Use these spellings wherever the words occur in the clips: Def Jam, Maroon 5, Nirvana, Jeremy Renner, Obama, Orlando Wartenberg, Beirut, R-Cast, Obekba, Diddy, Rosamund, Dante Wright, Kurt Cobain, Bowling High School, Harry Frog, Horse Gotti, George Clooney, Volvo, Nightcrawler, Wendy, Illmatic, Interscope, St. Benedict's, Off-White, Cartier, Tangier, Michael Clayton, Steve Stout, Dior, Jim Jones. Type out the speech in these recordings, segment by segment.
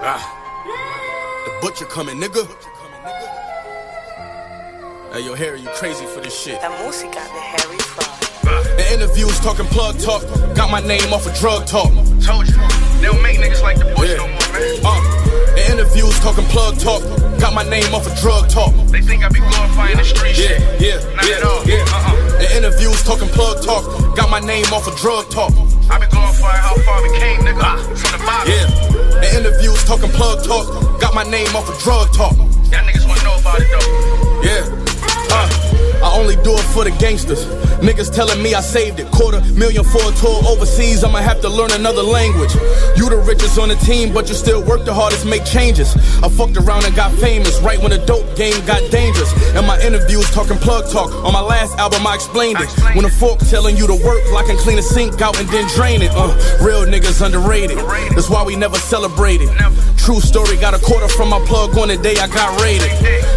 The butcher coming, nigga. Hey, yo, Harry, you crazy for this shit. That Moosey got the Harry Frog. The interviews talking plug talk. Got my name off of drug talk. Told you, they don't make niggas like the butcher no more, man. The interviews talking plug talk. Got my name off of drug talk. They think I be glorifying the street shit. Not at all. The interviews talking plug talk. Got my name off of drug talk. I been glorifying how far we came, nigga. From the bottom. The interviews talking plug talk. Got my name off of drug talk. Y'all niggas wanna know about it though. I only do it for the gangsters. Niggas telling me I saved it. $250,000 for a tour overseas. I'ma have to learn another language. You the richest on the team, but you still work the hardest, make changes. I fucked around and got famous right when the dope game got dangerous. And my interviews talking plug talk. On my last album I explained it. When a fork telling you to work like and clean a sink out and then drain it. Real niggas underrated. That's why we never celebrated. True story, got a quarter from my plug on the day I got raided.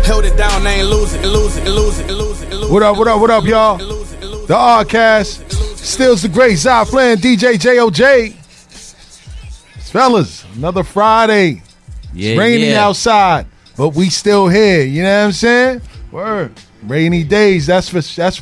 Held it down, I ain't losing. What up, y'all? The R-Cast, Stills the Great, Zion Flynn, DJ J-O-J. Fellas, another Friday. It's raining outside, but we still here. You know what I'm saying? Word. Rainy days, that's for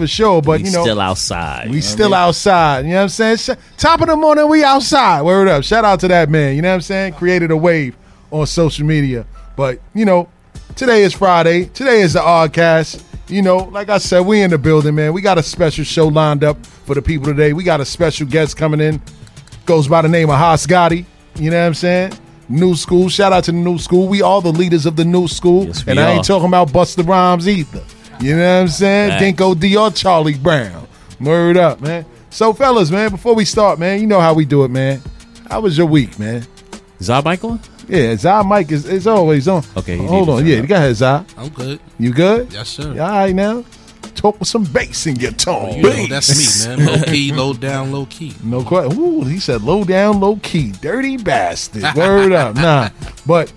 sure. But you know, still outside. We still outside. You know what I'm saying? Top of the morning, we outside. Word up. Shout out to that man. You know what I'm saying? Created a wave on social media. But you know, today is Friday. Today is the R-Cast. You know, like I said, we in the building, man. We got a special show lined up for the people today. We got a special guest coming in. Goes by the name of Haas Gotti. You know what I'm saying? New school. Shout out to the new school. We all the leaders of the new school. Yes, we I ain't talking about Busta Rhymes either. You know what I'm saying? Right. Dinko D or Charlie Brown. Word up, man. So, fellas, man, before we start, man, you know how we do it, man. How was your week, man? Zai Michael? Yeah, Zai Mike is always on. Okay, hold on. Yeah, go ahead, Zai. I'm good. You good? Yes, sir. You all right now? Talk with some bass in your tone. You know, that's me, man. Low key, low down, low key. No question. Ooh, he said low down, low key. Dirty bastard. Word up. Nah. But,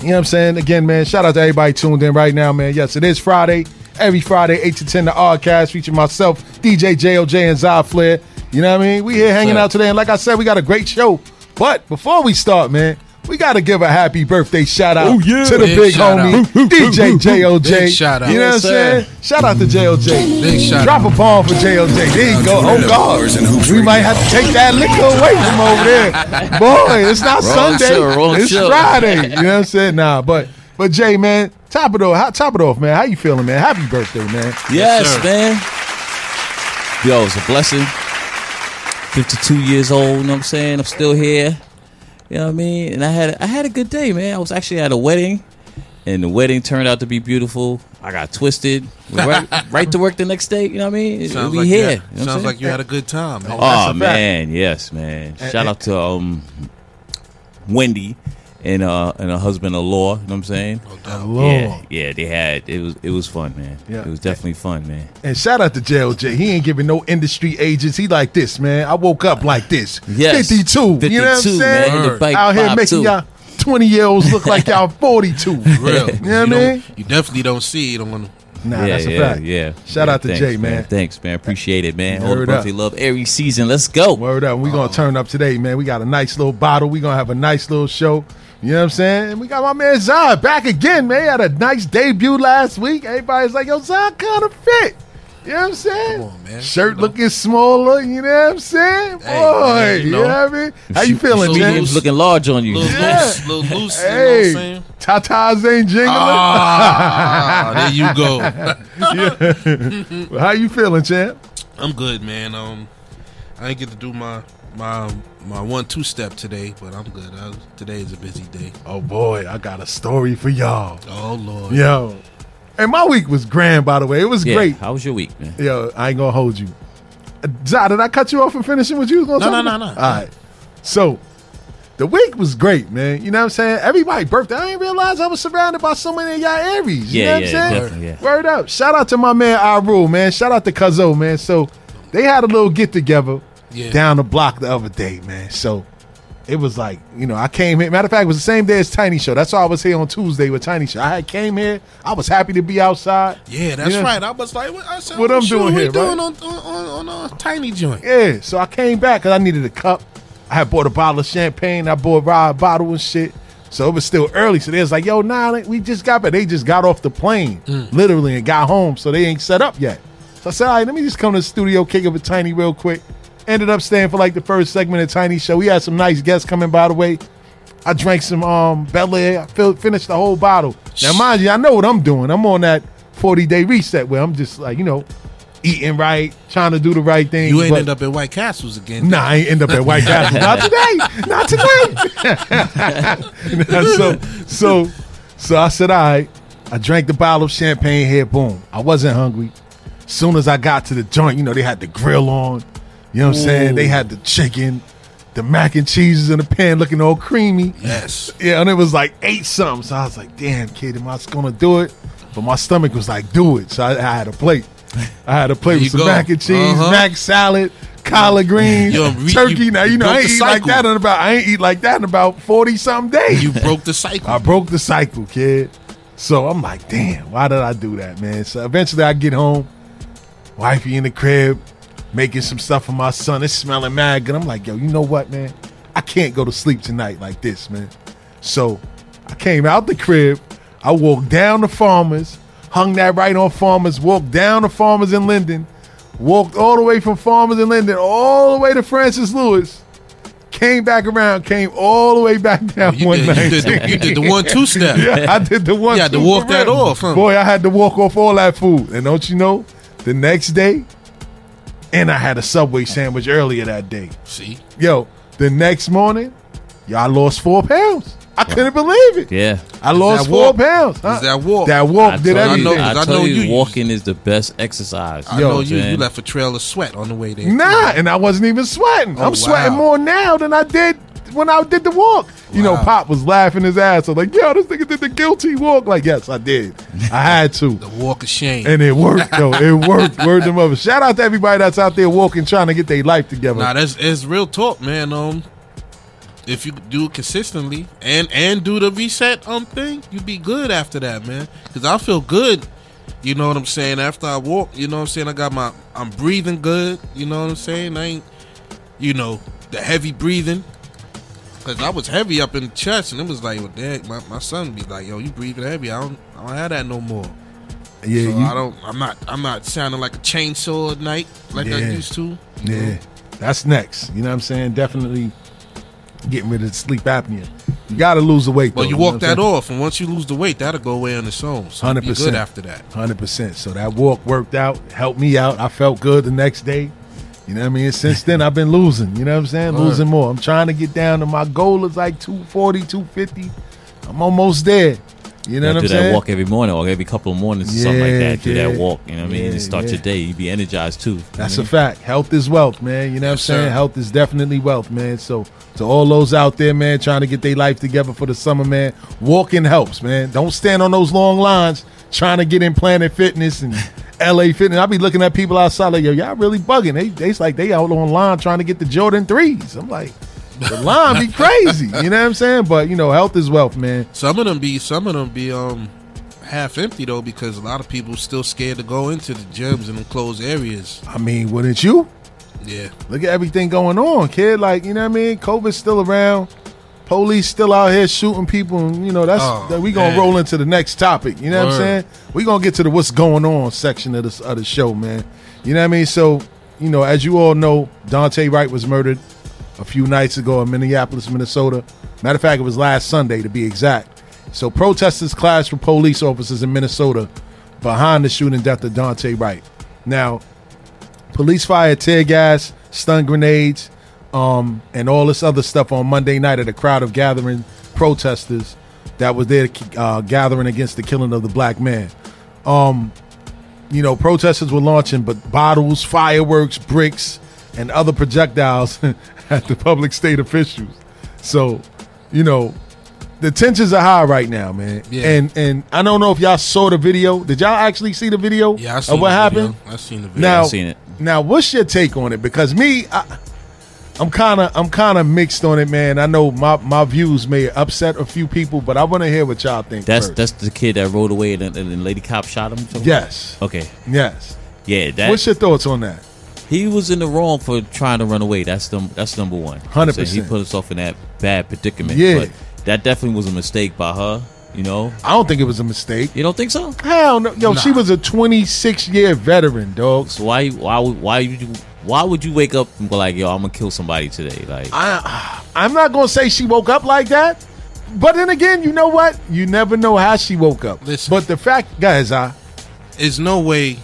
you know what I'm saying? Again, man, shout out to everybody tuned in right now, man. Yes, it is Friday. Every Friday, 8 to 10, the R-Cast featuring myself, DJ JOJ, and Zai Flair. You know what I mean? We here hanging out today. And like I said, we got a great show. But before we start, man, we got to give a happy birthday shout out to the big homie, DJ JOJ. Shout out. You know what I'm saying? Shout out to JOJ. Big shout out. Drop a bomb for JOJ. There you go. Oh, God. We might have to take that liquor away from over there. Boy, it's not Sunday. It's Friday. You know what I'm saying? Nah, but Jay, man, top it off, man. How you feeling, man? Happy birthday, man. Yes, man. Yo, it's a blessing. 52 years old, you know what I'm saying? I'm still here. You know what I mean? And I had a good day, man. I was actually at a wedding, and the wedding turned out to be beautiful. I got twisted. Right to work the next day, you know what I mean? Sounds we like here. You know sounds like you had a good time. Man. Oh, man. Fact. Yes, man. Shout out to Wendy and her husband-in-law, you know what I'm saying? Yeah, they had it was fun, man. Yeah. It was definitely fun, man. And shout out to JLJ. He ain't giving no industry agents. He like this, man. I woke up like this. Yes. 52. You know what I'm saying? Man, out here making y'all 20-year-olds look like y'all 42. Real. You know what I mean? You definitely don't see it on the that's a fact. Yeah. Shout out to Jay, man. Thanks, man. Appreciate it, man. All the birthday love every season. Let's go. Word up. We're gonna turn up today, man. We got a nice little bottle. We're gonna have a nice little show. You know what I'm saying? And we got my man Zai back again, man. He had a nice debut last week. Everybody's like, yo, Zai kind of fit. You know what I'm saying? Come on, man. Shirt looking smaller. You know what I'm saying? Boy, man, you know what I mean? How you feeling, Jay? Looking large on you. Little loose. Hey, you know what I'm saying? Tatas ain't jingling. There you go. How you feeling, champ? I'm good, man. I didn't get to do my 1-2 step today, but I'm good. Today is a busy day. Oh boy, I got a story for y'all. Oh Lord, yo, and my week was grand. By the way, it was great. How was your week, man? Yo, I ain't gonna hold you. Zai, did I cut you off from finishing what you was gonna talk about? No. All right, so the week was great, man. You know what I'm saying? Everybody birthday. I didn't realize I was surrounded by so many of y'all Aries. You know what I'm saying? Word up. Shout out to my man I Rule, man. Shout out to Cuzzo, man. So they had a little get together. Yeah. Down the block the other day, man. So it was like, you know, I came here. Matter of fact, it was the same day as Tiny Show. That's why I was here on Tuesday with Tiny Show. I came here. I was happy to be outside. Yeah, that's right. I was like, what I'm doing here, right? What we doing on a Tiny joint? Yeah, so I came back because I needed a cup. I had bought a bottle of champagne. I bought a bottle and shit. So it was still early. So they was like, yo, nah, we just got back. They just got off the plane, literally, and got home. So they ain't set up yet. So I said, all right, let me just come to the studio, kick up with Tiny real quick. Ended up staying for like the first segment of Tiny's show. We had some nice guests coming, by the way. I drank some Bel Air. I finished the whole bottle. Now, mind you, I know what I'm doing. I'm on that 40-day reset where I'm just like, you know, eating right, trying to do the right thing. You ain't end up at White Castles again. Nah, I ain't end up at White Castles. Not today. So I said, all right. I drank the bottle of champagne here. Boom. I wasn't hungry. As soon as I got to the joint, you know, they had the grill on. You know what I'm saying? They had the chicken. The mac and cheese is in the pan looking all creamy. Yes. Yeah, and it was like 8-something. So I was like, damn, kid, am I going to do it? But my stomach was like, do it. So I had a plate. With some mac and cheese, mac salad, collard greens, turkey. Now, you know, I ain't eat like that in about 40-something days. You broke the cycle. I broke the cycle, kid. So I'm like, damn, why did I do that, man? So eventually I get home, wifey in the crib, making some stuff for my son. It's smelling mad good. I'm like, yo, you know what, man? I can't go to sleep tonight like this, man. So I came out the crib. I walked down to Farmers, hung that right on Farmers, walked down to Farmers in Linden, walked all the way from Farmers in Linden all the way to Francis Lewis, came back around, came all the way back down 119. You did the 1-2 step. Yeah, I did the 1-2. You had to walk that off, huh? Boy, I had to walk off all that food. And don't you know, the next day, and I had a Subway sandwich earlier that day. See? Yo, the next morning, I lost 4 pounds. I couldn't believe it. Yeah. I lost 4 pounds. Huh? Is that walk? That walk did everything. I know you. Walking is the best exercise. You left a trail of sweat on the way there. Nah, and I wasn't even sweating. I'm sweating more now than I did when I did the walk. You know, Pop was laughing his ass. I was like, yo, this nigga did the guilty walk. Like, yes, I did. I had to. The walk of shame. And it worked, though. It worked. Word them up. Shout out to everybody that's out there walking, trying to get their life together. Nah, it's real talk, man. If you do it consistently and do the reset thing, you be good after that, man. Because I feel good, you know what I'm saying, after I walk, you know what I'm saying? I'm breathing good, you know what I'm saying? I ain't, you know, the heavy breathing. Because I was heavy up in the chest, and it was like, well, dang, my son would be like, yo, you breathing heavy. I don't have that no more. Yeah, so I'm not sounding like a chainsaw at night like I used to. Yeah, that's next. You know what I'm saying? Definitely getting rid of the sleep apnea. You got to lose the weight, though. Well, you walk that off, and once you lose the weight, that'll go away on its own. So 100%. Be good after that. 100%. So that walk worked out, helped me out. I felt good the next day. You know what I mean? Since then, I've been losing. You know what I'm saying? All losing more. I'm trying to get down to my goal is like 240, 250. I'm almost there. You know what I'm saying? Do that walk every morning or every couple of mornings or something like that. Do that walk. You know what I mean? And start your day. You be energized, too. That's a fact. Health is wealth, man. You know what I'm saying? Sure. Health is definitely wealth, man. So to all those out there, man, trying to get their life together for the summer, man, walking helps, man. Don't stand on those long lines trying to get in Planet Fitness and L.A. Fitness. I be looking at people outside like, yo, y'all really bugging. They's like they out online trying to get the Jordan 3s. I'm like, the line be crazy. You know what I'm saying? But, you know, health is wealth, man. Some of them be half empty, though, because a lot of people still scared to go into the gyms and enclosed areas. I mean, wouldn't you? Yeah. Look at everything going on, kid. Like, you know what I mean? COVID's still around. Police still out here shooting people, and you know we gonna roll into the next topic. You know what I'm saying? We gonna get to the what's going on section of this other show, man. You know what I mean? So, you know, as you all know, Dante Wright was murdered a few nights ago in Minneapolis, Minnesota. Matter of fact, it was last Sunday to be exact. So protesters clashed with police officers in Minnesota behind the shooting death of Dante Wright. Now, police fired tear gas, stun grenades, and all this other stuff on Monday night at a crowd of gathering protesters that was there gathering against the killing of the black man. You know, protesters were launching bottles, fireworks, bricks, and other projectiles at the public state officials. So, you know, the tensions are high right now, man. Yeah. And I don't know if y'all saw the video. Did y'all actually see the video of what happened? I seen the video. Now, I've seen it. Now, what's your take on it? Because me, I'm kind of mixed on it, man. I know my views may upset a few people, but I want to hear what y'all think. That's the kid that rode away and Lady Cop shot him. Yes. Okay. Yes. Yeah. What's your thoughts on that? He was in the wrong for trying to run away. That's number one. 100%. He put us off in that bad predicament. Yeah. But that definitely was a mistake by her. You know, I don't think it was a mistake. You don't think so? Hell no. Yo, nah. She was a 26-year veteran, dog. So why would you wake up and be like, yo, I'm gonna kill somebody today? Like, I'm not gonna say she woke up like that, but then again, you know what? You never know how she woke up. Listen, but the fact, guys, there's no way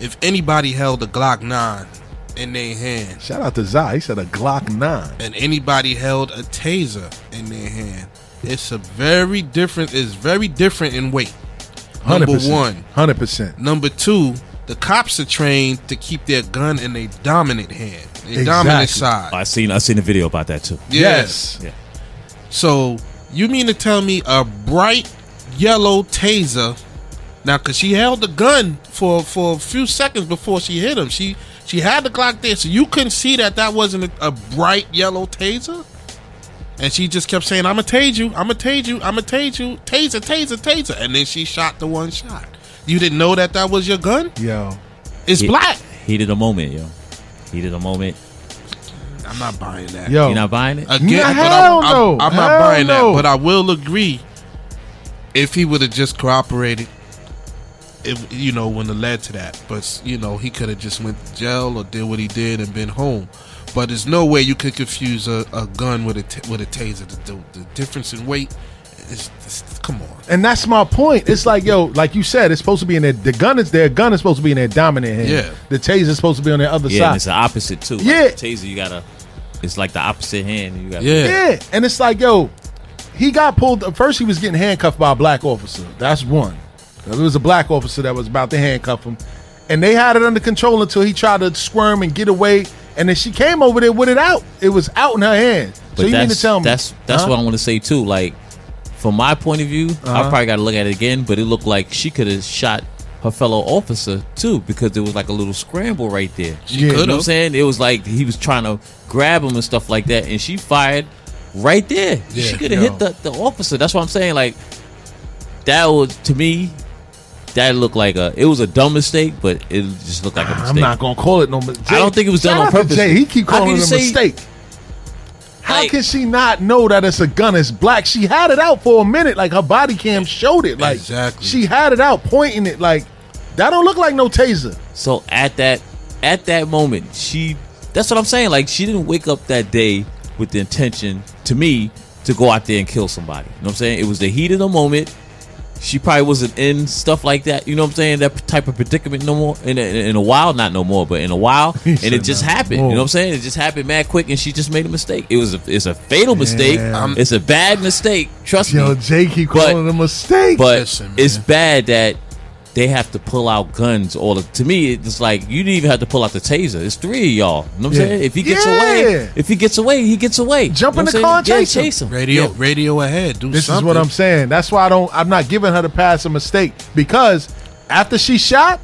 if anybody held a Glock 9 in their hand. Shout out to Zai. He said a Glock 9. And anybody held a taser in their hand. It's very different in weight. Number 100%, 100%. Number 2, the cops are trained to keep their gun in their dominant hand, their dominant side. I seen a video about that too. Yes. Yeah. So you mean to tell me a bright yellow taser? Now, because she held the gun for a few seconds before she hit him, she had the Glock there, so you couldn't see that wasn't a bright yellow taser. And she just kept saying, I'ma tase you, I'ma tase you, I'ma tase you, taser, taser, taser. And then she shot the one shot. You didn't know that was your gun? Yo. It's black. Heated a moment, yo. Heated a moment. I'm not buying that. Yo. You're not buying it? Again, I'm not buying that. But I will agree, if he would have just cooperated, it, you know, wouldn't have led to that. But, you know, he could have just went to jail or did what he did and been home. But there's no way you could confuse a gun with a taser. The difference in weight is come on. And that's my point. It's like, yo, like you said, it's supposed to be in their gun is supposed to be in their dominant hand. Yeah. The taser is supposed to be on their other side. Yeah, and it's the opposite too. Yeah. Like the taser, it's like the opposite hand. You gotta yeah. And it's like, yo, he got pulled. First, he was getting handcuffed by a black officer. That's one. It was a black officer that was about to handcuff him. And they had it under control until he tried to squirm and get away. And then she came over there with it out. It was out in her hands. So you mean to tell me that's what I want to say too. Like, from my point of view, I probably got to look at it again. But it looked like she could have shot her fellow officer too, because it was like a little scramble right there. She could have. You know what I'm saying? It was like he was trying to grab him and stuff like that, and she fired right there. Yeah, she could have hit the officer. That's what I'm saying. Like, that was, to me, that looked like it was a dumb mistake, but it just looked like a mistake. I'm not gonna call it no mistake. I don't think it was done on purpose. Jay, he keep calling it a mistake. How can she not know that it's a gun? It's black. She had it out for a minute. Like, her body cam showed it. Like, exactly. She had it out, pointing it. Like, that don't look like no taser. So at that moment, that's what I'm saying. Like, she didn't wake up that day with the intention, to me, to go out there and kill somebody. You know what I'm saying? It was the heat of the moment. She probably wasn't in stuff like that. You know what I'm saying? That type of predicament no more. In a while, not no more, but in a while. And it just happened. You know what I'm saying? It just happened mad quick, and she just made a mistake. It's a fatal mistake. It's a bad mistake. Trust me. Yo, Jay keep calling it a mistake. But it's bad that they have to pull out guns. To me, it's like, you didn't even have to pull out the taser. It's 3 of y'all. You know what I'm saying? If he gets away, he gets away. Jump in the car and chase him. Radio ahead. Do this something. This is what I'm saying. That's why I'm not giving her the pass a mistake, because after she shot,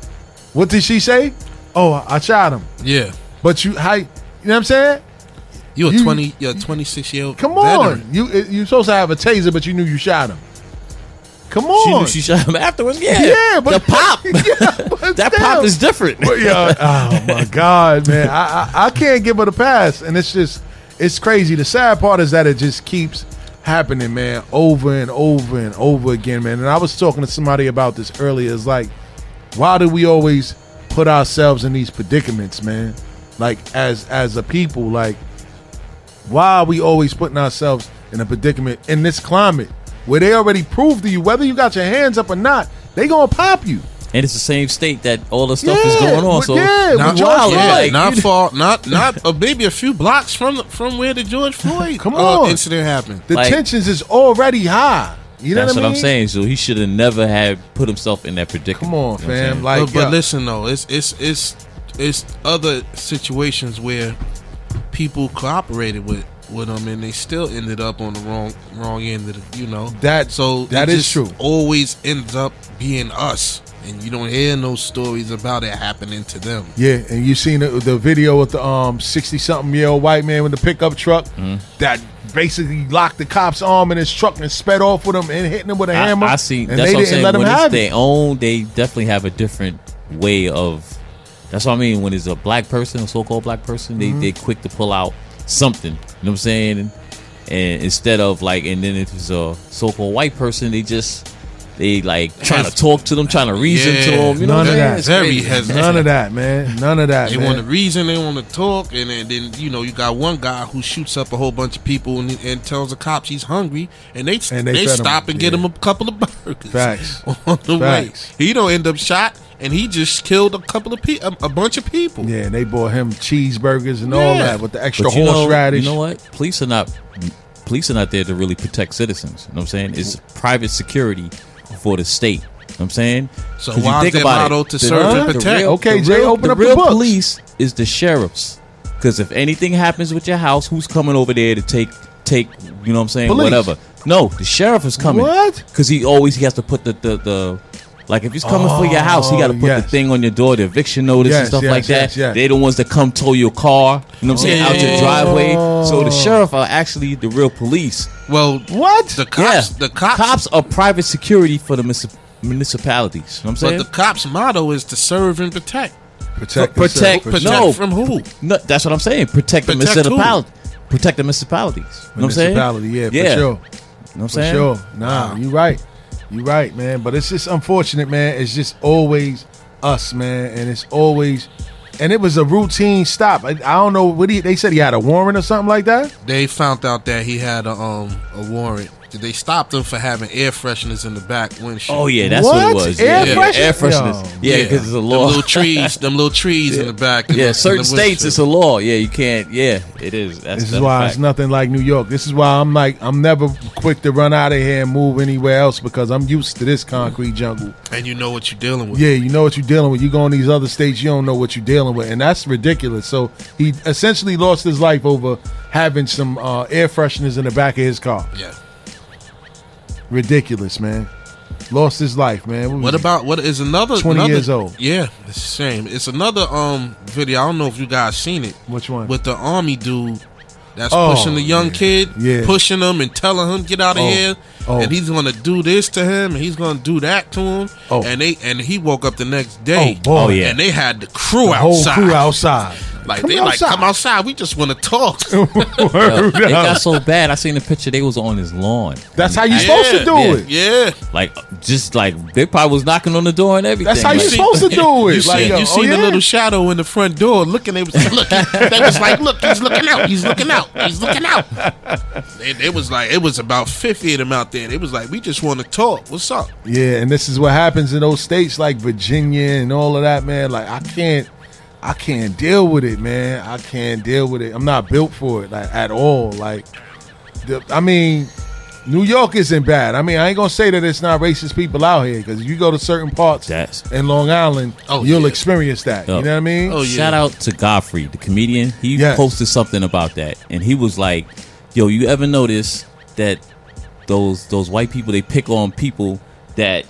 what did she say? Oh, I shot him. Yeah. But you know what I'm saying? You're a 26-year-old veteran. Come on. You're supposed to have a taser, but you knew you shot him. Come on. She knew she shot him afterwards. Yeah, but the pop. That pop is different. But oh my God, man. I can't give her the pass. And it's crazy. The sad part is that it just keeps happening, man, over and over and over again, man. And I was talking to somebody about this earlier. It's like, why do we always put ourselves in these predicaments, man? Like, as a people, like, why are we always putting ourselves in a predicament in this climate? Where they already proved to you, whether you got your hands up or not, they gonna pop you. And it's the same state that all the stuff is going on. So maybe a few blocks from where the George Floyd incident happened. The tensions is already high. You know what I mean? That's what I'm saying. So he should have never had put himself in that predicament. Come on, you know, fam. Like, but listen though, it's other situations where people cooperated with them, and they still ended up on the wrong end of the, you know, that. So that is true. Always ends up being us, and you don't hear no stories about it happening to them. Yeah, and you seen the video with the 60-something-year-old white man with the pickup truck that basically locked the cop's arm in his truck and sped off with him and hitting him with a hammer. I see. And that's what I'm saying. Let him have it. They definitely have a different way of. That's what I mean. When it's a black person, a so-called black person, they quick to pull out something. You know what I'm saying? And instead of like, and then if it's a so-called white person, they just, they like trying to talk to them, trying to reason to them. You know what I mean? None of that, man. They want to reason, they want to talk, and then you know you got one guy who shoots up a whole bunch of people and tells the cops he's hungry, and they stop and get him a couple of burgers. Facts. On the way, he don't end up shot. And he just killed a bunch of people. Yeah, and they bought him cheeseburgers and all that with the extra horseradish. You know what? Police are not there to really protect citizens. You know what I'm saying? It's private security for the state. You know what I'm saying? So why is their motto to serve and protect? Okay, Jay, open up the books. The real police is the sheriffs. Because if anything happens with your house, who's coming over there to take? You know what I'm saying? Police. Whatever. No, the sheriff is coming. What? Because he has to put the like if he's coming for your house, he got to put the thing on your door, the eviction notice and stuff like that. They're the ones that come tow your car, you know what I'm saying, out your driveway. So the sheriff are actually the real police. Well, what? The cops, the cops are private security for the municipalities. You know what I'm saying? But the cops' motto is to serve and protect. Protect from who? No, that's what I'm saying. Protect the municipalities. You know what I'm saying? Municipality, for sure. You know what I'm saying? For sure. Nah, you right. You're right, man. But it's just unfortunate, man. It's just always us, man. And it's always... And it was a routine stop. I don't know. They said he had a warrant or something like that? They found out that he had a warrant. They stopped him for having air fresheners in the back windshield. Oh, yeah. That's what it was. Air fresheners. Yeah, because it's a law. Them little trees in the back. Yeah, certain states, it's a law. Yeah, you can't. Yeah, it is. This is why it's nothing like New York. This is why I'm like, I'm never quick to run out of here and move anywhere else because I'm used to this concrete jungle. And you know what you're dealing with. Yeah, you know what you're dealing with. You go in these other states, you don't know what you're dealing with. And that's ridiculous. So he essentially lost his life over having some air fresheners in the back of his car. Yeah. Ridiculous, man. Lost his life, man. What is another 20 years old? Yeah, it's a shame. It's another video. I don't know if you guys seen it. Which one? With the army dude that's pushing the young kid, pushing him and telling him get out of here, and he's going to do this to him and he's going to do that to him, and he woke up the next day, and they had the crew outside. Whole crew outside. Like come outside. We just want to talk. It got so bad. I seen the picture. They was on his lawn. That's how you supposed to do it. Yeah, like they probably was knocking on the door and everything. That's how you supposed to do it. You seen the little shadow in the front door looking. They was like, look, he's looking out. It was like it was about 50 of them out there. It was like we just want to talk. What's up? Yeah, and this is what happens in those states like Virginia and all of that, man. Like I can't deal with it, man. I can't deal with it. I'm not built for it, like at all. Like, New York isn't bad. I mean, I ain't gonna say that it's not racist people out here because if you go to certain parts in Long Island, you'll experience that. You know what I mean? Oh, yeah. Shout out to Godfrey, the comedian. He posted something about that, and he was like, "Yo, you ever notice that those white people they pick on people that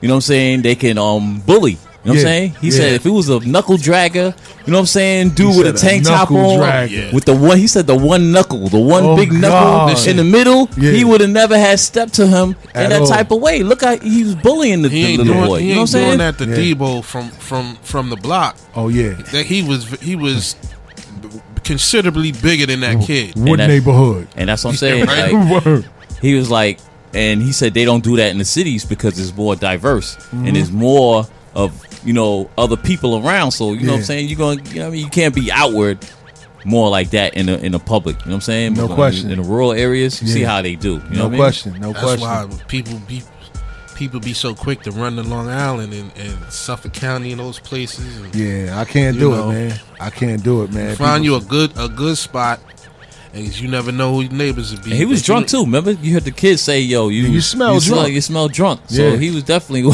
you know what I'm saying? They can bully." You know what I'm saying? He said if it was a knuckle dragger, you know what I'm saying, dude with a tank top on, with the one, he said the one big knuckle in the middle, he would have never had stepped to him in that type of way. Look how he was bullying the little boy. You know what I'm saying? He ain't doing that to Debo from the block. Oh yeah, that he was considerably bigger than that kid. What neighborhood? And that's what I'm saying. Like, he was like, and he said they don't do that in the cities because it's more diverse and it's more of other people around, so you know what I'm saying. You're gonna, you can't be outward more like that in the public. You know what I'm saying? No question. In the rural areas, you see how they do. You know what question. I mean? No question. That's why people be so quick to run to Long Island and Suffolk County and those places. And, I can't do it, man. I can't do it, man. Find you a good spot. And you never know who your neighbors would be. And he was drunk too. Remember, you heard the kids say, "Yo, you smell drunk." So he was definitely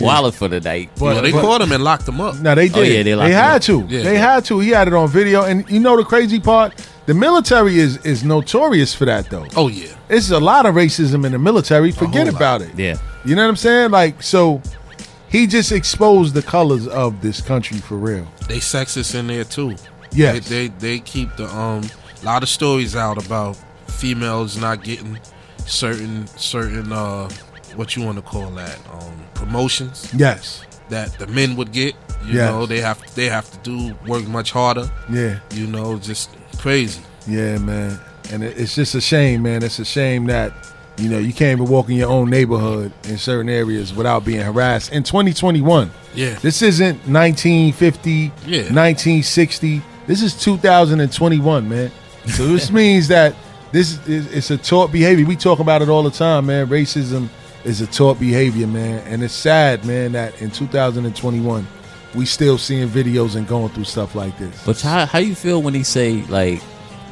wilding for the night. But, they caught him and locked him up. No, they did. Oh, yeah, they had to. Yeah. They had to. He had it on video. And you know the crazy part, the military is notorious for that though. Oh yeah, it's a lot of racism in the military. Forget about it. Yeah, you know what I'm saying? Like so. He just exposed the colors of this country for real. They sexist in there too. Yeah, they keep the a lot of stories out about females not getting certain what you want to call that promotions. Yes, that the men would get. You know, they have to do work much harder. Yeah, just crazy. Yeah, man. And it's just a shame, man. It's a shame that, you know, you can't even walk in your own neighborhood in certain areas without being harassed. In 2021, yeah, this isn't 1950, 1960. This is 2021, man. So this means that this is it's a taught behavior. We talk about it all the time, man. Racism is a taught behavior, man. And it's sad, man, that in 2021, we still seeing videos and going through stuff like this. But how you feel when he say, like,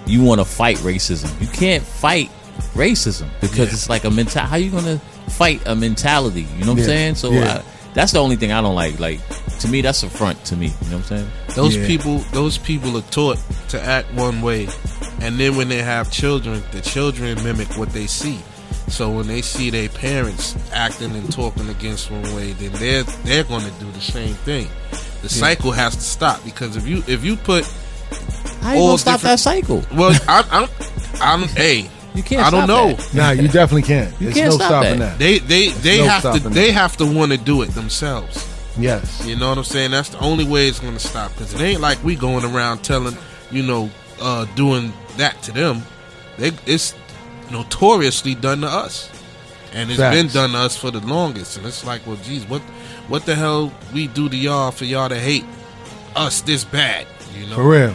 you want to fight racism? You can't fight racism because it's like a mentality. How you going to fight a mentality? You know what I'm saying? So that's the only thing I don't like. Like, to me, that's a front to me. You know what I'm saying? Those people are taught to act one way. And then when they have children, the children mimic what they see. So when they see their parents acting and talking against one way, then they're going to do the same thing. The cycle has to stop, because if you put, how you gonna stop that cycle? Well, I'm hey, you can't. I don't know. That. Nah, you definitely can't. You There's can't no stop stopping that. They have to want to do it themselves. Yes, you know what I'm saying. That's the only way it's going to stop, because it ain't like we going around telling, you know, doing that to them. It's notoriously done to us, and it's been done to us for the longest. And it's like, well, geez, what the hell we do to y'all for y'all to hate us this bad? You know, for real.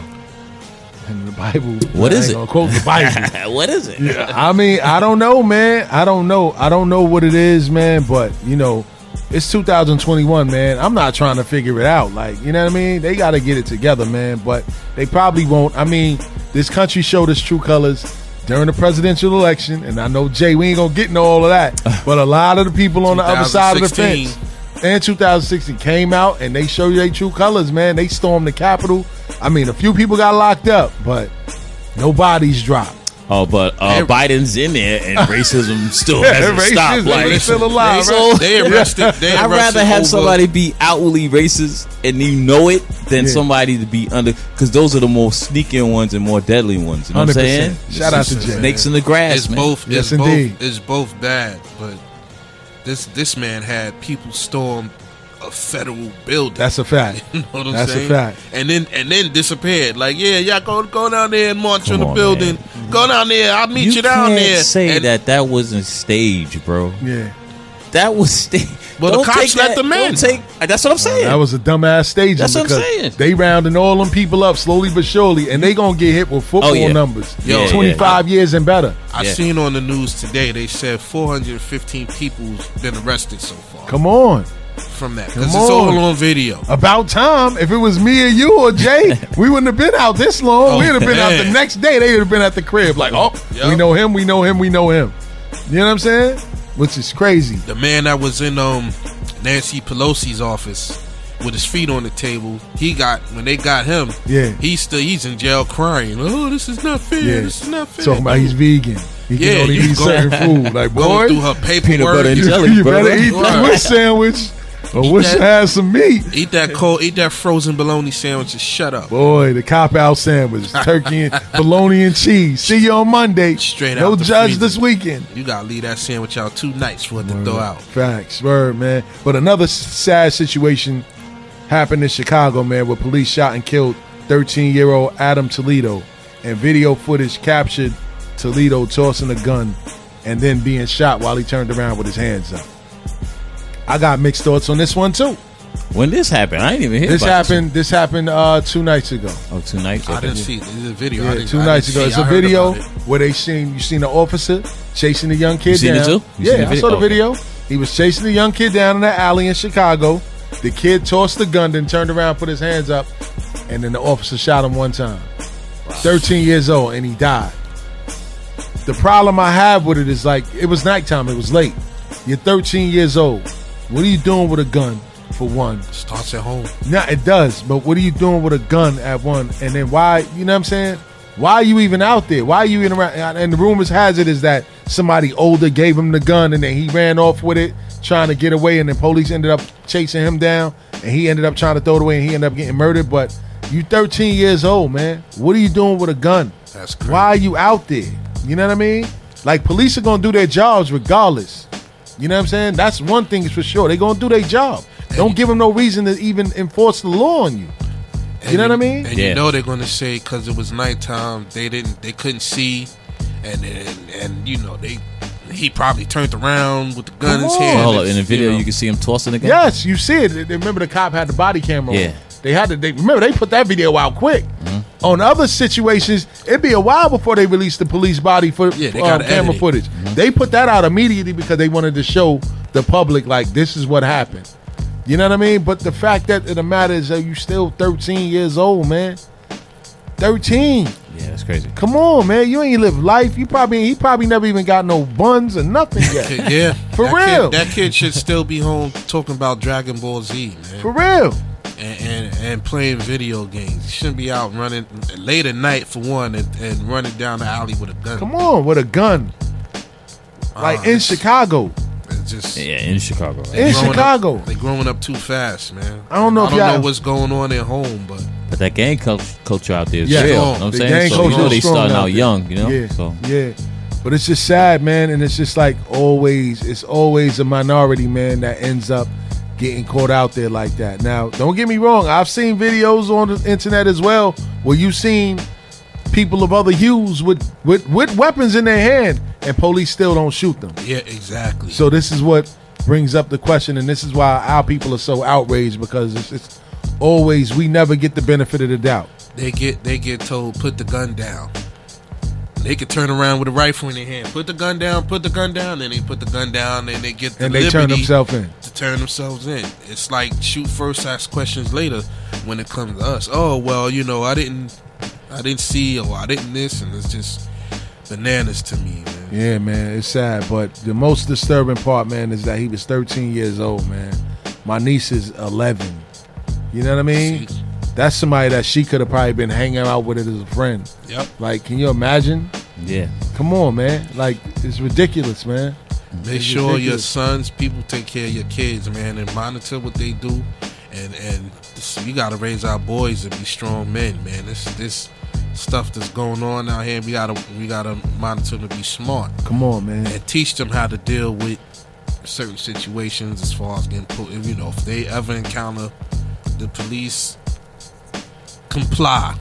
And the Bible. What is it? Gonna quote the Bible. What is it? Yeah, I mean, I don't know, man. I don't know what it is, man. But you know, it's 2021, man. I'm not trying to figure it out. Like, you know what I mean? They got to get it together, man. But they probably won't. I mean, this country showed its true colors during the presidential election, and I know, Jay, we ain't gonna get into all of that, but a lot of the people on the other side of the fence in 2016 came out and they show you their true colors, man. They stormed the Capitol. I mean, a few people got locked up, but no bodies dropped. Oh, but Biden's in there, and racism still hasn't stopped. Like, they're still alive. They arrested. I'd rather have somebody be outwardly racist and you know it than somebody to be under, because those are the more sneaking ones and more deadly ones. You know 100%. What I'm saying? Shout out to Jay. Snakes in the grass. It's man. Both. Yes, it's indeed. Both, it's both bad, but this man had people storm a federal building. That's a fact. You know what I'm saying? That's a fact. And then disappeared. Like, yeah, go down there and march on the building. Man. Go down there. I'll meet you down there. You can't say that wasn't staged, bro. Yeah. That was staged. Well, the cops let them in. That's what I'm saying. That was a dumbass staging. That's what I'm saying. They rounding all them people up slowly but surely, and they going to get hit with football numbers. Yo, 25 years and better. I seen on the news today, they said 415 people's been arrested so far. Come on. From that, because it's all on video. About time. If it was me or you or Jay, we wouldn't have been out this long. We'd have been out the next day. They would have been at the crib like, we know him, we know him, we know him. You know what I'm saying? Which is crazy. The man that was in Nancy Pelosi's office with his feet on the table, when they got him, he's in jail crying. Oh, this is not fair. Yeah. This is not fair. Talking about he's vegan. He can only eat certain food. Like, boy, through her paperwork, peanut butter and jelly, you better eat that Swiss sandwich. Or wish I had some meat. Eat that frozen bologna sandwich and shut up. Boy, the cop-out sandwich. Turkey and bologna and cheese. See you on Monday. Straight out. No judge this weekend. You got to leave that sandwich out 2 nights for it to throw out. Facts. Word, man. But another sad situation happened in Chicago, man, where police shot and killed 13-year-old Adam Toledo. And video footage captured Toledo tossing a gun and then being shot while he turned around with his hands up. I got mixed thoughts on this one too. When this happened, I ain't even hear about it. This happened 2 nights ago. Oh, 2 nights ago. I didn't see it. This is a video. Yeah, 2 nights ago. It's a video where you seen an officer chasing the young kid down. You seen it too? Yeah, I saw the video. He was chasing the young kid down in an alley in Chicago. The kid tossed the gun, then turned around, put his hands up, and then the officer shot him one time. Wow. 13 years old, and he died. The problem I have with it is, like, it was nighttime. It was late. You're 13 years old. What are you doing with a gun, for one? Starts at home. Nah, it does. But what are you doing with a gun at one? And then why, you know what I'm saying? Why are you even out there? Why are you in around? And the rumors has it is that somebody older gave him the gun and then he ran off with it trying to get away, and then police ended up chasing him down and he ended up trying to throw it away and he ended up getting murdered. But you 13 years old, man. What are you doing with a gun? That's crazy. Why are you out there? You know what I mean? Like, police are going to do their jobs regardless. You know what I'm saying? That's one thing for sure. They're going to do their job. Don't give them no reason to even enforce the law on you. You know what I mean? And you know they're going to say, because it was nighttime, they couldn't see. and you know they. He probably turned around with the gun in his hand. Hold up, in the video, you can see him tossing the gun. Yes, you see it. Remember, the cop had the body camera. Yeah, on. They had to. They put that video out quick. Mm-hmm. On other situations, it'd be a while before they released the police body camera footage. Mm-hmm. They put that out immediately because they wanted to show the public like this is what happened. You know what I mean? But the fact that it matters that you still 13 years old, man. 13. Yeah, that's crazy. Come on, man. You ain't lived life. He probably never even got no buns or nothing yet. Yeah. For real. That kid should still be home talking about Dragon Ball Z, man. For real. And playing video games. He shouldn't be out running late at night for one and running down the alley with a gun. Come on, with a gun. Like in Chicago. They're growing up too fast, man. I don't know what's going on at home, but that gang culture out there is real. You know what I'm saying? So you know they starting out young, you know? Yeah. So. Yeah. But it's just sad, man, and it's just like it's always a minority, man, that ends up getting caught out there like that. Now, don't get me wrong, I've seen videos on the internet as well where you've seen people of other hues with weapons in their hand, and police still don't shoot them. Yeah, exactly. So this is what brings up the question, and this is why our people are so outraged, because it's always, we never get the benefit of the doubt. They get told, put the gun down. They could turn around with a rifle in their hand. Put the gun down. Then they put the gun down, and they get the liberty to turn themselves in. It's like shoot first, ask questions later when it comes to us. Oh, well, you know, I didn't see, or I didn't this, and it's just bananas to me, man. Yeah, man, it's sad. But the most disturbing part, man, is that he was 13 years old, man. My niece is 11. You know what I mean? See? That's somebody that she could have probably been hanging out with it as a friend. Yep. Like, can you imagine? Yeah. Come on, man. Like, it's ridiculous, man. Make sure your sons, people take care of your kids, man, and monitor what they do. And you gotta raise our boys to be strong men, man. This stuff that's going on out here, we gotta monitor them to be smart. Come on, man, and teach them how to deal with certain situations as far as getting put. You know, if they ever encounter the police, comply.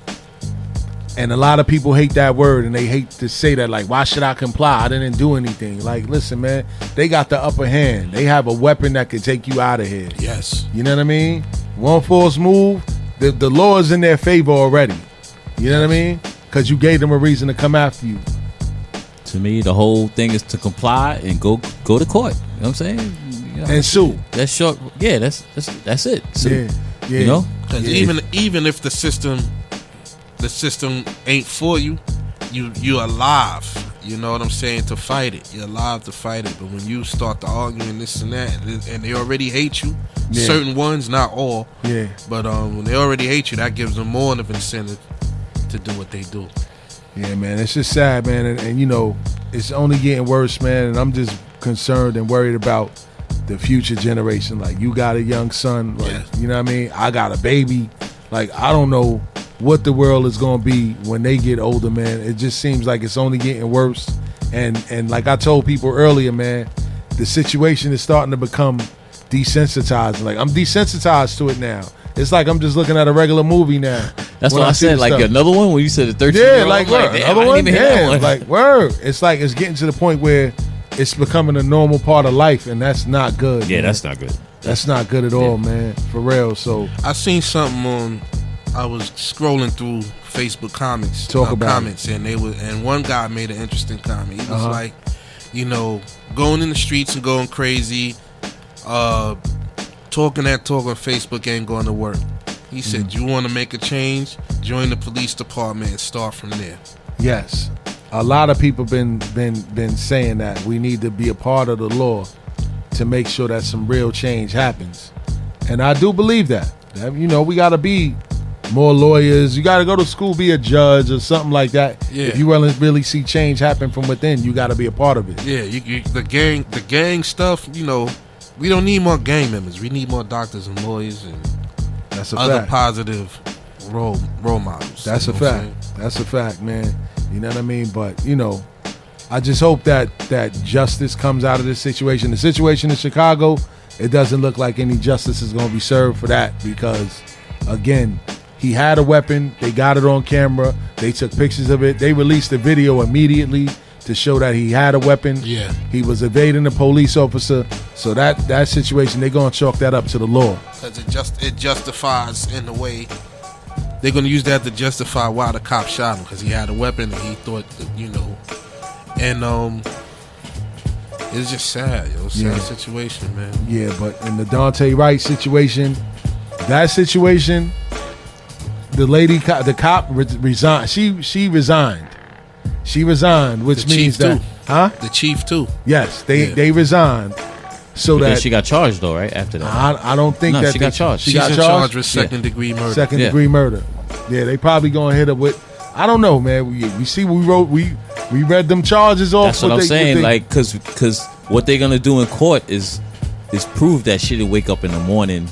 And a lot of people hate that word, and they hate to say that. Like, why should I comply? I didn't do anything. Like, listen, man, they got the upper hand. They have a weapon that could take you out of here. Yes. You know what I mean? One false move, the law is in their favor already. You know what I mean? Because you gave them a reason to come after you. To me, the whole thing is to comply and go to court. You know what I'm saying? You know, and sue. That's short. Yeah, that's it. Sue. Yeah. Yeah. You know? Because even if the system ain't for you, you're alive, you know what I'm saying, to fight it. You're alive to fight it. But when you start to argue and this and that, and they already hate you, certain ones, not all, but when they already hate you, that gives them more of an incentive to do what they do. Yeah, man, it's just sad, man, and you know, it's only getting worse, man, and I'm just concerned and worried about the future generation. Like, you got a young son, like, you know what I mean? I got a baby. Like, I don't know what the world is going to be when they get older, man. It just seems like it's only getting worse. And like I told people earlier, man, the situation is starting to become desensitized. Like, I'm desensitized to it now. It's like I'm just looking at a regular movie now. That's what I said. Like, stuff. Another one when you said the 13 year old. Like, another one. Like, word. It's like it's getting to the point where it's becoming a normal part of life, and that's not good. Yeah, man. That's not good. That's not good at all, man. For real. So I seen something on... I was scrolling through Facebook comments, and they were, and one guy made an interesting comment. He was like, you know, going in the streets and going crazy, talking that talk on Facebook ain't going to work. He said, you want to make a change? Join the police department and start from there. Yes, a lot of people been saying that we need to be a part of the law to make sure that some real change happens, and I do believe that. You know, we got to be more lawyers. You got to go to school, be a judge or something like that. Yeah. If you really see change happen from within, you got to be a part of it. Yeah, the gang stuff, you know, we don't need more gang members. We need more doctors and lawyers and other positive role models. That's a fact. That's a fact, man. You know what I mean? But, you know, I just hope that justice comes out of this situation. The situation in Chicago, it doesn't look like any justice is going to be served for that because, again, he had a weapon. They got it on camera. They took pictures of it. They released the video immediately. to show that he had a weapon. Yeah. He was evading a police officer. So that situation, they're going to chalk that up to the law. Because it justifies in a way. They're going to use that to justify why the cop shot him, because he had a weapon and he thought, And it's just sad, yo. Sad situation, man. Yeah, but in the Dante Wright situation, the cop resigned. She resigned. She resigned, which means that too. Huh? The chief too. Yes, they resigned. So but that she got charged though, right? After that, I don't think that she got charged. She got charged with second-degree murder. Second-degree murder. Yeah, they probably gonna hit her with. I don't know, man. We see what we wrote. We read them charges off. That's what I'm saying. Like, cause what they're gonna do in court is prove that she didn't wake up in the morning.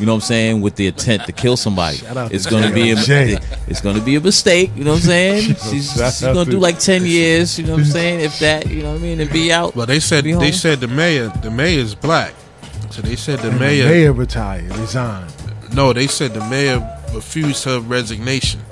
You know what I'm saying? With the intent to kill somebody. It's going to be a mistake. You know what I'm saying? She's going to do like 10 years. You know what I'm saying? If that, you know what I mean? And be out. Well, they said the mayor is black. So they said the mayor retired, resigned. No, they said the mayor refused her resignation.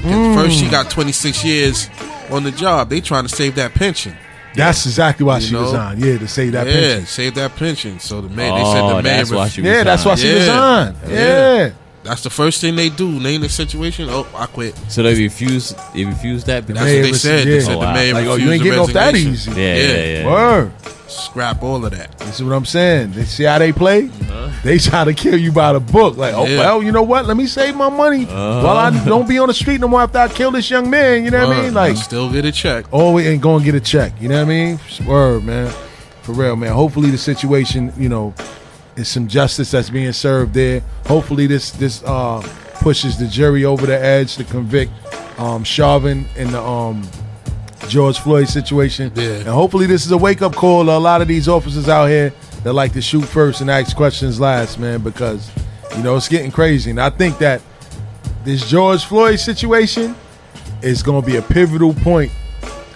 First, she got 26 years on the job. They trying to save that pension. That's exactly why she resigned. Yeah, to save that pension. Yeah, save that pension. So the mayor, they said the mayor. That's why she resigned. Yeah, that's why she resigned. Yeah. That's the first thing they do. They in a situation, oh, I quit. So they refused. They refused that. That's what they said. They said the mayor refused. Like, you ain't getting off that easy. Yeah. Word. Scrap all of that. You see what I'm saying? They see how they play? They try to kill you by the book. Like, well, you know what? Let me save my money while I don't be on the street no more after I kill this young man. You know what I mean? Like, still get a check. Always ain't going to get a check. You know what I mean? Word, man. For real, man. Hopefully the situation, is some justice that's being served there. Hopefully this pushes the jury over the edge to convict Chauvin and the... George Floyd situation, and hopefully this is a wake up call to a lot of these officers out here that like to shoot first and ask questions last, man, because it's getting crazy. And I think that this George Floyd situation is going to be a pivotal point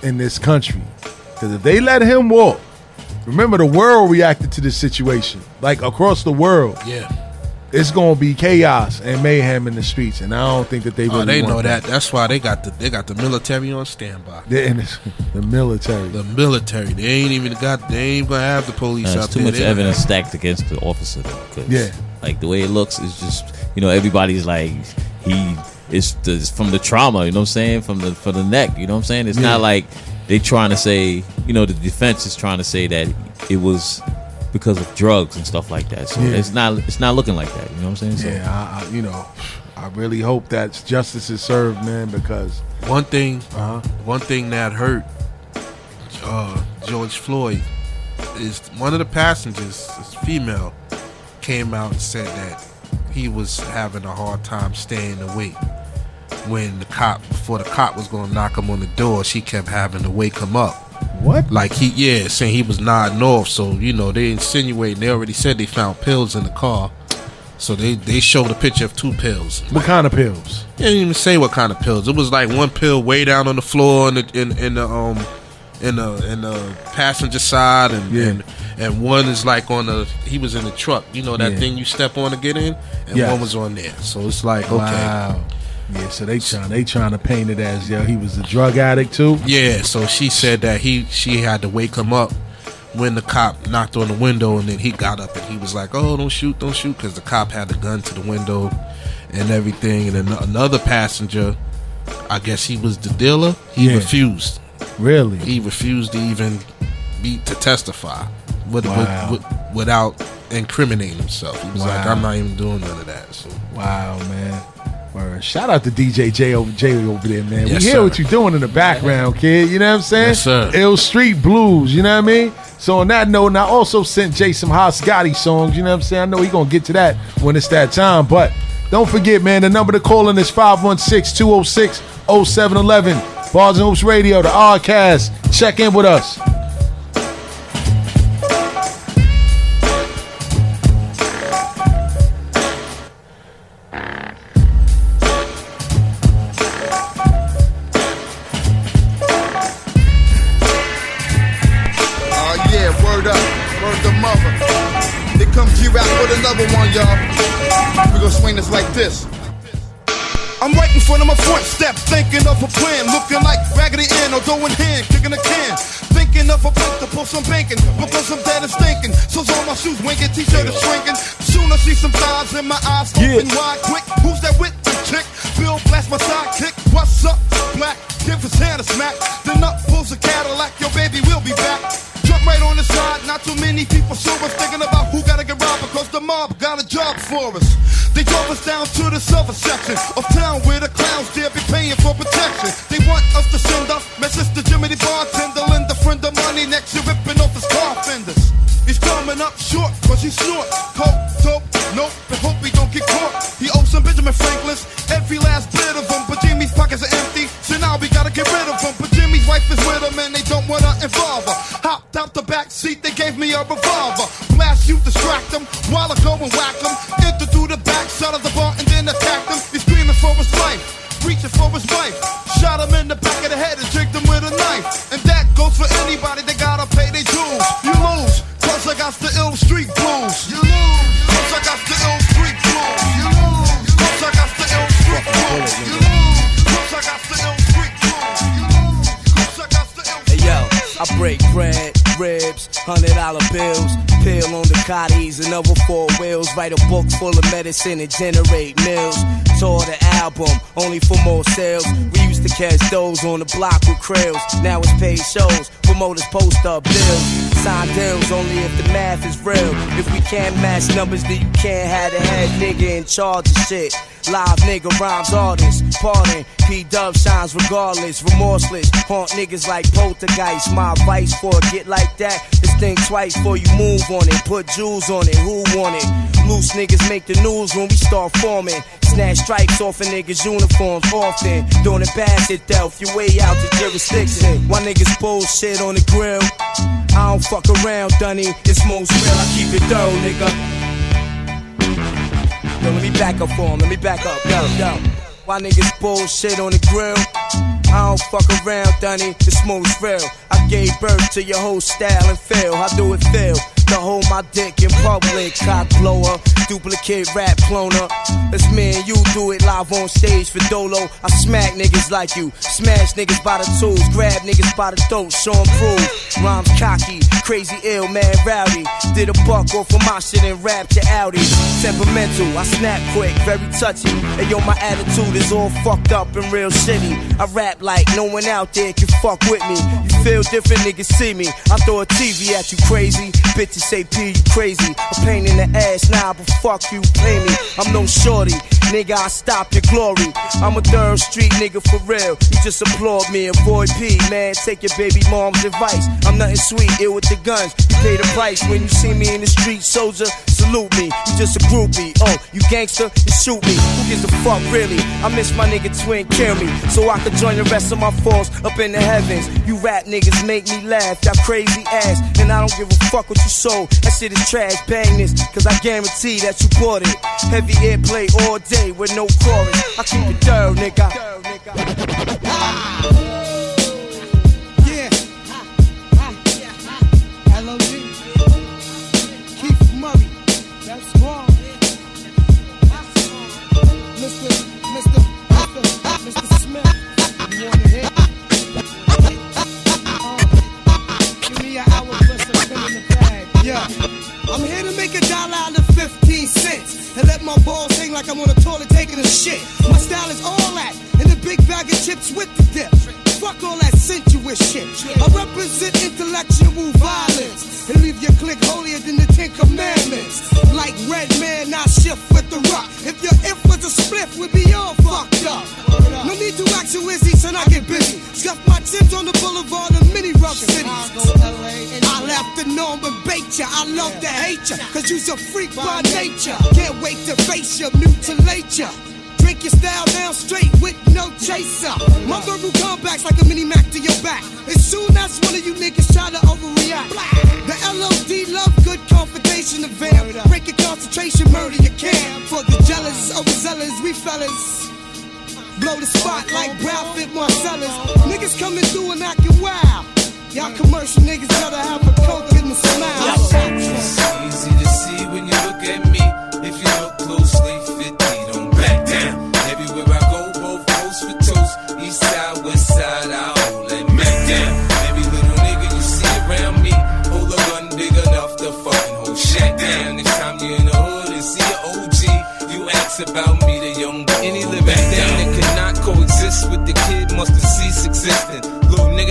in this country, because if they let him walk, remember the world reacted to this situation, like across the world. Yeah. It's gonna be chaos and mayhem in the streets, and I don't think that they really. Oh, they know that. That's why they got the military on standby. The military. They ain't gonna have the police out there. There's too much evidence stacked against the officer, though, cause, like the way it looks is just everybody's like it's from the trauma. You know what I'm saying? From the neck. You know what I'm saying? It's not like they trying to say the defense is trying to say that it was because of drugs and stuff like that. So it's not looking like that. You know what I'm saying? So, yeah, I really hope that justice is served, man, because one thing that hurt George Floyd is one of the passengers, this female, came out and said that he was having a hard time staying awake. When the cop was going to knock him on the door, she kept having to wake him up. What? Like saying he was nodding off. So they insinuating. They already said they found pills in the car. So they showed a picture of two pills. What kind of pills? They didn't even say what kind of pills. It was like one pill way down on the floor in the passenger side, and one is like he was in the truck. That thing you step on to get in, and one was on there. So it's like okay. Yeah, so they trying to paint it as he was a drug addict too. Yeah, so she said that she had to wake him up when the cop knocked on the window, and then he got up and he was like, "Oh, don't shoot," because the cop had the gun to the window and everything. And then another passenger, I guess he was the dealer. He refused. Really, he refused to even to testify without incriminating himself. He was like, "I'm not even doing none of that." So wow, man. Word. Shout out to DJ Jay over there, man. Yes, we hear what you're doing in the background, kid. You know what I'm saying? Yes, sir. Ill Street Blues, you know what I mean? So on that note, and I also sent Jay some Haas Gotti songs, you know what I'm saying? I know he's going to get to that when it's that time. But don't forget, man, the number to call in is 516-206-0711. Bars and Hoops Radio, the RCast. Check in with us. Like this. I'm right in front of my front step, thinking of a plan, looking like back of the end or going hand. course I'm banking, because I'm dead and stinking. So all my shoes winking, t-shirt is shrinking. Soon I see some thighs in my eyes open wide quick. Who's that with the chick? Bill blast my sidekick. What's up, black? Give his hand a smack. Then up pulls a Cadillac. Your baby will be back. Jump right on the side. Not too many people sober thinking about who gotta get robbed, because the mob got a job for us. They drove us down to the southern section of town where the clowns dare be paying for protection. They want us to send up message to Jimmy the bartender, lend a friend of money next year ripping off his car fenders. He's coming up short cause he snort coke, dope, nope, and hope he don't get caught. He owes some Benjamin Franklin's, every last bit of them, but Jimmy's pockets are empty, so now we gotta get rid of them. But Jimmy's wife is with him and they don't wanna involve her. Hopped out the back seat, they gave me a revolver. Blast you, distract them, while I go and whack them. Enter through the backside of the bar and then attack them. He's screaming for his life, reaching for his wife. Shot him in the back of the head and tricked him with a knife. And that goes for anybody that gotta pay their dues. You lose, cause I got the ill street blues. You lose, cause I got the ill street blues. You lose, cause I got the ill street blues. You lose, cause I got the ill street blues. You lose, cause I got the ill street blues. Hey yo, I break bread, ribs, $100 bills, pill on the cotties, another 4 wheels, write a book full of medicine and generate meals. Tore the album, only for more sales. We used to catch those on the block with krills. Now it's paid shows, promoters post up bills. Sign deals only if the math is real. If we can't match numbers, then you can't have the head nigga in charge of shit. Live nigga rhymes artists, pardon, P-Dub shines regardless, remorseless. Haunt niggas like poltergeist, my vice for a get like that. Just think twice before you move on it, put jewels on it, who want it? Loose niggas make the news when we start forming. Snatch stripes off a niggas' uniforms often. Don't embarrass it though, if you way out the jurisdiction. Why niggas bullshit on the grill? I don't fuck around, Dunny, it's most real, I keep it thorough, nigga. Yo, let me back up for him, let me back up, yo. Why niggas bullshit on the grill? I don't fuck around, Dunny, the smoke's real. I gave birth to your whole style and feel, how do it feel? To hold my dick in public, cock blower, duplicate rap cloner. Let's me and you do it live on stage for Dolo. I smack niggas like you, smash niggas by the tools, grab niggas by the throat, show 'em proof. Rhymes cocky, crazy ill, man rowdy. Did a buck off of my shit and rap to Audi. Temperamental, I snap quick, very touchy. And yo, my attitude is all fucked up and real shitty. I rap like no one out there can fuck with me. You feel different, niggas see me. I throw a TV at you, crazy bitches. Say P, you crazy. A pain in the ass now, nah, but fuck you, pay me. I'm no shorty, nigga, I stop your glory. I'm a third street nigga for real. You just applaud me, avoid P, man. Take your baby mom's advice. I'm nothing sweet, ill with the guns. You pay the price when you see me in the street, soldier. Salute me, you just a groupie. Oh, you gangster, you shoot me. Who gives a fuck, really? I miss my nigga twin, kill me. So I could join the rest of my foes up in the heavens. You rap niggas make me laugh, y'all crazy ass. And I don't give a fuck what you saw. That shit is trash, bang this, cause I guarantee that you bought it. Heavy airplay all day with no chorus. I keep it thorough, nigga. Yeah. L.O.G. Keith Murray. That's wrong. Mr. Smith. You want to hit? Give me an hour plus a pen in the back. Yeah, I'm here to make $1 out of 15 cents, and let my balls hang like I'm on a toilet taking a shit. My style is all that, and the big bag of chips with the dip. Fuck all that sensuous shit. I represent intellectual violence, and leave your clique holier than the 10 Commandments. Like Red Man, I shift with the rock. If your if was a spliff, we'd be all fucked up. No need to act too easy, son, I get busy. Scuff my chips on the boulevard of many rough cities. I left the norm and bake. I love to hate ya, cause you's a freak by nature. Can't wait to face ya, mutilate ya. Drink your style down straight with no chaser. My verbal comebacks like a mini-Mac to your back. As soon as one of you niggas try to overreact. The L.O.D. love good confrontation of them. Break your concentration, murder your cam. For the jealous, overzealous, we fellas blow the spot like Ralph and Marcellus. Niggas coming through and acting wild. Y'all commercial niggas gotta have a coke in the smile. It's easy to see when you look at me. If you look closely, 50 don't back down. Everywhere I go, both toes for toes. East side, west side, I hold that Mac down. Every little nigga you see around me.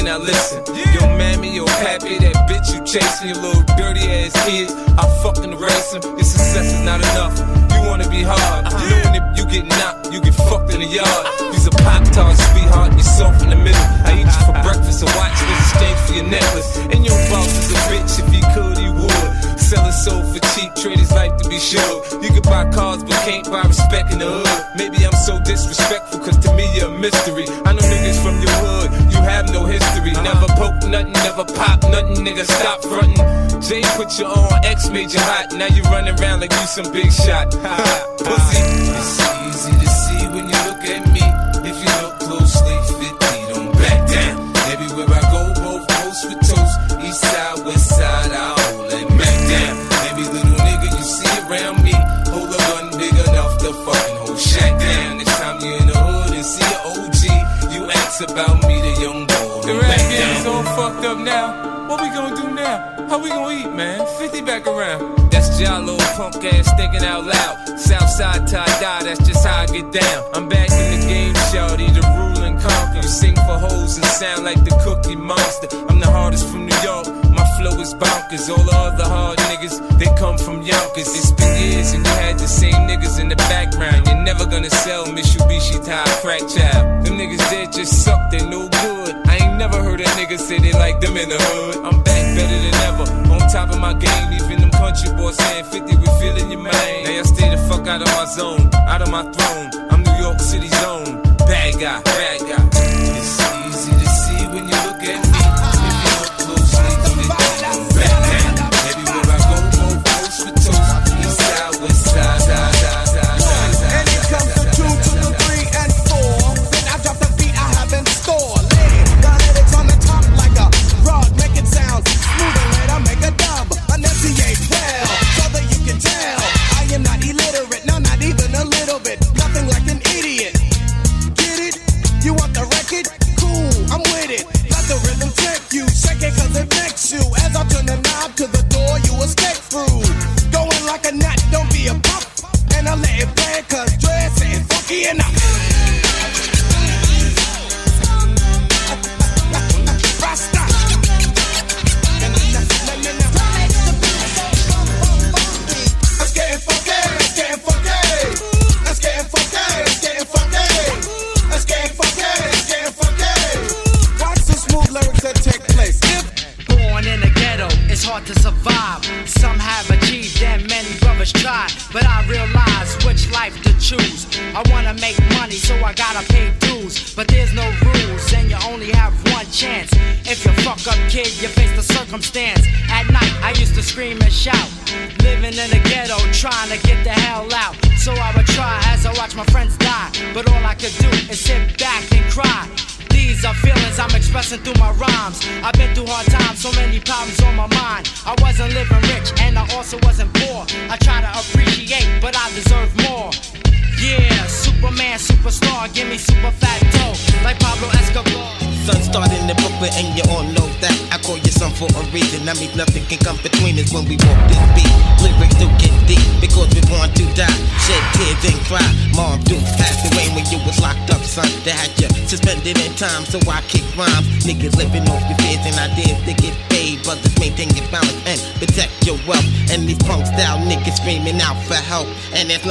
now listen. Yo, mammy, yo, pappy, that bitch you chasing, your little dirty ass kid. I fucking erase him. Your success is not enough. You wanna be hard. And if you get knocked, you get fucked in the yard. He's a Pop-Tart, sweetheart, you're soft in the middle. I eat you for breakfast and watch this exchange for your necklace. And your boss is a bitch, if he could, he would. Selling soul for cheap, trade his life to be sure. You can buy cars, but can't buy respect in the hood. Maybe I'm so disrespectful, cause to me you're a mystery. I know niggas from your hood, you have no history. Never poke nothing, never pop nothing, nigga, stop frontin'. Jay put you on, X made you hot. Now you running around like you some big shot. Pussy. It's easy to see when you look at me. If you look closely, 50 don't back down. Everywhere I go, both coast with toast. East side, west side, I hold it back down. Every little nigga you see around me, hold a gun big enough to fucking hold shack down. Next time you in the hood and see an OG, you ask about me, the young boy. The rap game is all fucked up now. What we gonna do now? How we gonna eat, man? 50 back around. That's Jalo, punk ass thinking out loud. Southside tie-dye, that's just how I get down. I'm back in the game, shawty, the rule and conquer. You sing for hoes and sound like the Cookie Monster. I'm the hardest from New York, my flow is bonkers. All the other hard niggas, they come from Yonkers. It's been years and you had the same niggas in the background. You're never gonna sell Mitsubishi tie crack child. Them niggas dead just suck, they no good. Never heard a nigga say they like them in the hood. I'm back better than ever, on top of my game. Even them country boys saying 50 with feeling your man. Now y'all stay the fuck out of my zone, out of my throne. I'm New York City's own, bad guy, bad guy. It's easy to see when you look at me. If you look closely, you can back down. Everywhere I go, both coast with toast. East side, west side, and it comes to 2, 2, 3, and 4. Then I drop the beat I have in store. There's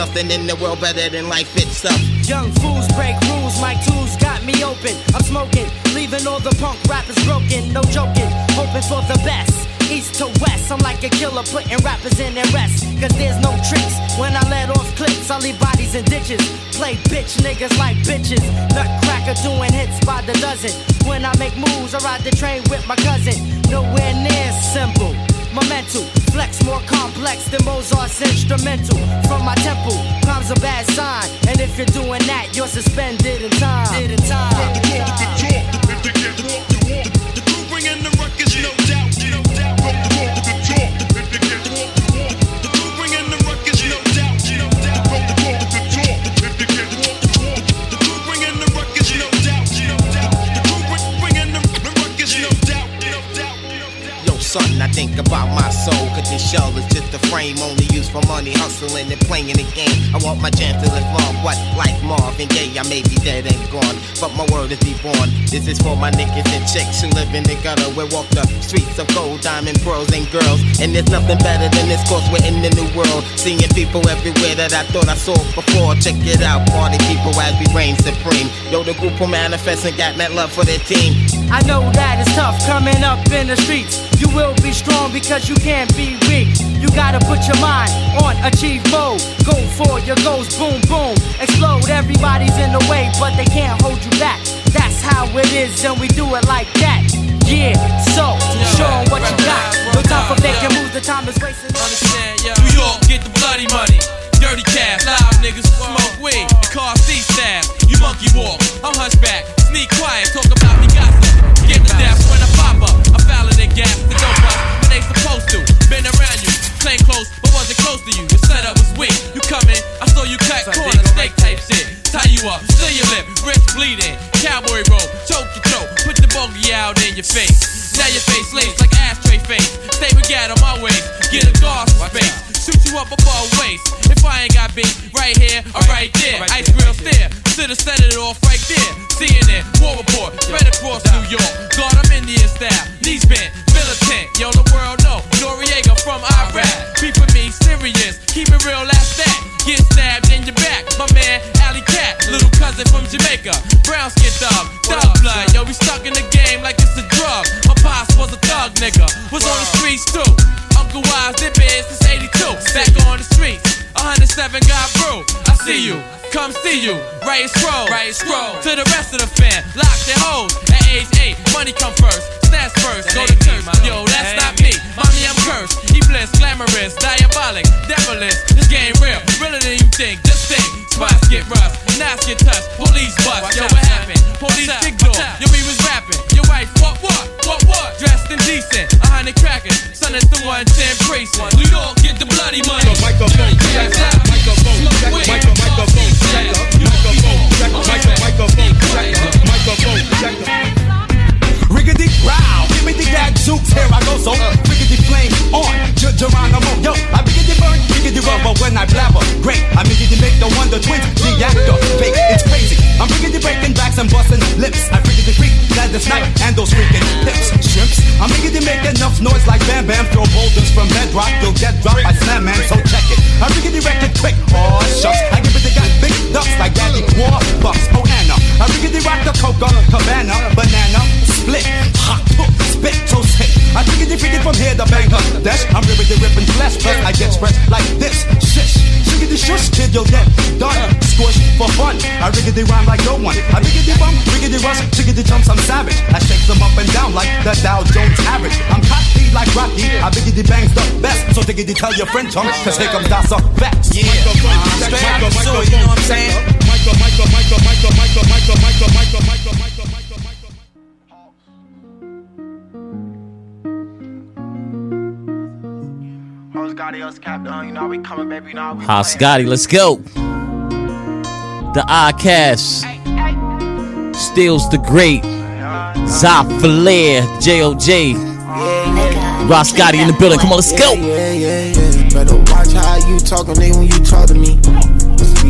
nothing in the world better than life itself. Young fools break rules, my tools got me open. I'm smoking, leaving all the punk rappers broken. No joking, hoping for the best. East to west, I'm like a killer putting rappers in their rest. Cause there's no tricks, when I let off clips I leave bodies in ditches. Play bitch niggas like bitches. Nutcracker doing hits by the dozen. When I make moves, I ride the train with my cousin. Nowhere near simple. Momental, flex more complex than Mozart's instrumental. From my temple, crime's a bad sign. And if you're doing that, you're suspended in time. The crew bringing the ruckus, no doubt. The crew bringing the ruckus, no doubt. The crew bringing the ruckus, no doubt. The crew bringing the ruckus, no doubt. son, I think about my soul. Cause this shell is just a frame, only used for money, hustling and playing the game. I want my chance to live long, what? Like Marvin Gaye, I may be dead and gone, but my word is reborn. This is for my niggas and chicks who live in the gutter. We walk the streets of gold, diamond, pearls, and girls. And there's nothing better than this, cause we're in the new world. Seeing people everywhere that I thought I saw before. Check it out, party people as we reign supreme. Yo, the group who manifest and got that love for their team. I know that it's tough coming up in the streets. You will be strong because you can't be weak. You gotta put your mind on achieve mode. Go for your goals, boom, boom. Explode, everybody's in the way, but they can't hold you back. That's how it is, and we do it like that. Yeah, so, show them what you got. No time for making moves, the time is wasting. Understand, yo. New York, get the bloody money. Dirty cash, live niggas, smoke weed, the car seat staff. You monkey walk, I'm hunchback, sneak quiet, talk about the gossip. Get the death when I pop up, I'm fouling the gas, the dope up, when they supposed to. Been around you, plain close, but wasn't close to you. Your setup was weak, you come in, I saw you cut corner, snake type shit. Tie you up, seal your lip, wrist bleeding, cowboy roll, choke your throat, put the bogey out in your face. Now your face lace like ashtray face. Stay with gat on my waist, get a guard for space. Shoot you up above waist. If I ain't got beat, right here or right there. Ice grill stare, shoulda set it off right there. Seeing it, war report, spread across New York. God, I'm Indian style, knees bent, militant. Yo, the world know, Noriega from Iraq. Keep with me serious, keep it real, that's that. Get stabbed in your back, my man, Alley Cat, little cousin from Jamaica, brown skin thug, thug blood, yo, we stuck in the game like it's a drug. My pops was a thug nigga, was on the streets too. Uncle Wise, dip it since 82, back on the streets, 107 got brew. I see you, come see you, right scroll, to the rest of the fam, lock their hoes, at age 8, money come first, snatch first, go to church, yo, that's not me, mommy, I'm cursed, he blessed, glamorous, diabolic, devilish, this game real, realer than you think, just think, spots get rough, knives get touched, police bust, yo, what happened, police ignore, yo, we was rapping, your wife, what, dressed in decent, 100 crackers, son, it's the 110 precinct, New York, get the bloody money, Riggedy growl, give me the gag zooks, here I go so riggedy flame on, Geronimo, yo, I riggedy burn, riggedy rubber when I blabber, great, I riggedy make the Wonder Twins, the actor, fake, it's crazy, I'm riggedy breaking backs and busting lips, I riggedy creep, glad the snipe, and those freaking lips, shrimps, I'm riggedy make enough noise like Bam Bam, throw boulders from bedrock, you'll get dropped by Slam Man, so check it, I riggedy wreck it quick, aw shucks, I give it the guy big ducks like Daddy War Bucks, oh Anna, I riggedy rock the Coca, Cabana, banana, split, hot, hook, spit, so sick. I riggedy freaking from here to Bangladesh. I'm riggedy ripping flesh, but I get stretched like this. Shish, riggedy shush, kid, you'll get done. Squish for fun. I riggedy rhyme like no one. I riggedy bum, riggedy rush, riggedy jumps, I'm savage. I shake them up and down like the Dow Jones average. I'm cocky like Rocky. I riggedy bangs the best. So riggedy tell your friend, chunk, cause here comes that's a fact. Yeah, I'm straight, so you know what I'm saying? Haas Gotti, let's go. The ICAS Steals the Great Zion Flynn, J.O.J. Haas Gotti in the building. Come on, let's go. Better watch how you talk on they when you talk to me.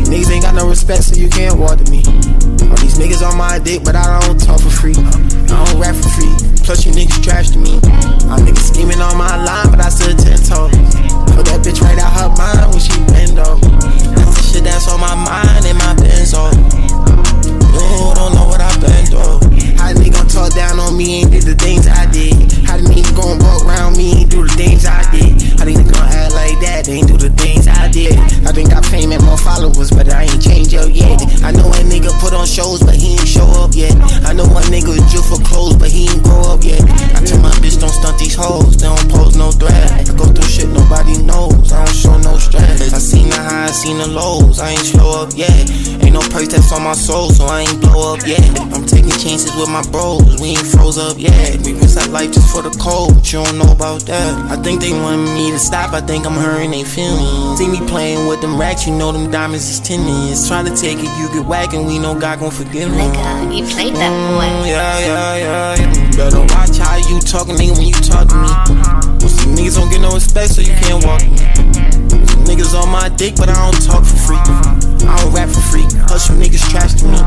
Niggas ain't got no respect, so you can't walk to me. All these niggas on my dick, but I don't talk for free. I don't rap for free, plus you niggas trash to me. I niggas scheming on my line, but I still 10 toes. Put that bitch right out her mind when she bend over. That's the shit that's on my mind and my benzo. You don't know what I've been through. How the nigga talk down on me and did the things I did? How the nigga gon' walk around me and do the things I did? How the nigga gon' act like that, they ain't do the things I did? I think I fame and more followers, but I ain't changed up yet. I know a nigga put on shows, but he ain't show up yet. I know one nigga drill for clothes, but he ain't grow up yet. I tell my bitch don't stunt these hoes, they don't pose no threat. I go through shit nobody knows, I don't show no stress. I seen the highs, seen the lows, I ain't slow up yet. Ain't no purse that's on my soul, so I ain't blow up yet. I'm taking chances with my bros, we ain't froze up yet. We risk that life just for the cold, but you don't know about that. I think they want me to stop, I think I'm hurting they feelings. See me playing with them racks, you know them diamonds is tennis. Trying to take it, you get whacked, and we know God gon' forgive me. Nigga, you played that boy. Yeah, yeah, yeah, yeah. Better watch how you talkin', nigga, when you talk to me. respect, so you can't walk me. Niggas on my dick, but I don't talk for free. I don't rap for free, hush you niggas trash to me.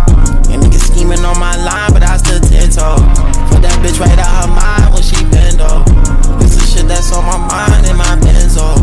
And niggas scheming on my line, but I still 10 toes. Put that bitch right out her mind when she bend off. This is shit that's on my mind and my pins off.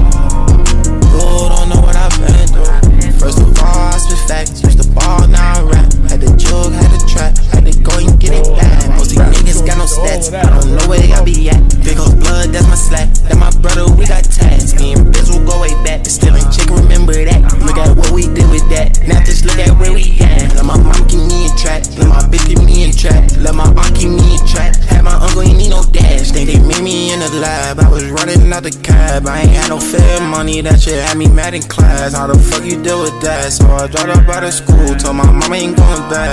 Lord, don't know what I've been through. First of all, I spit facts, used the ball, now I rap. Had the jug, had the trap, had to go and get it back. Most these niggas got no stats, I don't know where I be at. Big ol' blood, that's my slack, that my brother, we got tats. Me and bitch will go way back, stealing chick, remember that. Look at what we did with that, now just look at where we at. Let my mom keep me in track, let my bitch keep me in track, let my aunt keep me in track. Had my uncle, ain't need no dash, think they made me in the lab. I was running out the cab, I ain't had no fair money, that shit had me mad in class. How the fuck you deal with that? So I dropped up out of school, told my mama ain't going back.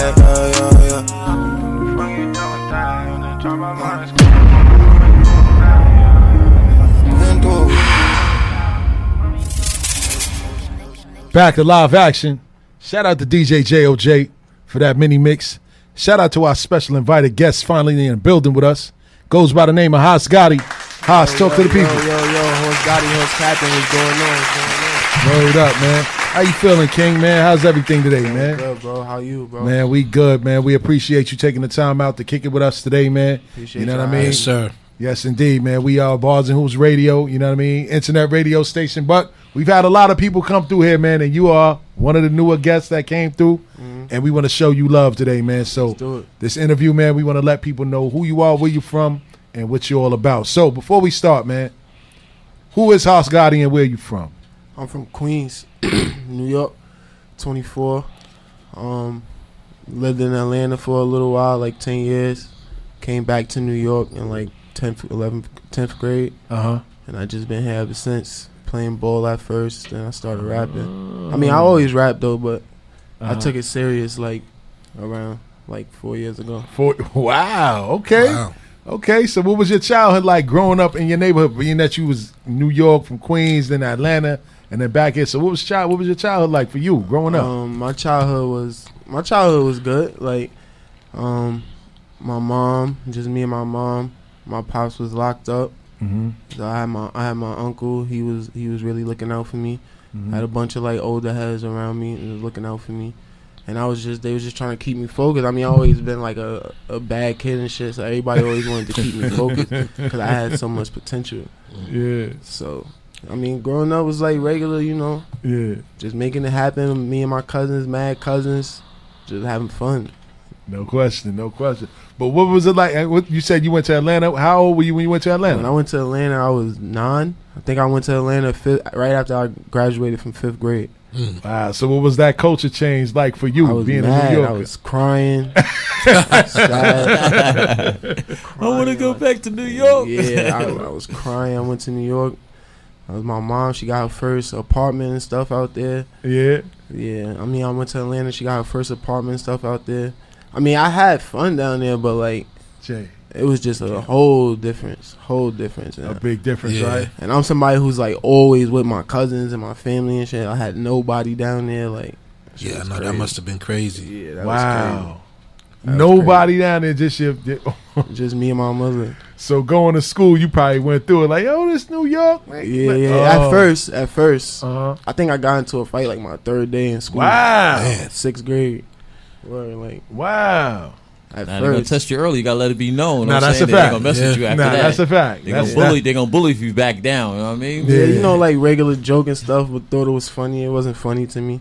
Back to live action. Shout out to DJ JOJ for that mini mix. Shout out to our special invited guests finally in the building with us. Goes by the name of Haas Gotti. Haas, talk to the people. Horse Gotti, Horse Captain, what's going on? Word up, man. How you feeling, King, man? How's everything today, man? Good, bro. How you, bro? Man, we good, man. We appreciate you taking the time out to kick it with us today, man. Appreciate you. You know what I mean? Yes, sir. Yes, indeed, man. We are Bars and Hoops Radio, you know what I mean? Internet radio station. But we've had a lot of people come through here, man, and you are one of the newer guests that came through, and we want to show you love today, man. So this interview, man, we want to let people know who you are, where you from, and what you're all about. So before we start, man, who is Haas Gotti and where you from? I'm from Queens, New York, 24. Lived in Atlanta for a little while, like 10 years. Came back to New York in like 10th grade. And I just been here ever since. Playing ball at first, then I started rapping. I mean, I always rapped though, but I took it serious like around like 4 years ago. Wow, okay. Wow. Okay, so what was your childhood like growing up in your neighborhood, being that you was New York, from Queens, then Atlanta, and then back here? So what was your childhood like for you growing up? My childhood was good. Like, my mom, just me and my mom. My pops was locked up. So I had my uncle. He was really looking out for me. I had a bunch of like older heads around me and was looking out for me. And they was just trying to keep me focused. I mean, I always been like a bad kid and shit, so everybody always wanted to keep me focused because I had so much potential. Yeah. So, I mean, growing up was like regular, you know. Yeah. Just making it happen. Me and my cousins, mad cousins, just having fun. No question, no question. But what was it like? You said you went to Atlanta. How old were you when you went to Atlanta? When I went to Atlanta, I was 9. I think I went to Atlanta right after I graduated from 5th grade. Wow, so what was that culture change like for you? I was being mad, in New York? I was crying. I want to go back to New York. Yeah, I was crying. I went to New York. That was my mom. She got her first apartment and stuff out there. Yeah. Yeah, I mean, I went to Atlanta. She got her first apartment and stuff out there. I mean, I had fun down there, but like, it was just a whole difference. A big difference, right? And I'm somebody who's like always with my cousins and my family and shit. I had nobody down there, like. Yeah, no, that must have been crazy. Yeah, that was crazy. Nobody down there, just me and my mother. So going to school, you probably went through it like, oh, this New York, man. Yeah. At first, I think I got into a fight like my 3rd day in school. Wow, man, 6th grade. Like, wow. At first, they're gonna test you early. You gotta let it be known. Nah, that's a fact. Gonna mess with you after that. That's a fact. They gonna bully if you back down. You know what I mean? Yeah, you know, like regular joking stuff, but thought it was funny. It wasn't funny to me.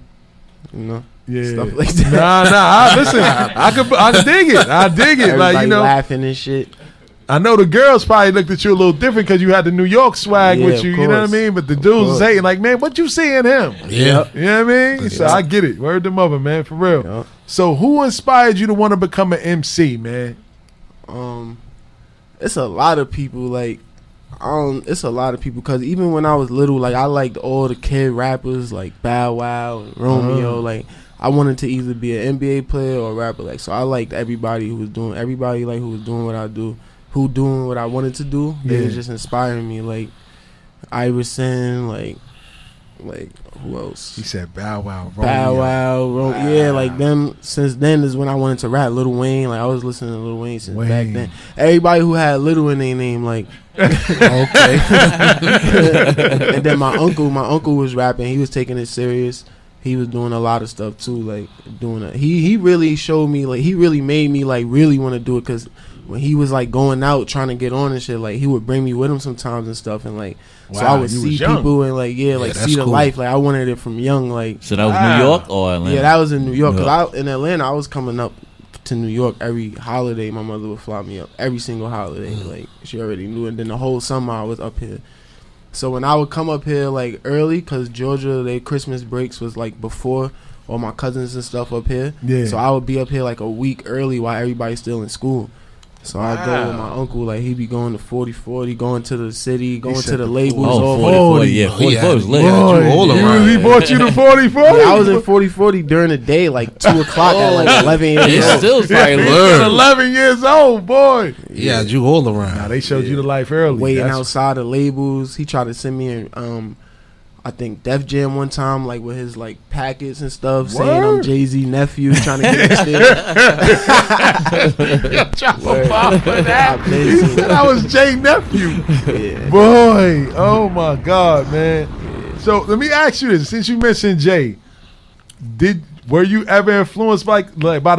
You know. Yeah. Stuff like that. Listen. I dig it. Everybody like, you know, laughing and shit. I know the girls probably looked at you a little different because you had the New York swag with you, you know what I mean? But the dudes was hating, like, man, what you see in him? Yeah. You know what I mean? Yeah. So I get it. Word to mother, man, for real. Yeah. So who inspired you to want to become an MC, man? It's a lot of people, like, it's a lot of people because even when I was little, like, I liked all the kid rappers, like Bow Wow and Romeo, like, I wanted to either be an NBA player or a rapper, like, so I liked everybody who was doing what I do. Who doing what I wanted to do? They was just inspiring me, like Iverson, like Like, who else? He said Bow Wow. Bow Wow. Yeah, like them. Since then is when I wanted to rap. Lil Wayne. Like, I was listening to Lil Wayne since back then. Everybody who had Lil in their name, like, okay. And then my uncle was rapping. He was taking it serious. He was doing a lot of stuff too, like doing it. He really showed me, like, he really made me, like, really want to do it, because when he was, like, going out trying to get on and shit, like, he would bring me with him sometimes and stuff, and, like, wow, so I would see people and, like, see the life. Like, I wanted it from young, like. So that was New York or Atlanta? Yeah, that was in New York, because in Atlanta, I was coming up to New York every holiday. My mother would fly me up every single holiday. Like, she already knew, and then the whole summer I was up here. So when I would come up here, like, early, because Georgia, their Christmas breaks was, like, before all my cousins and stuff up here. Yeah. So I would be up here, like, a week early while everybody's still in school. So I go with my uncle, like, he be going to 4040, going to the city, going to the labels. Oh, 4040, yeah, 4040 was lit. He bought you to 4040. I was in 4040 during the day, like 2 o'clock at like 11 years old. Still like 11 years old, boy. Yeah, you all around. Nah, they showed you the life early. Waiting outside the labels. He tried to send me in, I think, Def Jam one time, like, with his, like, packets and stuff. Word. Saying I'm Jay-Z nephew, trying to get this shit. Yo, drop a bomb for that. He said I was Jay nephew. Yeah. Boy, oh my God, man. Yeah. So let me ask you this: since you mentioned Jay, were you ever influenced by the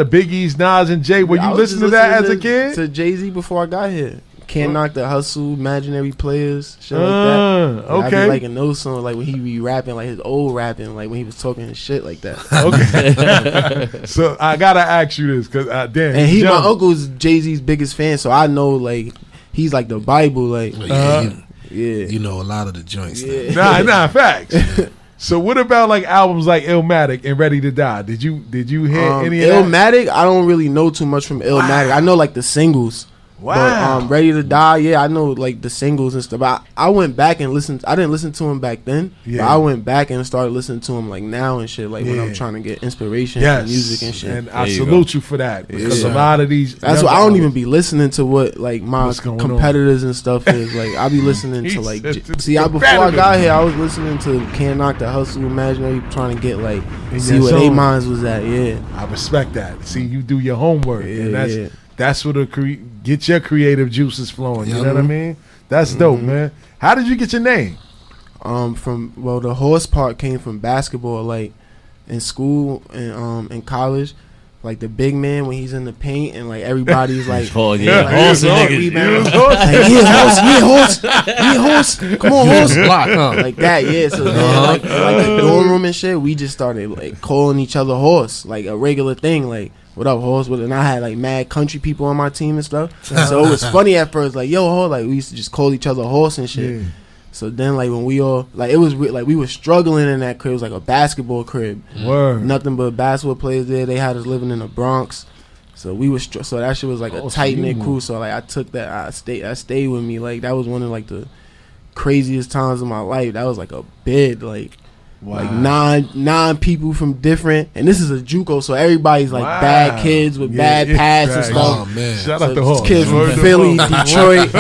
Biggies, Nas, and Jay? Were you listening to that as a kid? To Jay-Z before I got here. Can't Knock the Hustle, Imaginary Players, shit like that. Okay. I be liking those songs, like when he be rapping, like his old rapping, like when he was talking his shit like that. Okay. So I gotta ask you this, cause and he, my uncle's Jay-Z's biggest fan, so I know, like, he's like the Bible, like you know a lot of the joints. Yeah. Nah, facts. So what about, like, albums like Illmatic and Ready to Die? Did you hear any of Illmatic? That? I don't really know too much from Illmatic. Wow. I know, like, the singles. Wow. But Ready to Die, I know, like, the singles and stuff. I went back and listened. I didn't listen to him back then, but I went back and started listening to him, like, now and shit, like, when I'm trying to get inspiration from music and shit. And I salute you for that, because a lot of these... That's why I don't even be listening to what, like, my competitors and stuff is. Like, I be listening to, like... before I got here, I was listening to Can't Knock the Hustle, Imaginary, trying to get, like, see what they minds was at, I respect that. See, you do your homework, and that's what'll get your creative juices flowing. You know what I mean? That's dope, man. How did you get your name? The horse part came from basketball. Like, in school and in college, like, the big man, when he's in the paint and, like, everybody's like, horse niggas, horse, come on, horse, block, like that, So then, like the dorm room and shit, we just started, like, calling each other horse, like a regular thing, like, what up, horse? And I had, like, mad country people on my team and stuff. So it was funny at first, like, yo, horse. Like, we used to just call each other horse and shit. Yeah. So then, like, when we all, like, it was, like, we were struggling in that crib. It was like a basketball crib. Word. Nothing but basketball players there. They had us living in the Bronx. So we were, so that shit was, like, a tight-knit crew. So, like, I took that, I stayed with me. Like, that was one of, like, the craziest times of my life. That was, like, a bid, like. Wow. Like nine people from different, and this is a JUCO, so everybody's like bad kids with bad pads and stuff. Oh, man. Shout out to Hawks. Kids from Philly, Detroit.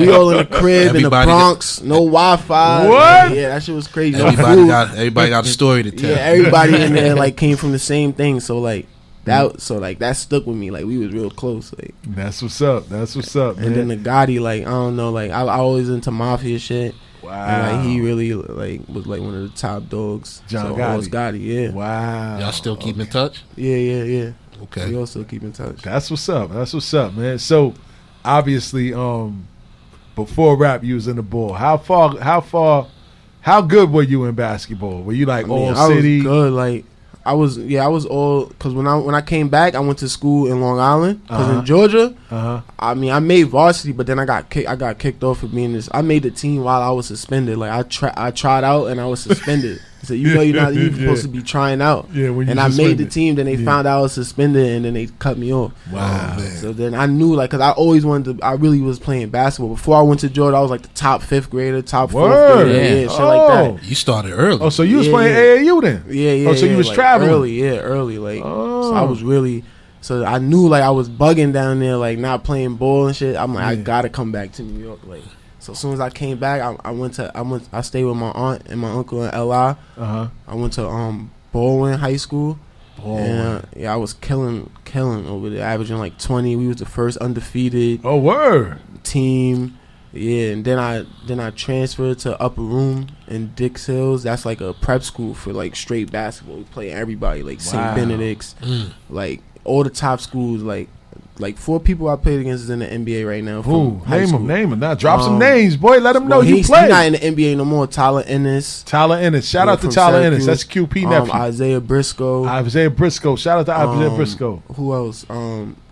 We all in the crib in the Bronx. No Wi-Fi. What? Yeah, that shit was crazy. Everybody got a story to tell. Yeah, everybody in there, like, came from the same thing. So, like, that stuck with me. Like, we was real close. Like, that's what's up. That's what's up. And then the Gotti, like, I don't know, like, I always into mafia shit. Wow. And, like, he really, like, was, like, one of the top dogs. Horse Gotti, Wow. Y'all still keep in touch? Yeah. Okay. We all still keep in touch. That's what's up. That's what's up, man. So, obviously, before rap, you was in the ball. How good were you in basketball? Were you, like, all-city? I was good, like... I was all, because when I came back, I went to school in Long Island, because in Georgia, I mean, I made varsity, but then I got kicked off for being this. I made the team while I was suspended. Like, I tried out and I was suspended. So you know you're supposed to be trying out. Yeah, when you and suspended. I made the team, then they found out I was suspended, and then they cut me off. Wow. Man. So then I knew, like, because I always wanted to. I really was playing basketball before I went to Georgia. I was like the top 5th grader, top 4th grader, shit like that. You started early. Oh, so you was playing AAU then? Yeah. Oh, so you was like traveling early. Like, so I was really. So I knew, like, I was bugging down there, like, not playing ball and shit. I'm like, I gotta come back to New York, like. So as soon as I came back, I stayed with my aunt and my uncle in L.I. I went to Bowling High School. And, yeah, I was killing over there, averaging like 20. We was the first undefeated team. Yeah, and then I transferred to Upper Room in Dix Hills. That's like a prep school for like straight basketball. We play everybody, like St. Benedict's, like all the top schools. Like four people I played against is in the NBA right now. Ooh, name them. Now drop some names, boy. Let them know you play. He's not in the NBA no more. Tyler Ennis. Shout out to Tyler Ennis. That's QP nephew. Isaiah Briscoe. Shout out to Isaiah Briscoe. Who else?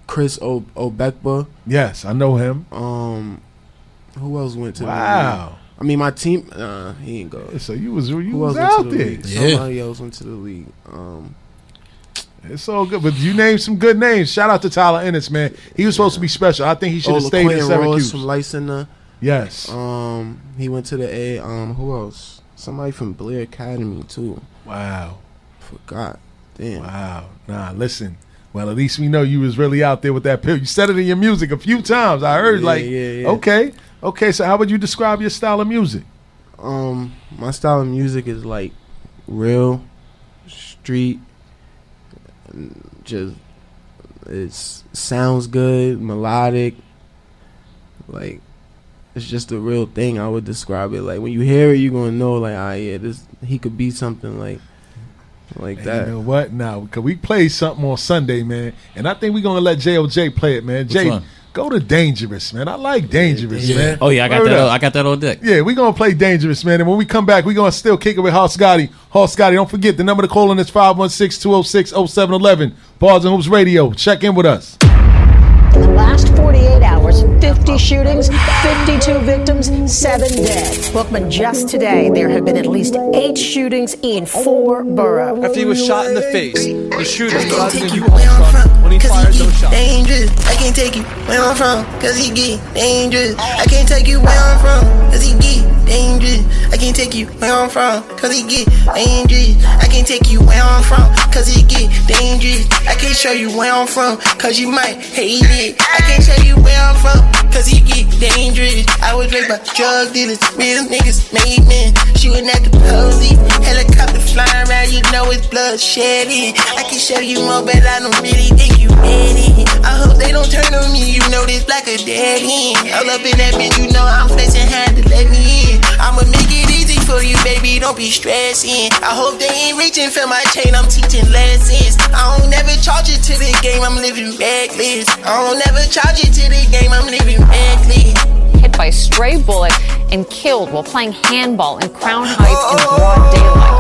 Chris Obekba. Yes, I know him. Who else went to the league? I mean, my team, he ain't go. So you was out there. Somebody else went to the league. It's all good, but you named some good names. Shout out to Tyler Ennis, man. He was supposed to be special. I think he should have stayed in Syracuse. From Lycena. Yes. He went to the A. Who else? Somebody from Blair Academy too. Wow. Forgot. Damn. Wow. Nah, listen. Well, at least we know you was really out there with that pill. You said it in your music a few times. I heard Okay. So how would you describe your style of music? My style of music is like real, street. Just it sounds good, melodic. Like it's just the real thing. I would describe it like when you hear it, you're gonna know like, he could be something like that. You know what? Now, because we play something on Sunday, man, and I think we're gonna let J.O.J. play it, man. Jay, go to Dangerous, man. I like Dangerous, man. Oh yeah, I got that on deck. Yeah, we gonna play Dangerous, man. And when we come back, we gonna still kick it with Haas Gotti. Haas Gotti, don't forget the number to call in is 516-206-0711. Bars and Hoops Radio. Check in with us. In the last 48 hours, 50 shootings, 52 victims, 7 dead. Bookman, just today, there have been at least 8 shootings in 4 boroughs. After he was shot in the face, the shooter shot him when he fired those shots. Dangerous. I can't take you where I'm from, cause he get dangerous. I can't take you where I'm from, cause he get dangerous. I can't take you where I'm from, cause he get dangerous. I can't take you where I'm from, cause he get dangerous. I can't show you where I'm from, cause you might hate it. I can't tell you where I'm from, cause he get dangerous. I was raised by drug dealers, real niggas made men. Shooting at the police, helicopter flying around, you know it's blood shedding. I can show you more, but I don't really think you ready. I hope they don't turn on me, you know this like a dead end. All up in that bitch, you know I'm flexing hard to let me in. I'ma make it easy for you, baby, don't be stressing. I hope they ain't reaching for my chain, I'm teaching lessons. I don't never charge it to the game, I'm living reckless. I don't never charge it to the game, I'm living reckless. Hit by a stray bullet and killed while playing handball in Crown Heights in broad daylight.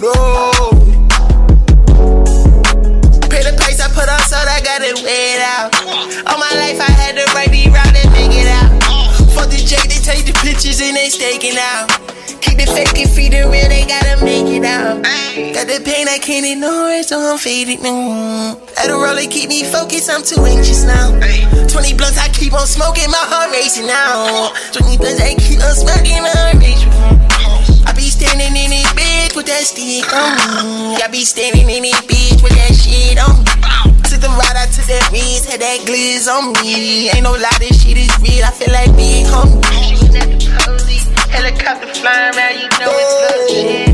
No. Pay the price I put on, so I got it weighed out. All my life I had to write me round and make it out. Fuck the J, they take the pictures and they staking out. Keep the fake and feed the real, they gotta make it out. Got the pain I can't ignore, so I'm faded. Adderall, they keep me focused, I'm too anxious now. 20 blunts, I keep on smoking, my heart racing now. 20 blunts, I keep on smoking, my heart racing. I be standing in this bitch with that stick on me. I be standing in this bitch with that shit on me. Took the ride out to that wrist, had that glitz on me. Ain't no lie, this shit is real, I feel like big homie. Helicopter flying around, you know it's love shit.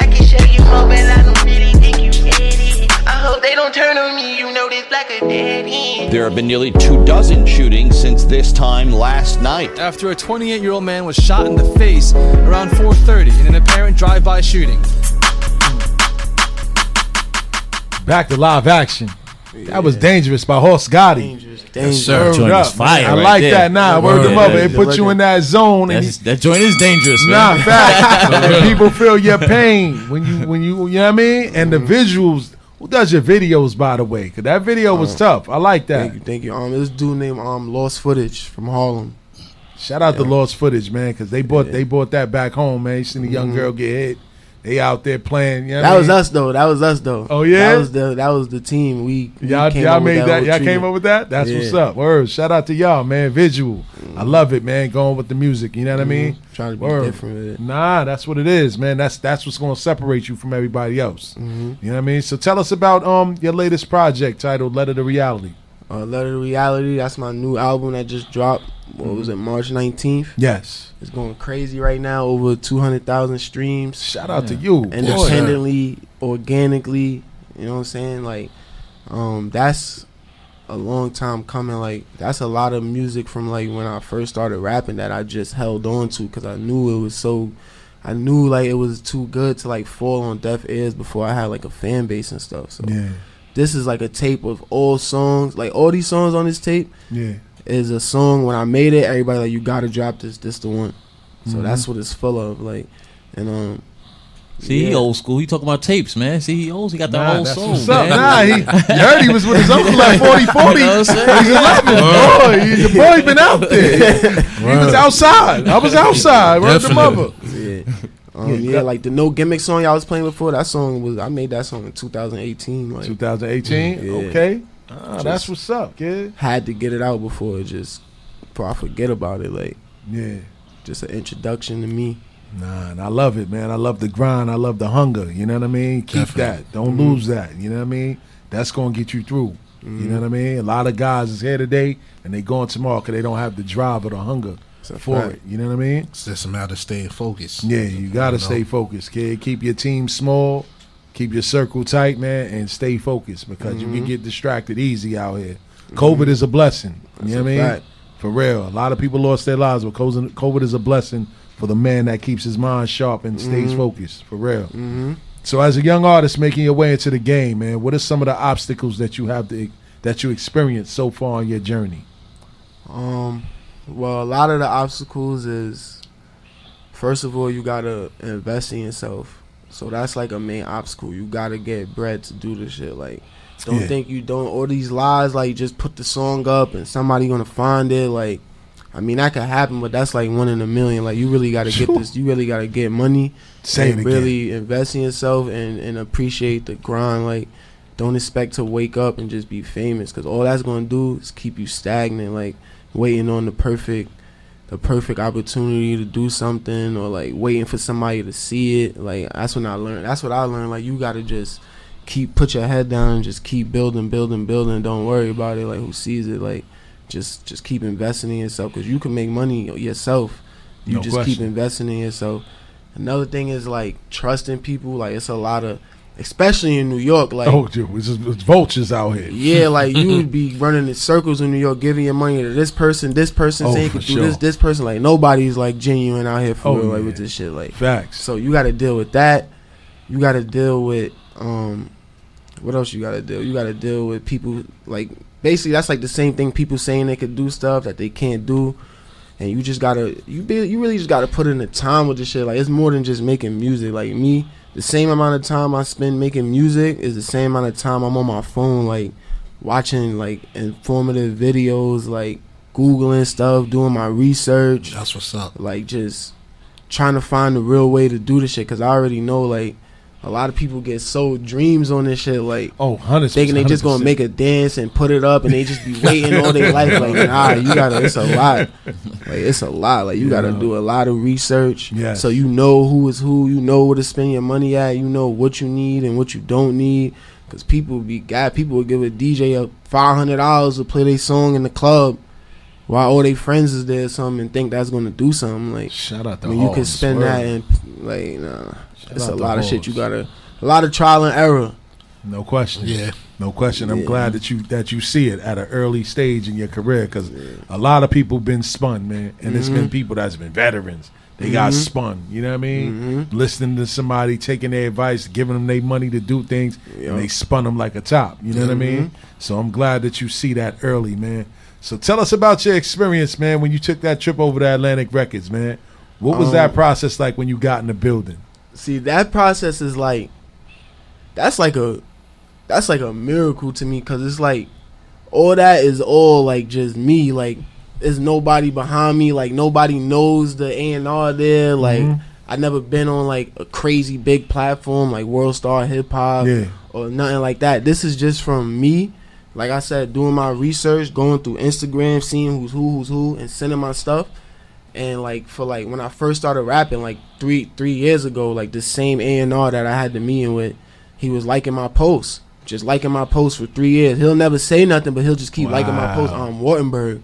I can show you more, but I don't really think you get it. I hope they don't turn on me, you know this like a dead end. There have been nearly 24 shootings since this time last night. After a 28-year-old man was shot in the face around 4:30 in an apparent drive-by shooting. Back to live action. That was Dangerous by Horse Gotti. Dangerous. Sir, joint up. Fire I right like there. That now. Word them up. It put you in that zone. That joint is dangerous, man. Nah, fact. And people feel your pain when you know what I mean? And the visuals. Who does your videos, by the way? Because that video was tough. I like that. Thank you. This dude named Lost Footage from Harlem. Shout out to Lost Footage, man, because they brought that back home, man. You seen a young girl get hit. They out there playing. You know that was us though. Oh yeah, that was the team. We y'all made that. Y'all came up with that. That's what's up. Word. Shout out to y'all, man. Visual. I love it, man. Going with the music. You know what I mean? Trying to be different with it. Nah, that's what it is, man. That's what's gonna separate you from everybody else. You know what I mean? So tell us about your latest project titled "Letter to Reality." Letter to Reality. That's my new album that just dropped. What was it, March 19th? Yes. It's going crazy right now. Over 200,000 streams. Shout out to you. Independently, organically. You know what I'm saying? Like, that's a long time coming. Like, that's a lot of music from like when I first started rapping that I just held on to because I knew it was so. I knew like it was too good to like fall on deaf ears before I had like a fan base and stuff. So this is like a tape of all songs. Like all these songs on this tape is a song when I made it. Everybody like, you gotta drop this. This the one. So that's what it's full of. Like, and see, he old school. He talking about tapes, man. See, he old. He got the whole soul, man. Nah, you heard he was with his uncle at 4040. You know what I'm saying? He's 11. Boy, your boy been out there. He was outside. I was outside. Where's the mother? Like the No Gimmick song y'all was playing before. That song was, I made that song in 2018. Like 2018. Okay, that's what's up, kid. Had to get it out before it just, before I forget about it. Like, yeah, just an introduction to me. Nah, and I love it, man. I love the grind. I love the hunger. You know what I mean? Keep that. Don't lose that. You know what I mean? That's going to get you through. You know what I mean? A lot of guys is here today, and they going tomorrow because they don't have the drive or the hunger for it. You know what I mean? It's just a matter of staying focused. Yeah, you got to stay focused, kid. Keep your team small. Keep your circle tight, man, and stay focused because you can get distracted easy out here. COVID is a blessing. That's, you know what I mean? Fact. For real. A lot of people lost their lives, but COVID is a blessing for the man that keeps his mind sharp and stays focused, for real. So as a young artist making your way into the game, man, what are some of the obstacles that you have to, that you experienced so far on your journey? Well, a lot of the obstacles is, first of all, you gotta invest in yourself. So that's like a main obstacle. You gotta get bread to do this shit. Like, don't think you don't, all these lies, like just put the song up and somebody gonna find it, like. I mean, that could happen, but that's like one in a million. Like, you really got to get this. You really got to get money. Same, really invest in yourself and appreciate the grind. Like, don't expect to wake up and just be famous because all that's going to do is keep you stagnant, like waiting on the perfect opportunity to do something or like waiting for somebody to see it. Like, that's when I learned. That's what I learned. Like, you got to just put your head down and just keep building. Don't worry about it. Like, who sees it? Like, Just keep investing in yourself because you can make money yourself. Keep investing in yourself. Another thing is like trusting people. Like, it's a lot of, especially in New York. Like, oh, dude, it's vultures out here. Yeah, like you would be running in circles in New York, giving your money to this person saying you can do this person. Like, nobody's like genuine out here for real, like, with this shit. Like, facts. So you got to deal with that. You got to deal with what else you got to deal? You got to deal with people like. Basically, that's like the same thing, people saying they could do stuff that they can't do. And you just gotta, you really just gotta put in the time with this shit. Like, it's more than just making music. Like, me, the same amount of time I spend making music is the same amount of time I'm on my phone, like, watching, like, informative videos, like, Googling stuff, doing my research. That's what's up. Like, just trying to find the real way to do this shit, because I already know, like, a lot of people get sold dreams on this shit, like, 100%, thinking they just gonna make a dance and put it up, and they just be waiting all their life. Like, nah, you gotta. It's a lot. Like, it's a lot. Like, you gotta do a lot of research, so you know who is who. You know where to spend your money at. You know what you need and what you don't need. Cause people will give a DJ up $500 to play their song in the club, while all their friends is there or something, and think that's gonna do something. Like, shout out to you can spend that and like, nah. It's a lot of shit you gotta, a lot of trial and error. No question. Yeah. No question. I'm glad that you see it at an early stage in your career because a lot of people been spun, man. And it's been people that's been veterans. They got spun. You know what I mean? Listening to somebody, taking their advice, giving them their money to do things, and they spun them like a top. You know what I mean? So I'm glad that you see that early, man. So tell us about your experience, man, when you took that trip over to Atlantic Records, man. What was that process like when you got in the building? See, that process is like, that's like a miracle to me because it's like, all that is all like just me. Like, there's nobody behind me. Like, nobody knows the A&R there. Like, I never been on like a crazy big platform like World Star Hip Hop or nothing like that. This is just from me. Like I said, doing my research, going through Instagram, seeing who's who, and sending my stuff. And, like, for, like, when I first started rapping, like, three years ago, like, the same A&R that I had the meeting with, he was liking my posts. just liking my posts for 3 years. He'll never say nothing, but he'll just keep liking my posts. Wartenberg,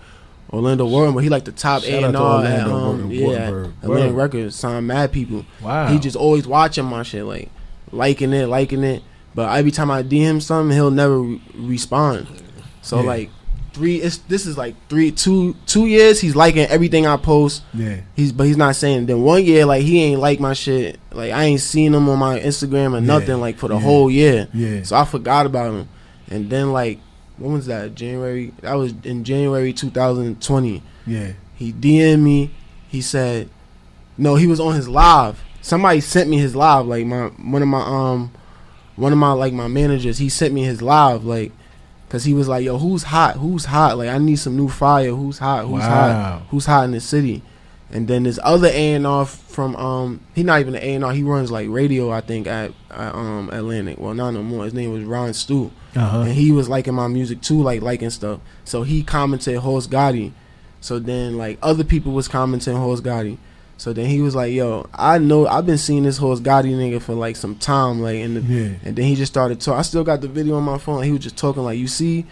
Orlando Wartenberg, he like the top A&R at Atlantic Records, signed mad people. Wow. He just always watching my shit, like liking it. But every time I DM something, he'll never respond. So like two years he's liking everything I post. Yeah. But he's not saying. Then 1 year, like, he ain't like my shit. Like, I ain't seen him on my Instagram or nothing, like, for the whole year. Yeah. So I forgot about him. And then, like, when was that? January. That was in January 2020. Yeah. He DM'd me. He said, no, he was on his live. Somebody sent me his live. Like, one of my managers, he sent me his live, like, cause he was like, yo, who's hot, like, I need some new fire, who's hot in the city. And then this other A&R from he not even an A&R, he runs like radio, I think, at Atlantic, well, not no more, his name was Ron Stu. And he was liking my music too, like liking stuff, so he commented Horse Gotti. So then, like, other people was commenting Horse Gotti. So then he was like, yo, I know, I've been seeing this Horse Gotti nigga for, like, some time. Like, and then he just started talking. I still got the video on my phone. He was just talking, like, you see,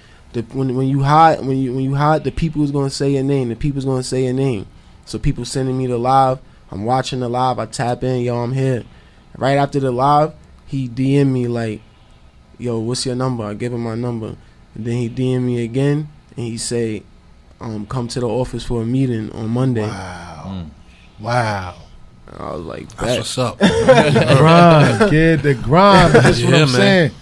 when you hide, the people's going to say your name. The people's going to say your name. So people sending me the live. I'm watching the live. I tap in. Yo, I'm here. Right after the live, he DM'd me, like, yo, what's your number? I give him my number. And then he DM'd me again, and he say, come to the office for a meeting on Monday. Wow. Wow. I was like, that's what's up. Grind, kid, the grind. That's what I'm saying.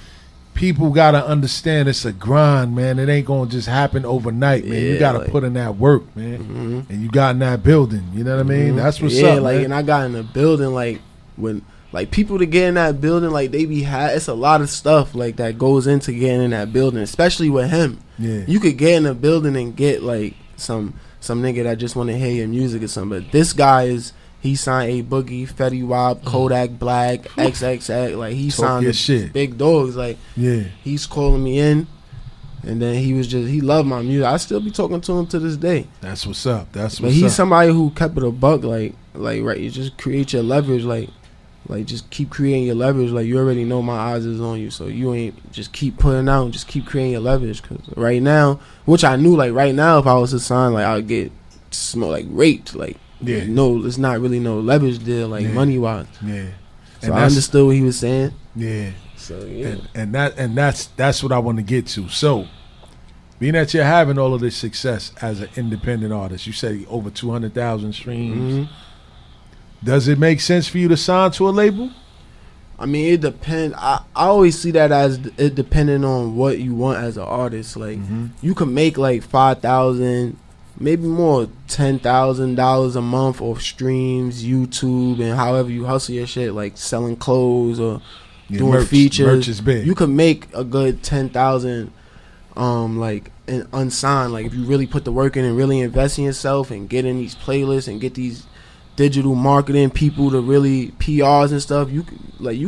People got to understand it's a grind, man. It ain't going to just happen overnight, man. You got to put in that work, man. And you got in that building, you know what I mean? That's what's up, like, man. And I got in the building, like, when, like, people to get in that building, like, they be high. It's a lot of stuff, like, that goes into getting in that building, especially with him. Yeah. You could get in a building and get, like, some nigga that just want to hear your music or something. But this guy he signed A Boogie, Fetty Wap, Kodak Black, XXX. Like, he signed big dogs. Like, he's calling me in. And then he loved my music. I still be talking to him to this day. That's what's up. But he's somebody who kept it a buck. Like, right, you just create your leverage. Like, just keep creating your leverage. Like, you already know my eyes is on you, so you ain't just keep putting out and just keep creating your leverage. Cause right now, which I knew, like, right now, if I was to sign, like, I'd get raped. Like, no, it's not really no leverage deal, like, money wise. Yeah, so I understood what he was saying. Yeah. So yeah, and that's what I want to get to. So, being that you're having all of this success as an independent artist, you say over 200,000 streams. Mm-hmm. Does it make sense for you to sign to a label? I mean, it depends. I always see that as it depending on what you want as an artist. Like, you can make like $5,000, maybe more, $10,000 a month off streams, YouTube, and however you hustle your shit, like selling clothes or doing features. Merch is big. You can make a good $10,000, like, and unsigned. Like, if you really put the work in and really invest in yourself and get in these playlists and get these digital marketing people to really PRs and stuff, you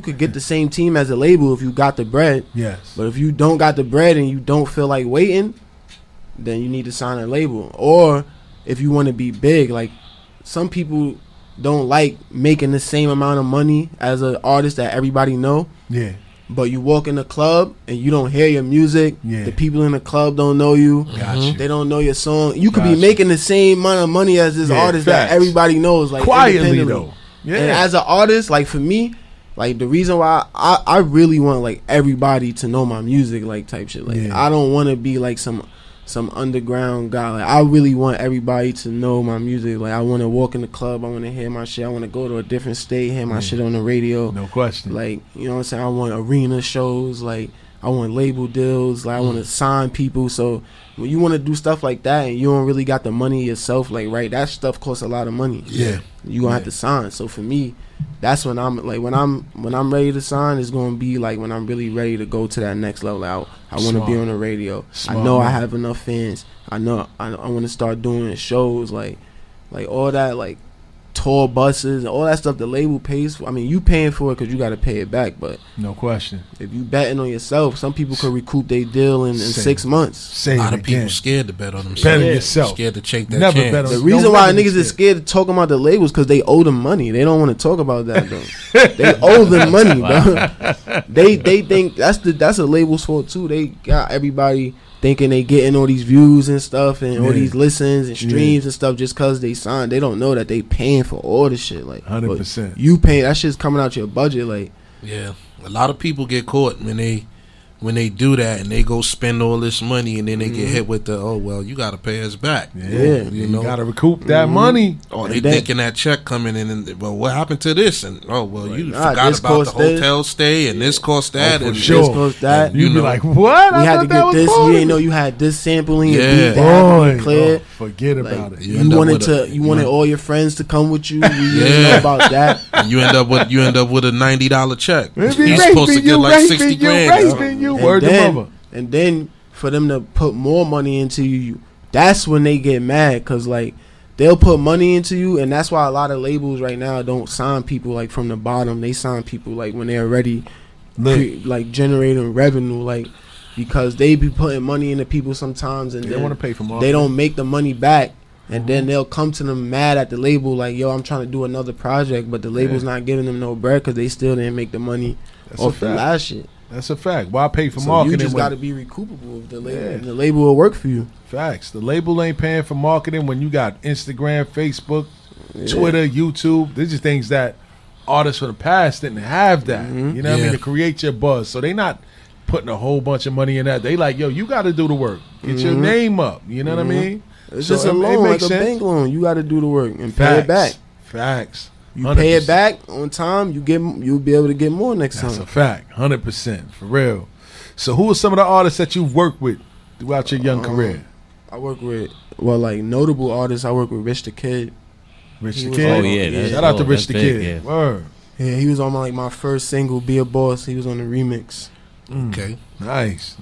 could get the same team as a label if you got the bread. Yes. But if you don't got the bread and you don't feel like waiting, then you need to sign a label. Or if you want to be big, like, some people don't like making the same amount of money as an artist that everybody know. Yeah. But you walk in the club and you don't hear your music. Yeah. The people in the club don't know you. Gotcha. They don't know your song. You could be making the same amount of money as this artist that everybody knows. Like, quietly though. Yeah. And as an artist, like, for me, like, the reason why I really want, like, everybody to know my music, like, type shit. Like, I don't want to be like some underground guy. Like, I really want everybody to know my music. Like, I want to walk in the club, I want to hear my shit, I want to go to a different state, hear my shit on the radio. No question. Like, you know what I'm saying? I want arena shows. Like, I want label deals. Like, I want to sign people. So when you want to do stuff like that and you don't really got the money yourself, like, right, that stuff costs a lot of money. Yeah, you gonna have to sign. So for me, that's when I'm like, when I'm ready to sign, it's gonna be like when I'm really ready to go to that next level. I want to be on the radio. Smart, I know, man. I have enough fans. I know I want to start doing shows, like all that. Like, tour buses, all that stuff the label pays for. I mean, you paying for it because you got to pay it back, but no question, if you betting on yourself, some people could recoup their deal in 6 months. Say a lot of people scared to bet on themselves. Bet on yourself. Scared to take that Never chance. Bet on the reason why niggas is scared to talk about the labels because they owe them money. They don't want to talk about that, though. They owe them money, bro. They think that's a label's fault too. They got everybody thinking they getting all these views and stuff and all these listens and streams and stuff just because they signed. They don't know that they paying for all this shit. Like 100%. You paying, that shit's coming out your budget. Like, yeah, a lot of people get caught when they do that and they go spend all this money and then they get hit with the, oh, well, you got to pay us back. Yeah. You got to recoup that money. Oh, they thinking that check coming in and, well, what happened to this? And, oh, well, like, you forgot about the hotel stay and this cost that. Oh, and sure. This cost that. And, you be like, what? I had to get this. You didn't know you had this sampling and beat that. Clear. Oh, forget about it. You wanted all your friends to come with you. You didn't know about that. And you end up with a $90 check. You're supposed to get like 60 grand. And then for them to put more money into you, that's when they get mad, because like they'll put money into you, and that's why a lot of labels right now don't sign people like from the bottom. They sign people like when they're already like generating revenue, like because they be putting money into people sometimes, and they want to pay for more. They don't make the money back. And then they'll come to them mad at the label, like, yo, I'm trying to do another project, but the label's not giving them no bread because they still didn't make the money off the last shit. That's a fact. Why pay for marketing? You just got to be recoupable. The label, the label will work for you. Facts. The label ain't paying for marketing when you got Instagram, Facebook, Twitter, YouTube. These are things that artists of the past didn't have that. You know what I mean? To create your buzz. So they not putting a whole bunch of money in that. They like, yo, you got to do the work. Get your name up. You know what I mean? It's just a loan, like a bank loan. You got to do the work and pay it back. Facts. You 100%. Pay it back on time, you'll be able to get more next time. That's a fact, 100%, for real. So who are some of the artists that you've worked with throughout your young career? I work with, well, like notable artists. I work with Rich the Kid. Rich the Kid? Oh, yeah. Shout out to Rich the Kid. Yeah. Word. Yeah, he was on my first single, Be a Boss. He was on the remix. Okay. Nice,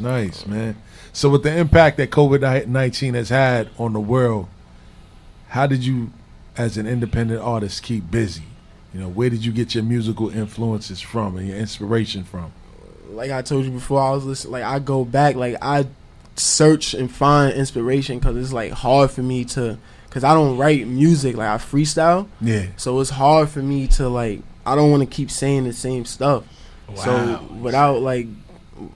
man. So with the impact that COVID-19 has had on the world, how did you, as an independent artist, keep busy? You know, where did you get your musical influences from and your inspiration from? Like I told you before, I was listening. Like I go back, like I search and find inspiration, because it's like hard for me to, because I don't write music. Like I freestyle. Yeah. So it's hard for me to like, I don't want to keep saying the same stuff. Wow. So without like,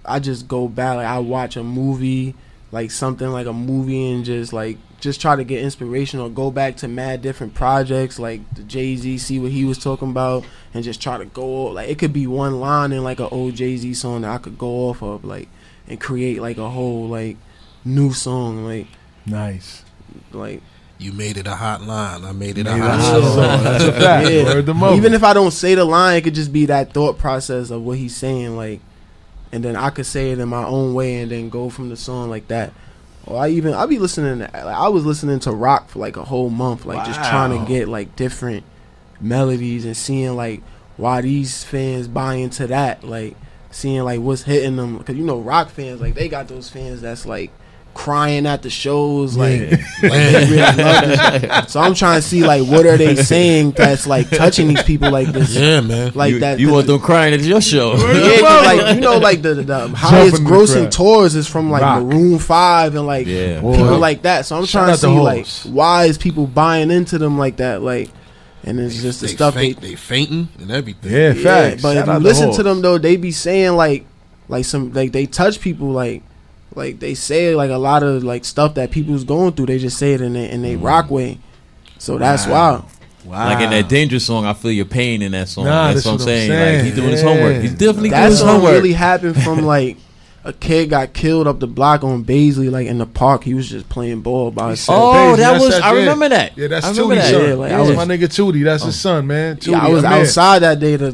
I just go back. Like I watch a movie, like something like a movie, and just like, just try to get inspiration, or go back to mad different projects like the Jay-Z, see what he was talking about, and just try to go, like it could be one line in like an old Jay-Z song that I could go off of, like, and create like a whole like new song. Like nice. Like you made it a hot line. I made it a hot song. That's a fact. Yeah. Even if I don't say the line, it could just be that thought process of what he's saying, like, and then I could say it in my own way and then go from the song like that. Or I be listening to, like, I was listening to rock for like a whole month, like just trying to get like different melodies and seeing like why these fans buy into that, like seeing like what's hitting them, because you know rock fans, like they got those fans that's like crying at the shows, like, they really love this. So I'm trying to see like what are they saying that's like touching these people like this. Yeah, man. Like you want them crying at your show. Yeah, like you know, like the highest grossing tours is from like Maroon 5 and like people like that. So I'm trying to see like why is people buying into them like that, like. And it's just the stuff they fainting and everything. Yeah, facts. But if you listen to them though, they be saying like some, like they touch people, like they say like a lot of like stuff that people's going through. They just say it in they rock way. So that's wild. Wow. Like in that Danger song, I feel your pain in that song. That's what I'm saying. Like he's doing his homework. He's definitely doing his homework. That really happened from like a kid got killed up the block on Baisley, like in the park. He was just playing ball by himself. Oh, Baisley, that was I remember that. Yeah, that's Tootie. That. Yeah, like, that was my nigga Tootie. That's his son, man. Tootie, I was outside that day. The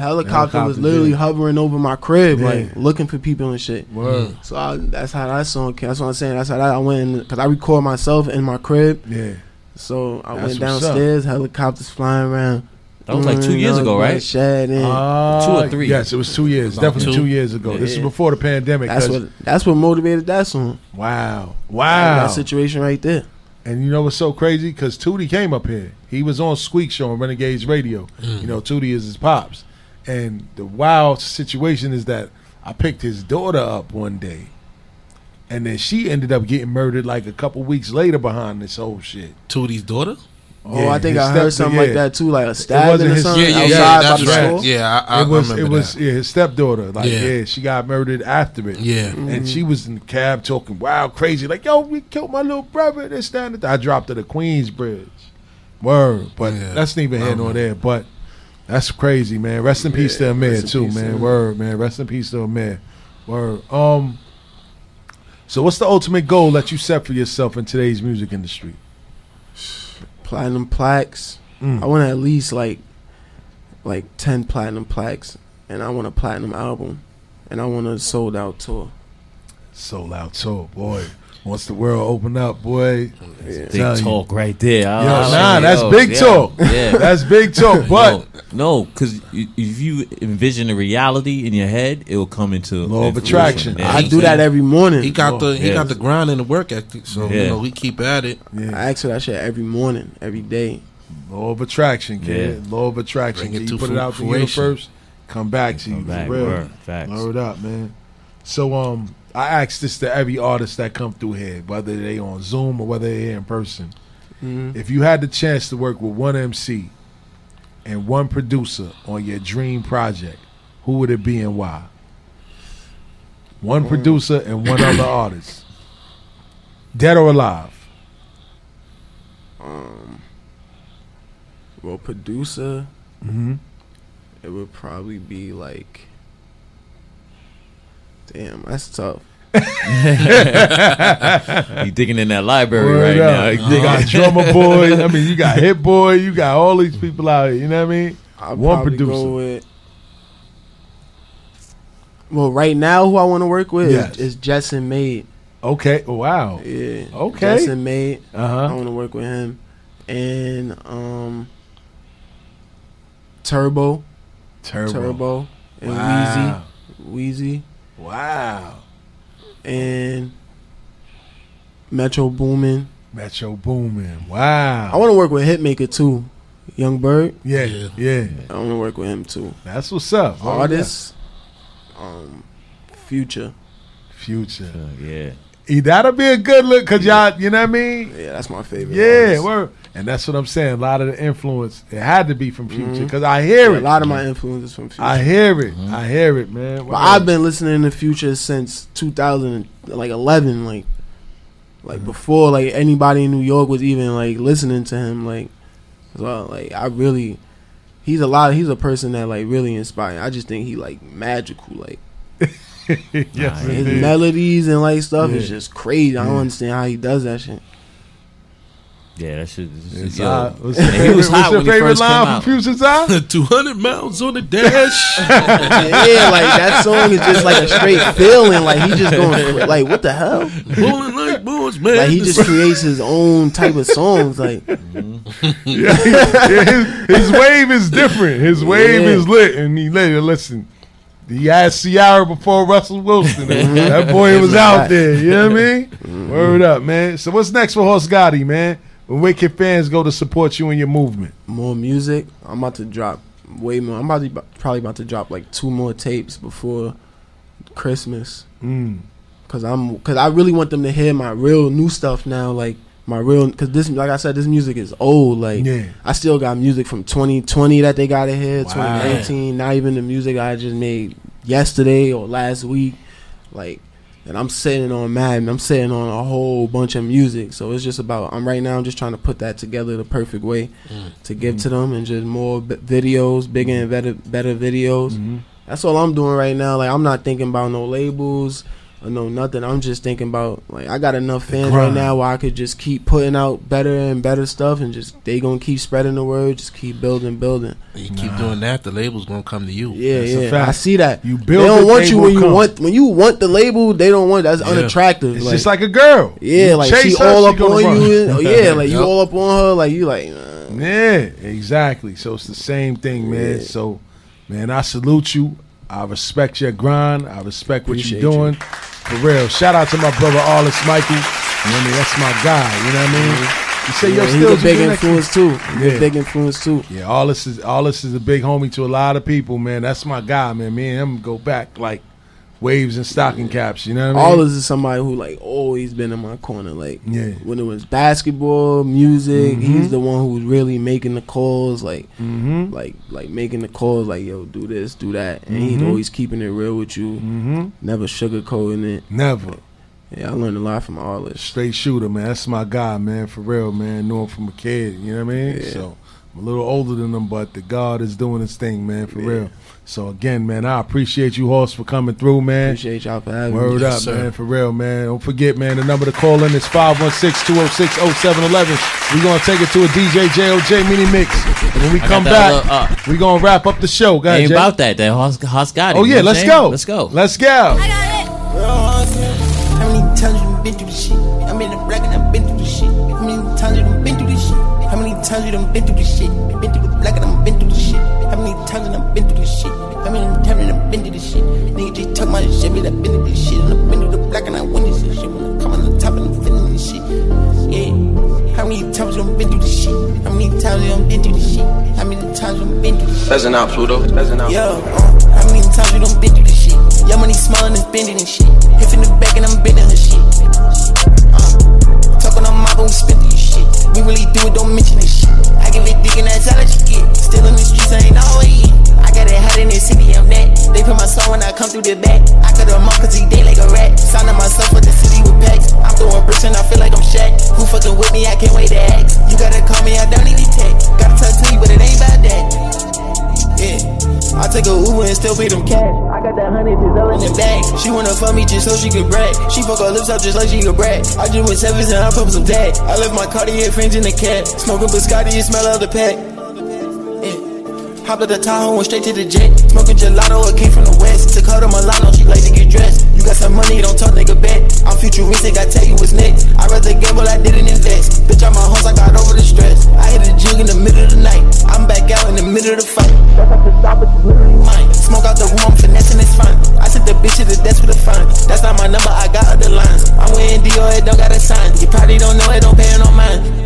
helicopter was literally hovering over my crib, like looking for people and shit. Word. So that's how that song came. That's what I'm saying. That's how I went, because I record myself in my crib. Yeah. So I went downstairs. Helicopters flying around. That was like 2 years ago, right? Two or three. Yes, it was 2 years. Definitely 2 years ago. Yeah. This is before the pandemic. That's what motivated that song. Wow. That situation right there. And you know what's so crazy? Because Tootie came up here. He was on Squeak's show on Renegades Radio. You know, Tootie is his pops. And the wild situation is that I picked his daughter up one day. And then she ended up getting murdered like a couple weeks later behind this whole shit. Tootie's daughter? Oh, yeah, I think I heard something like that too, like a stabbing or something. Yeah, that's right. Yeah, I remember that. Yeah, his stepdaughter. Like, she got murdered after it. Yeah, and she was in the cab talking wild, crazy, like, "Yo, we killed my little brother." This, that, and that. I dropped her to Queensbridge. Word, but that's neither here nor there. But that's crazy, man. Rest in peace to Amir too, man. Word, man. Rest in peace to Amir. Word. So, what's the ultimate goal that you set for yourself in today's music industry? Platinum plaques. I want at least like 10 platinum plaques, and I want a platinum album, and I want a sold out tour. Sold out tour, boy. Once the world open up, boy. That's big talk right there. That's big talk. Yeah. That's big talk. But no, because if you envision the reality in your head, it will come into law of attraction. Yeah. I do that every morning. He got the grind and the work ethic, so you know we keep at it. Yeah. I ask for that shit every morning, every day. Law of attraction, kid. Law of attraction. You put it out to the universe, come back to you. For real. Facts. Load up, man. So I ask this to every artist that come through here, whether they on Zoom or whether they're in person. If you had the chance to work with one MC and one producer on your dream project, who would it be and why? One producer and one other artist, dead or alive. Well, producer, it would probably be like. Damn, that's tough. You digging in that library right now. You got Drummer Boy. I mean, you got Hit Boy. You got all these people out here. You know what I mean? I'll one producer. Go with, well, right now, who I want to work with is Justin Maid. Okay. Wow. Yeah. Okay. Justin Maid. I want to work with him. And Turbo. And Wheezy. Wow. And Metro Boomin. Wow. I want to work with Hitmaker too. Young Bird. Yeah. I want to work with him too. That's what's up. Artists. Future. Yeah. That'll be a good look because y'all, you know what I mean? Yeah, that's my favorite. Yeah, word. And that's what I'm saying. A lot of the influence, it had to be from Future because I hear it. A lot of my influence is from Future. I hear it, man. But I've been listening to Future since 2011, before like anybody in New York was even like listening to him. Like, as well, like I really, he's a person that like really inspired. I just think he like magical, like. His melodies and like stuff is just crazy. I don't understand how he does that shit. Yeah, that shit. He was hot when he first came out. What's your favorite line from Future's 200 miles on the dash. Yeah, like that song is just like a straight feeling. Like he just going like, what the hell? Bowling like bulls, man. Like he just creates his own type of songs. Like, his wave is different. His wave is lit, and he later listen. He had Ciara before Russell Wilson. That boy was out there. You know what I mean? Word up, man. So what's next for Horse Gotti, man? Where can fans go to support you in your movement? More music. I'm about to drop way more. I'm probably about to drop like 2 more tapes before Christmas. Cause I really want them to hear my real new stuff now. Like my real, cause this, like I said, this music is old. Like I still got music from 2020 that they gotta hear. 2019. Not even the music I just made yesterday or last week. Like. And I'm sitting on Madden. I'm sitting on a whole bunch of music. So it's just about, I'm just trying to put that together the perfect way to give to them, and just more videos, bigger and better videos. That's all I'm doing right now. Like, I'm not thinking about no labels or no nothing. I'm just thinking about, like, I got enough fans right now where I could just keep putting out better and better stuff, and just they going to keep spreading the word, just keep building. You keep doing that, the label's going to come to you. That's a fact. I see that. You build. They don't want you when you want. When you want the label, they don't want. That's unattractive. It's like, just like a girl. Yeah, like she her, all she up on run. You. Like you all up on her. Like you like. Yeah, exactly. So it's the same thing, man. Yeah. So, man, I salute you. I respect your grind. I respect what you're doing. For real. Shout out to my brother, Arliss Mikey. You know what I mean? That's my guy. You know what I mean? You say you're still a big influence too. You're a big influence too. Yeah, all this is a big homie to a lot of people, man. That's my guy, man. Me and him go back like waves and stocking caps. You know what I mean? All this is somebody who like always been in my corner. Like when it was basketball, music, he's the one who was really making the calls. Like like making the calls. Like, yo, do this, do that, and he's always keeping it real with you. Never sugarcoating it. Never. Yeah, I learned a lot from all this. Straight shooter, man. That's my guy, man. For real, man. Knew him from a kid. You know what I mean? Yeah. So I'm a little older than him, but the God is doing his thing, man. For real. So again, man, I appreciate you, Horse, for coming through, man. Appreciate y'all for having me. Word up, man. For real, man. Don't forget, man. The number to call in is 516-206-0711. We're gonna take it to a DJ JOJ mini mix, and when we come back, we're gonna wrap up the show, guys. Ain't about that. That Haas Gotti. Oh yeah, let's go. Let's go. Let's go. I got it. How many times you been through this shit? How many black and I've been through this shit? How many times you done been through this shit? How many times you done been through this shit? Been through the black and I've been through this shit. How many times and I've been through this shit? How many times I've been through this shit? Nigga just talk my shit, but I've been through this shit. And I've been through the black and I win this shit. When I come on the top and I'm feeling this shit. Yeah. How many times you done been through this shit? How many times you done been through this shit? How many times you done been through this shit? That's enough, Pluto. That's enough. Yo, how many times you done been through this shit? Your money small and it's bending and shit. Hip in the back and I'm bending her shit. Talkin' on my own, we spit through shit. We really do it, don't mention this shit. I give it dick and that's all that you get. Still in the streets, I ain't always in. I got it hot in the city, I'm that. They put my soul when I come through the back. I cut them off cause he dead like a rat. Signing myself for the city with packs. I'm throwing bricks and I feel like I'm Shaq. Who fucking with me, I can't wait to ask. You gotta call me, I don't need a text. Gotta talk to me, but it ain't about that. Yeah, I take a Uber and still pay them cash. I got that $100 just all in the bag. She wanna fuck me just so she could brag. She fuck her lips up just like she could brag. I just went sevens and I pump some tag. I left my Cartier fringe in the cat. Smoking biscotti, it smell out the pack. Hop out the Tahoe and straight to the jet. Smoking gelato, it came from the west. Took her to Milano, she like to get dressed. You got some money, don't talk nigga bet. I'm futuristic, I tell you what's next. I rather gamble, I didn't invest. Bitch, I'm a host, I got over the stress. I hit a jig in the middle of the night. I'm back out in the middle of the fight. That's up the stop, it's literally mine. Smoke out the room, I'm finessing, it's fine. I sent the bitch to the desk with a fine. That's not my number, I got other lines. I'm wearing Dior, it don't got a sign. You probably don't know it, don't pay no mind.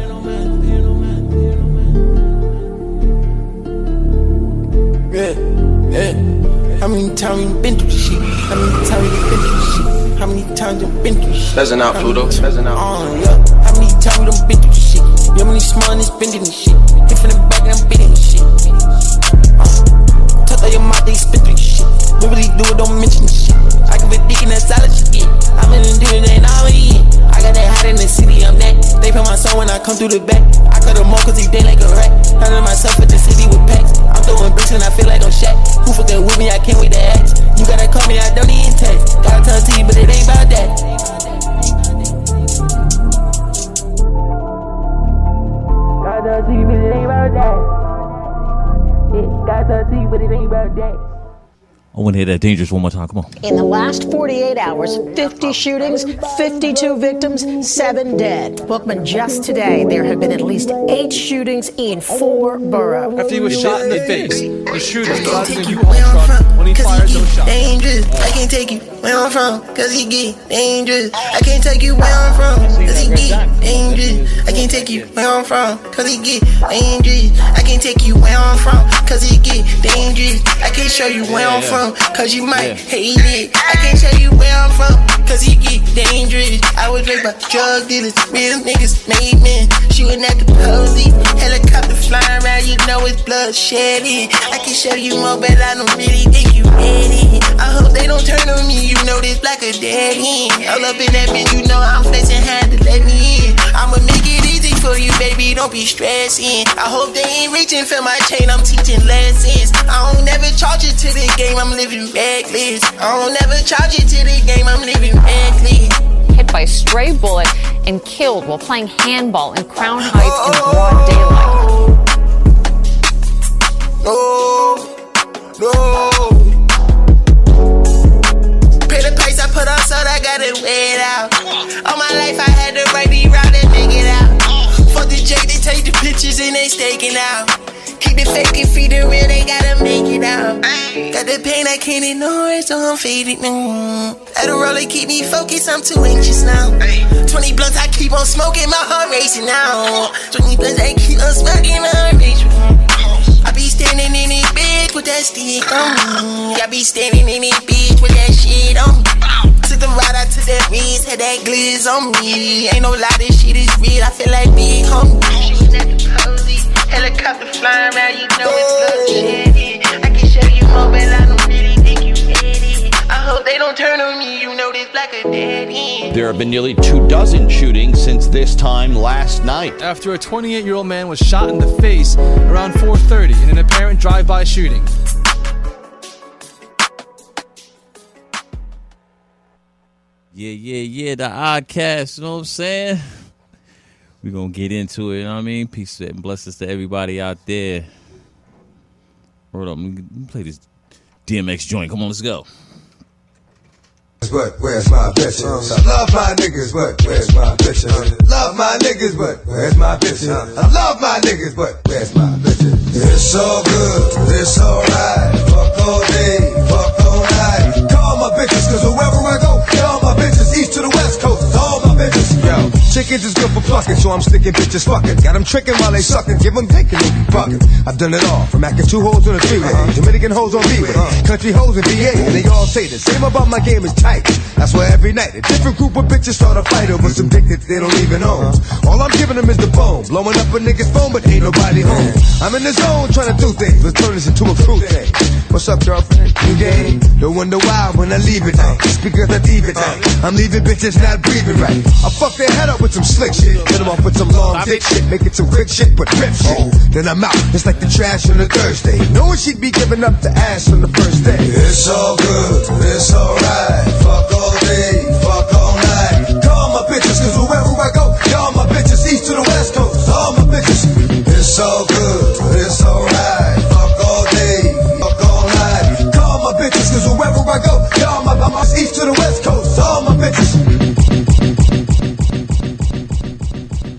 Yeah, yeah. How many times you been through this shit? How many times you been through this shit? How many times you been through this shit? That's enough, Pluto. That's enough. Yeah. How many times you done been through this shit? You know how many small and it's bending this shit? Hit from the back and I'm bending this shit. Talk out your mouth, they spit through this shit. We really do it, don't mention this shit. I can be dick in that solid shit. I'm in the dude and I'm in. I got that hot in the city, I'm that. They pay my soul when I come through the back. I cut them off cause he dead like a rat. Handling myself at the city with packs. I'm throwing bricks and I feel like I'm Shaq. Who fucking with me? I can't wait to ask. You gotta call me, I don't need text. Gotta tell to you, but it ain't about that. Gotta tell to you, but it ain't about that. Gotta tell to you, but it ain't about that. I want to hear that Dangerous one more time. Come on. In the last 48 hours, 50 shootings, 52 victims, 7 dead. Bookman, just today, there have been at least 8 shootings in 4 boroughs. After he was shot in the face, the shooter shot him in the front when he fired those shots. Dangerous. I can't take you where I'm from, cause he get dangerous. I can't take you where I'm from, cause he get dangerous. I can't take you where I'm from, cause he get dangerous. I can't take you where I'm from, cause he get dangerous. I can't show you where I'm from, cause you might hate it. I can't show you where I'm from, cause you get dangerous. I was raised by drug dealers, real niggas made men. Shooting at the police, helicopter flying around, you know it's blood shedding. I can show you more, but I don't really think you ready. I hope they don't turn on me, you know this like a dead end. All up in that bitch, you know I'm flexing hard to let me in. I'ma make it easy for you, baby, don't be stressing. I hope they ain't reaching for my chain, I'm teaching lessons. I don't never charge it to the game, I'm living reckless. I don't never charge it to the game, I'm living reckless. Hit by a stray bullet and killed while playing handball in Crown Heights in broad daylight. No. Pay the price I put on, so I got it weighed out. All my life I had to write me round and make it out. Fuck the J, they take the pictures and they staking out. Keep it fake and feed it real, they gotta make it out. Got the pain I can't ignore, so I'm faded now. Let it roll, keep me focused, I'm too anxious now. 20 20 blunts, I keep on smoking, my heart racing now. 20 blunts, I keep on smoking, my heart racing. I be standing in this bitch with that stick on me. I be standing in this bitch with that shit on me. Took the ride, I took that risk, had that glitz on me. Ain't no lie, this shit is real, I feel like big homie. She's at the cozy, helicopter flying around, you know it's legit. I can show you more, but I don't really think you get it. I hope they don't turn on me, you know this like a dead end. There have been nearly 24 shootings since this time last night. After a 28-year-old man was shot in the face around 4:30 in an apparent drive-by shooting. Yeah, the Oddcast, you know what I'm saying? We're going to get into it, you know what I mean? Peace and blessings to everybody out there. Hold up, let me play this DMX joint. Come on, let's go. But where's my bitches? I love my niggas, but where's my bitches? Love my niggas, but where's my bitches? I love my niggas, but where's my bitches? It's all good, it's all right. Fuck all day, fuck all night. Call my bitches, cause wherever I go, all my bitches, east to the west coast, all my bitches. Yo, chickens is good for plucking, so I'm sticking bitches fucking. Got them tricking while they sucking, give them dick and they be bucking. I've done it all, from acting two hoes on a three-way, Dominican hoes on B-way, country hoes in VA, and they all say the same about my game is tight. That's why every night a different group of bitches start a fight over some dick that they don't even own. All I'm giving them is the bone, blowing up a nigga's phone, but ain't nobody home. I'm in the zone trying to do things, let's turn this into a fruit thing. What's up, girlfriend? You game? Don't wonder why when I leave it night, it's because I leave it night. I'm leaving bitches not breathing right. I fuck their head up with some slick shit, hit them off with some long dick shit, make it some quick shit, but rip shit. Then I'm out, it's like the trash on a Thursday, knowing she'd be giving up the ass on the first day. It's all good, it's alright. Fuck all day, fuck all night. Call my bitches, cause wherever I go, y'all my bitches, east to the west coast, all my bitches. It's all good, it's alright. Fuck all day, fuck all night. Call my bitches, cause wherever I go, y'all my bitches, east to the west coast, all my bitches.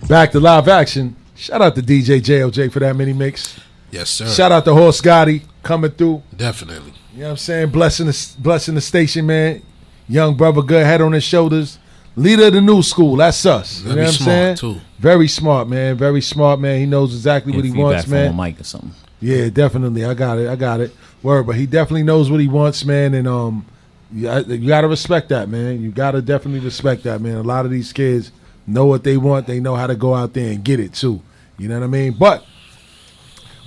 Back to live action. Shout out to DJ JLJ for that mini mix. Yes, sir. Shout out to Horse Gotti coming through. Definitely. You know what I'm saying? Blessing the station, man. Young brother, good head on his shoulders. Leader of the new school, that's us. You know what I'm saying? Too. Very smart, man. Very smart, man. He knows exactly what he wants, man. From a mic or something. Yeah, definitely. I got it. Word, but he definitely knows what he wants, man. And you got to respect that, man. You got to definitely respect that, man. A lot of these kids know what they want. They know how to go out there and get it, too. You know what I mean? But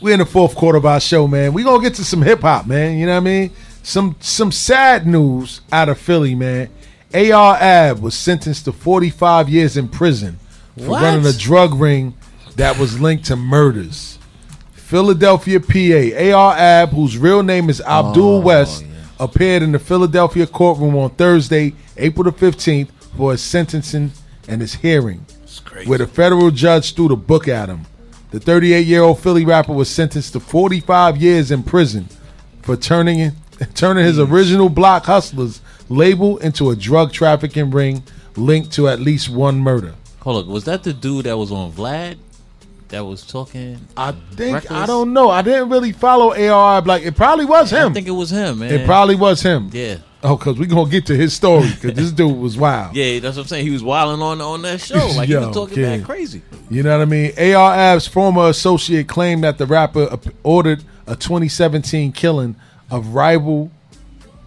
we're in the fourth quarter of our show, man. We're going to get to some hip-hop, man. You know what I mean? Some sad news out of Philly, man. A.R. Ab was sentenced to 45 years in prison for running a drug ring that was linked to murders. Philadelphia, PA. A.R. Ab, whose real name is Abdul West, appeared in the Philadelphia courtroom on Thursday, April the 15th, for his sentencing and his hearing, where the federal judge threw the book at him. The 38-year-old Philly rapper was sentenced to 45 years in prison for turning his original Block Hustlers label into a drug trafficking ring linked to at least one murder. Hold on, was that the dude that was on Vlad that was talking? I think reckless? I don't know. I didn't really follow AR. Like it probably was him. I think it was him, man. It probably was him. Yeah. Oh, because we're going to get to his story, because this dude was wild. Yeah, that's what I'm saying. He was wilding on that show. Like, he was talking that crazy. You know what I mean? A.R. Ab's former associate claimed that the rapper ordered a 2017 killing of rival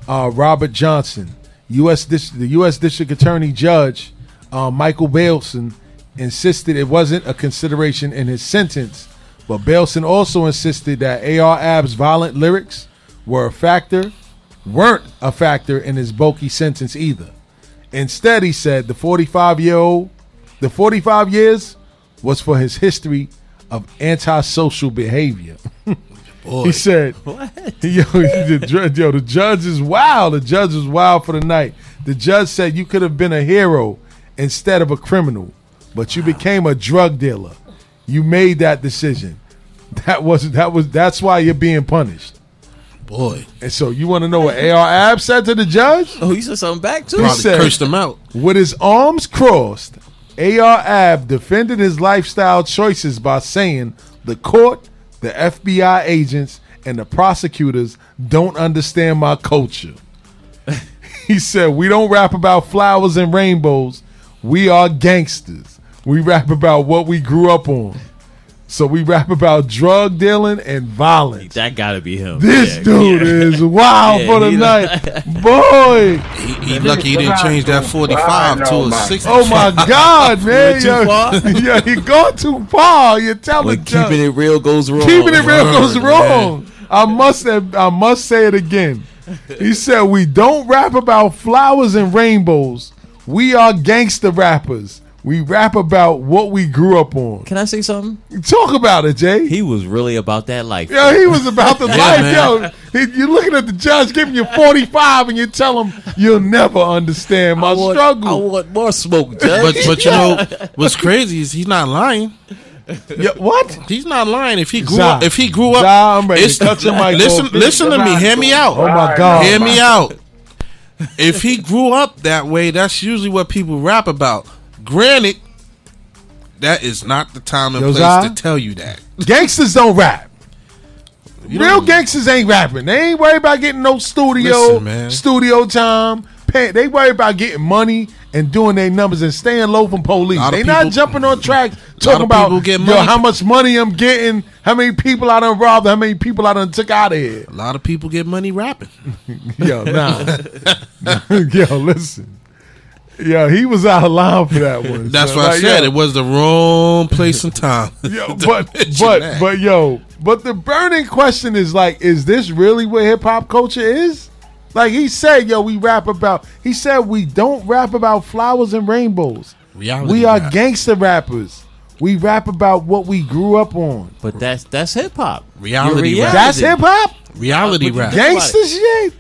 Robert Johnson. The U.S. District Attorney Judge Michael Bailson insisted it wasn't a consideration in his sentence, but Bailson also insisted that A.R. Ab's violent lyrics weren't a factor in his bulky sentence either. Instead, he said the 45 years was for his history of antisocial behavior. Boy. He said, what? The judge is wild. The judge is wild for the night. The judge said you could have been a hero instead of a criminal, but you became a drug dealer. You made that decision. That's why you're being punished. Boy. And so you want to know what A.R. Ab said to the judge? Oh, he said something back too. He said, cursed him out. With his arms crossed, A.R. Ab defended his lifestyle choices by saying the court, the FBI agents, and the prosecutors don't understand my culture. He said, we don't rap about flowers and rainbows. We are gangsters. We rap about what we grew up on. So we rap about drug dealing and violence. That gotta be him. This dude is wild for the night. Boy. He lucky he didn't change that 45 to a 60. Oh my God, man. Yeah, he gone too far. You're telling me. Keeping it real goes wrong. Keeping it real goes wrong. I must say it again. He said, we don't rap about flowers and rainbows. We are gangster rappers. We rap about what we grew up on. Can I say something? Talk about it, Jay. He was really about that life. Yeah, he was about the life. Man. Yo, you're looking at the judge giving you 45 and you tell him you'll never understand my struggle. I want more smoke, Judge. But you know, what's crazy is he's not lying. Yeah, what? He's not lying. If he grew up, I'm ready to touch him. Listen to me. Hear me out. Oh, my God. Hear me out. If he grew up that way, that's usually what people rap about. Granted, that is not the time and place to tell you that. Gangsters don't rap. Real gangsters ain't rapping. They ain't worried about getting no studio time. They worry about getting money and doing their numbers and staying low from police. They not jumping on tracks talking about how much money I'm getting, how many people I done robbed, how many people I done took out of here. A lot of people get money rapping. Yo, listen. Yeah, he was out of line for that one. That's what I said. It was the wrong place and time. But the burning question is like, is this really what hip hop culture is? Like he said, he said we don't rap about flowers and rainbows. We are gangster rappers. We rap about what we grew up on. But that's hip hop. Reality rap. That's hip hop. Reality rap. Gangster shit.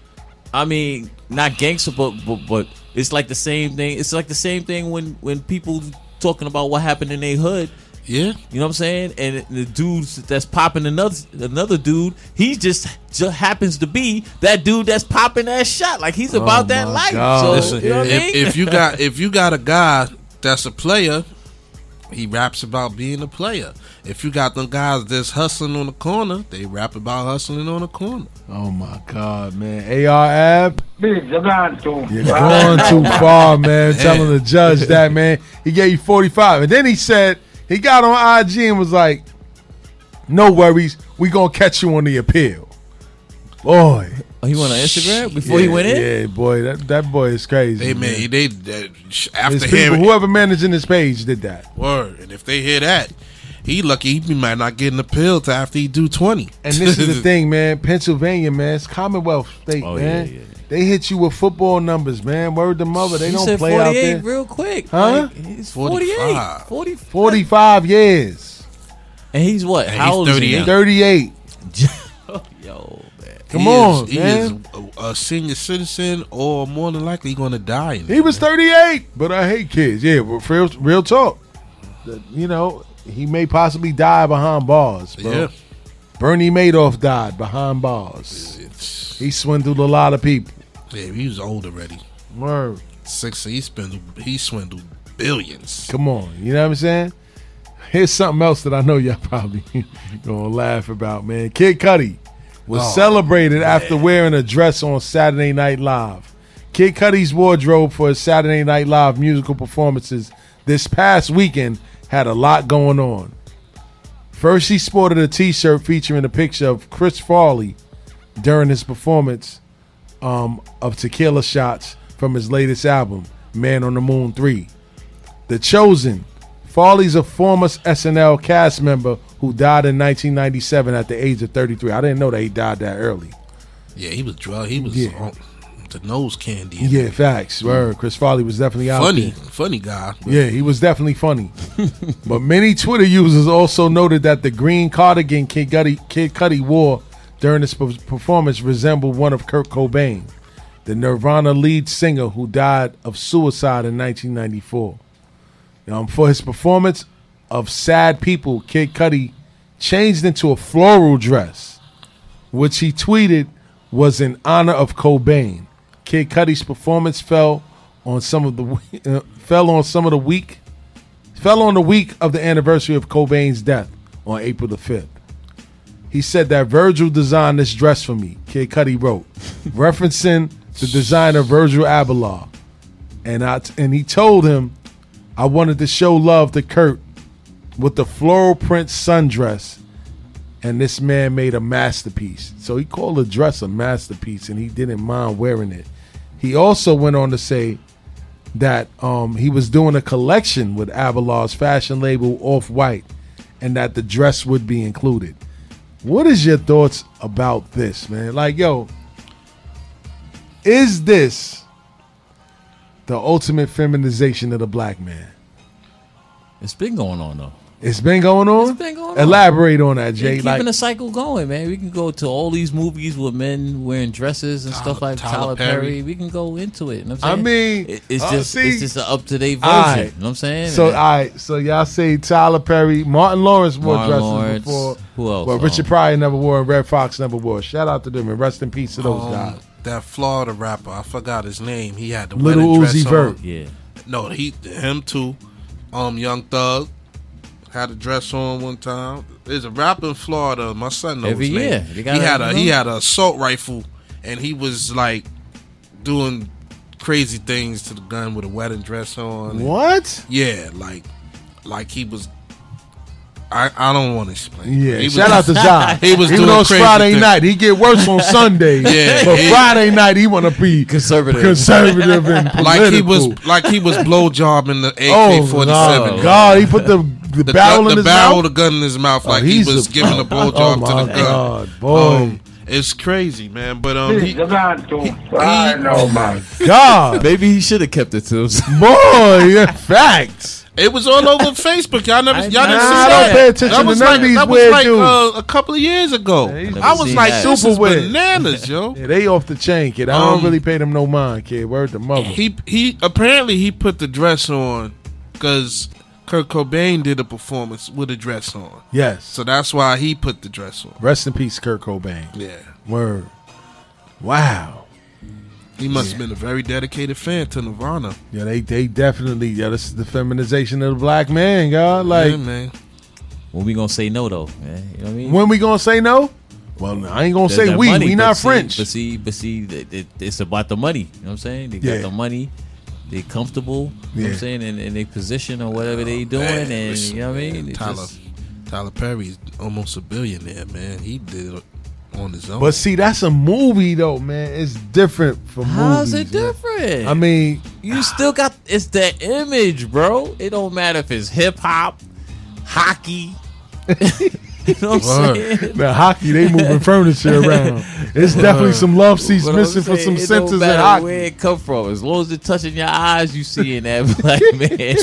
I mean, not gangster, but it's like the same thing. It's like the same thing when people talking about what happened in their hood. Yeah, you know what I'm saying. And the dudes that's popping another dude, he just happens to be that dude that's popping that shot. Like he's about that life. So listen, you know what I mean? if you got a guy that's a player, he raps about being a player. If you got them guys that's hustling on the corner, they rap about hustling on the corner. Oh, my God, man. A.R. Ab, you're going too far, man. Telling the judge that, man. He gave you 45. And then he said, he got on IG and was like, no worries, we going to catch you on the appeal. Boy. Oh, he went on Instagram before he went in? Yeah, boy, that boy is crazy. Hey, man, whoever managing his page did that. Word. And if they hear that, he lucky he might not get an appeal to after he do 20. And this is the thing, man. Pennsylvania, man, it's Commonwealth state, man. Yeah, yeah. They hit you with football numbers, man. Word to mother, they don't play out there. 48 real quick, huh? Like, he's 45. 45 years, and he's what? And how old is he? 38. Yo, man, come on, man. He is a senior citizen, or more than likely going to die. He was 38, but I hate kids. Yeah, real talk. You know. He may possibly die behind bars, bro. Yeah. Bernie Madoff died behind bars. He swindled a lot of people. Yeah, he was old already. Word. He swindled billions. Come on. You know what I'm saying? Here's something else that I know y'all probably going to laugh about, man. Kid Cudi was celebrated after wearing a dress on Saturday Night Live. Kid Cudi's wardrobe for his Saturday Night Live musical performances this past weekend had a lot going on. First, he sported a T-shirt featuring a picture of Chris Farley during his performance of Tequila Shots from his latest album, Man on the Moon 3. The Chosen, Farley's a former SNL cast member who died in 1997 at the age of 33. I didn't know that he died that early. Yeah, he was drunk. He was the nose candy. Yeah, facts. Word. Chris Farley was definitely out there. Funny guy. Bro. Yeah, he was definitely funny. But many Twitter users also noted that the green cardigan Kid Cudi wore during his performance resembled one of Kurt Cobain, the Nirvana lead singer who died of suicide in 1994. For his performance of Sad People, Kid Cudi changed into a floral dress, which he tweeted was in honor of Cobain. Kid Cudi's performance fell on the week of the anniversary of Cobain's death on April the 5th. He said that Virgil designed this dress for me, Kid Cudi wrote, referencing the designer Virgil Abloh. And he told him I wanted to show love to Kurt with the floral print sundress, and this man made a masterpiece. So he called the dress a masterpiece, and he didn't mind wearing it. He also went on to say that he was doing a collection with Avalon's fashion label Off-White, and that the dress would be included. What is your thoughts about this, man? Like, yo, is this the ultimate feminization of the black man? It's been going on, though. It's been going on? It's been going on. Elaborate on that, Jay. Keeping the cycle going, man. We can go to all these movies with men wearing dresses and stuff like Tyler Perry. We can go into it. You know what I'm saying? I mean, it's just an up-to-date version. Right. You know what I'm saying? So, all right. So, y'all say Tyler Perry. Martin Lawrence wore dresses before. Who else? Well, Richard Pryor never wore and Red Fox never wore. Shout out to them and rest in peace to those guys. That Florida rapper, I forgot his name. He had the Little Uzi Vert. Yeah. No, him too. Young Thug had a dress on one time. There's a rapper in Florida. My son knows his name. He had an assault rifle, and he was like doing crazy things to the gun with a wedding dress on. What? Yeah, like he was. I don't want to explain. Yeah, shout out to John. He was doing on Friday thing. Night. He get worse on Sunday. Yeah, but Friday night he want to be conservative and political. Like he was blowjobbing the AK-47. God, he put the barrel in his mouth. The gun in his mouth. Like he was giving a blowjob to the gun. God, boy. It's crazy, man. But oh my God, maybe he should have kept it to himself. Boy, yeah, facts. It was all over Facebook. Y'all didn't see that. I don't pay attention to none of these weird dudes. That was like a couple of years ago. I was like, super weird. Bananas, yo. Yeah, they off the chain, kid. I don't really pay them no mind, kid. Word to mother. He apparently he put the dress on because Kurt Cobain did a performance with a dress on. Yes. So that's why he put the dress on. Rest in peace, Kurt Cobain. Yeah. Word. Wow. He must have been a very dedicated fan to Nirvana. Yeah, they definitely. Yeah, this is the feminization of the black man, God. Like, yeah, man. When we gonna say no, though, man? You know what I mean? When we gonna say no? Well, I ain't gonna say we. Money, we not French. But see, it's about the money. You know what I'm saying? They got the money. They comfortable. You know what I'm saying? And they position or whatever they doing. Man, and listen, you know what I mean? Tyler Perry's almost a billionaire, man. He did on his own. But see, that's a movie though, man. It's different from movies. How's it different? I mean, you still got it's the image, bro. It don't matter if it's hip hop, hockey. You know what I'm saying? Now, hockey, they moving furniture around. It's definitely some love seats missing for some centers in hockey. Where it come from, as long as it's touching your eyes, you seeing that black man in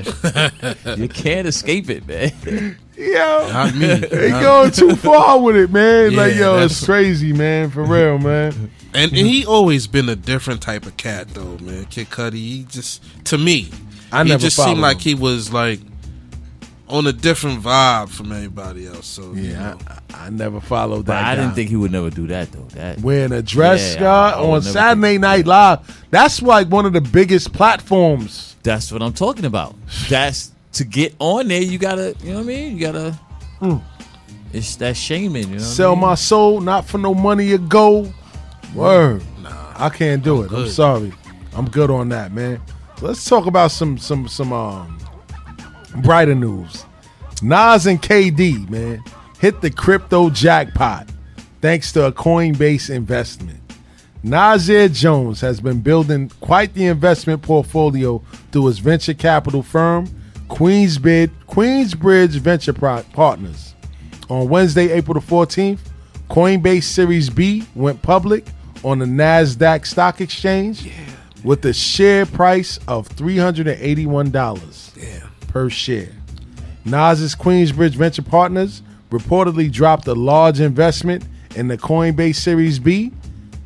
the dress, man. You can't escape it, man. Yo, not me. They going too far with it, man. Yeah, like, yo, it's crazy, man. For real, man. And he always been a different type of cat, though, man. Kid Cudi, he just, to me, he just seemed like he was like on a different vibe from everybody else. So yeah, you know. I never followed that. But I didn't think he would never do that though. That wearing a dress, on Saturday Night Live. That's like one of the biggest platforms. That's what I'm talking about. That's to get on there. You gotta, you know what I mean? You gotta. It's that shaming. You know what Sell my soul, not for no money or gold. Word. Nah, I can't do it. Good. I'm sorry. I'm good on that, man. Let's talk about some brighter news. Nas and KD, man, hit the crypto jackpot thanks to a Coinbase investment. Nasir Jones has been building quite the investment portfolio through his venture capital firm, Queensbridge Venture Partners. On Wednesday, April the 14th, Coinbase Series B went public on the NASDAQ stock exchange with a share price of $381. Yeah. Per share. Nas's Queensbridge Venture Partners reportedly dropped a large investment in the Coinbase Series B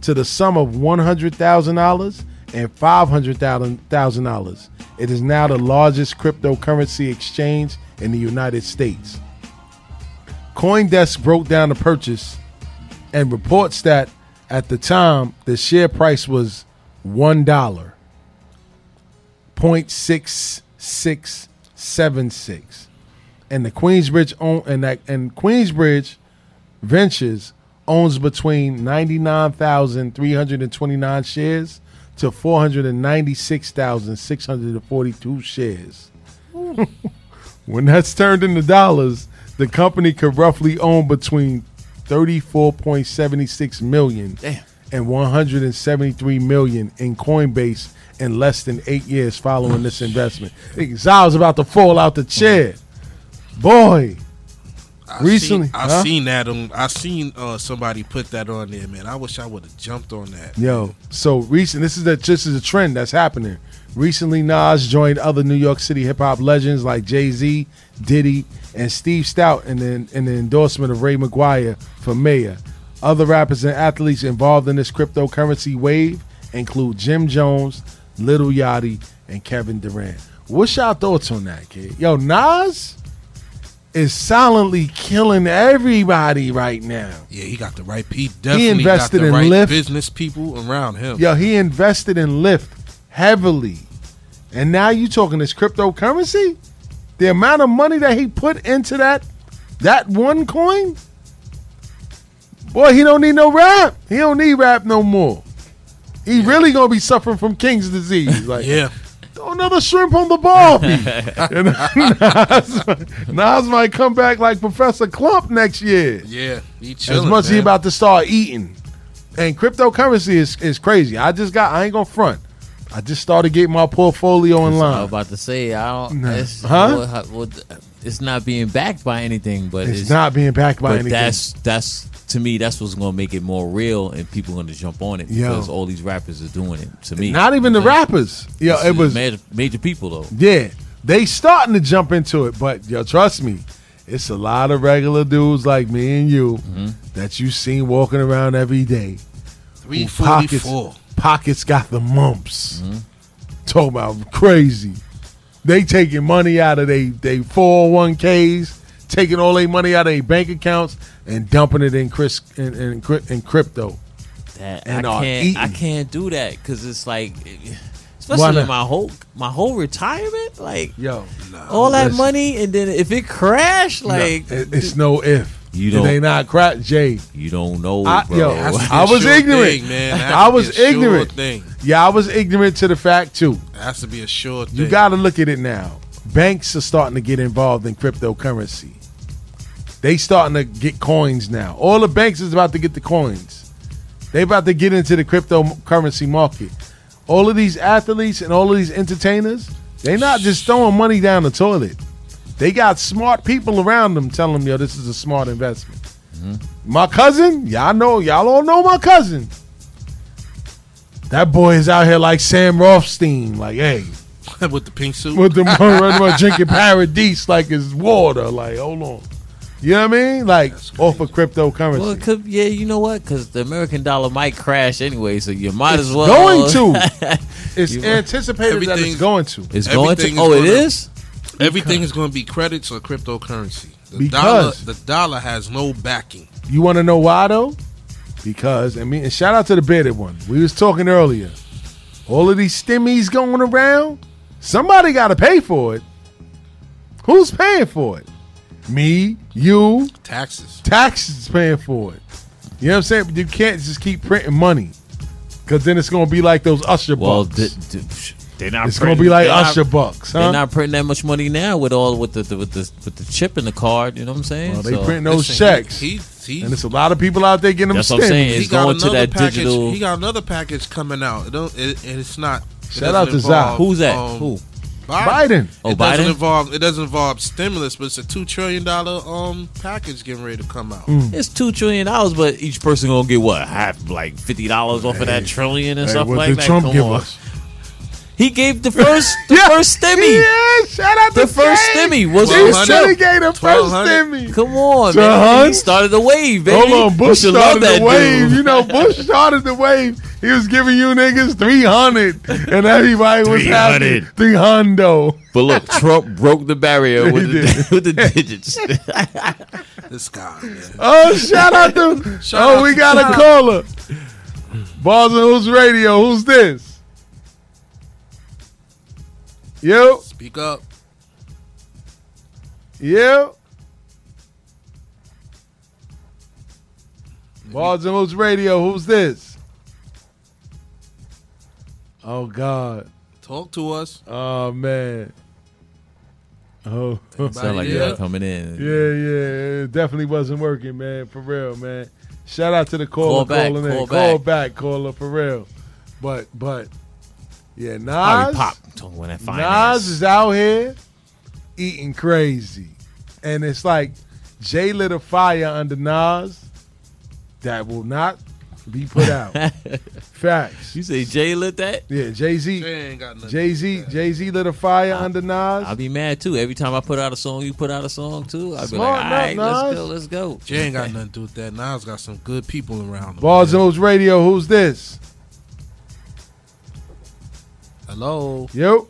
to the sum of $100,000 and $500,000. It is now the largest cryptocurrency exchange in the United States. CoinDesk broke down the purchase and reports that at the time the share price was $1.666 and the Queensbridge Ventures owns between 99,329 shares to 496,642 shares. When that's turned into dollars, the company could roughly own between $34.76 million and $173 million in Coinbase in less than 8 years following this investment. Xile's about to fall out the chair. Boy. I seen somebody put that on there, man. I wish I would have jumped on that. Yo, so recent. This is a trend that's happening. Recently, Nas joined other New York City hip hop legends like Jay-Z, Diddy, and Steve Stout in the endorsement of Ray McGuire for mayor. Other rappers and athletes involved in this cryptocurrency wave include Jim Jones, Lil Yachty, and Kevin Durant. What's y'all thoughts on that, kid? Yo, Nas is silently killing everybody right now. Yeah, he got the right people. Definitely he invested got the in right Lyft. Business people around him. Yo, he invested in Lyft heavily. And now you talking this cryptocurrency? The amount of money that he put into that one coin? Boy, he don't need no rap. He don't need rap no more. He really gonna be suffering from King's disease. Like, yeah. Another shrimp on the barbie. Nas might come back like Professor Clump next year. Yeah, he chilling, as much as he about to start eating. And cryptocurrency is crazy. I ain't gonna front. I just started getting my portfolio online. I was about to say, it's not being backed by anything, but it's not being backed by anything. That's to me, that's what's gonna make it more real, and people gonna jump on it because all these rappers are doing it. To me, not even the rappers. Yeah, it was major people though. Yeah, they starting to jump into it, but yo, trust me, it's a lot of regular dudes like me and you that you seen walking around every day. 344 pockets got the mumps. Talking about crazy. They taking money out of they 401ks, taking all their money out of their bank accounts and dumping it in crypto. I can't do that because it's like, especially my whole retirement, like all that money, and then if it crashed, like it's no if. You don't. They not crack, Jay. You don't know, bro. I was ignorant, man. I was ignorant. Yeah, I was ignorant to the fact too. It has to be a sure thing. You got to look at it now. Banks are starting to get involved in cryptocurrency. They starting to get coins now. All the banks is about to get the coins. They about to get into the cryptocurrency market. All of these athletes and all of these entertainers, they not just throwing money down the toilet. They got smart people around them telling them, yo, this is a smart investment. My cousin, y'all all know my cousin. That boy is out here like Sam Rothstein, like, hey. With the pink suit. With the drinking paradise like it's water. Like, hold on. You know what I mean? Like, off of cryptocurrency. Well, it could, yeah, you know what? Because the American dollar might crash anyway, so you might as well. It's going to. It's anticipated that it's going to. It's going to? Oh, it is? Everything is going to be credits or cryptocurrency. The dollar has no backing. You want to know why, though? Because, and shout out to the bearded one. We was talking earlier. All of these stimmies going around, somebody got to pay for it. Who's paying for it? Me, you. Taxes. Taxes paying for it. You know what I'm saying? You can't just keep printing money because then it's going to be like those Usher bucks. It's going to be like Usher bucks, huh? They're not printing that much money now with the chip in the card. You know what I'm saying? Well, they print those checks, and it's a lot of people out there getting them. That's what I'm saying. It's going to that package, digital. He got another package coming out. It's not. Shout out to Zion. Who's that? Who? Biden. Oh, Biden. It doesn't involve stimulus, but it's a $2 trillion package getting ready to come out. It's $2 trillion, but each person gonna get what, half, like $50 off of that trillion and stuff like that. Trump give us? He gave the first stimmy. Yeah, shout out to the first stimmy. He gave the first stimmy. Come on, man. He started the wave, baby. Hold on, Bush started the wave. Dude. You know, Bush started the wave. He was giving you niggas 300, and everybody was happy. 300. But look, Trump broke the barrier with the digits. This guy, man. Oh, shout out to. We got a caller. Balls and Hoops Radio. Who's this? Yo. Speak up. Yo. Balls and Hoops Radio, who's this? Oh, God. Talk to us. Oh, man. Oh. Sound like you're coming in. Yeah. It definitely wasn't working, man. For real, man. Shout out to the caller calling in. Call back, caller, for real. But, yeah, Nas is out here eating crazy. And it's like Jay lit a fire under Nas that will not be put out. Facts. You say Jay lit that? Yeah, Jay-Z lit a fire under Nas. I'll be mad too. Every time I put out a song, you put out a song too. I'll be like, all right, let's go. Jay ain't got nothing to do with that. Nas got some good people around him. Bars Nose Radio, who's this? Hello. Yo.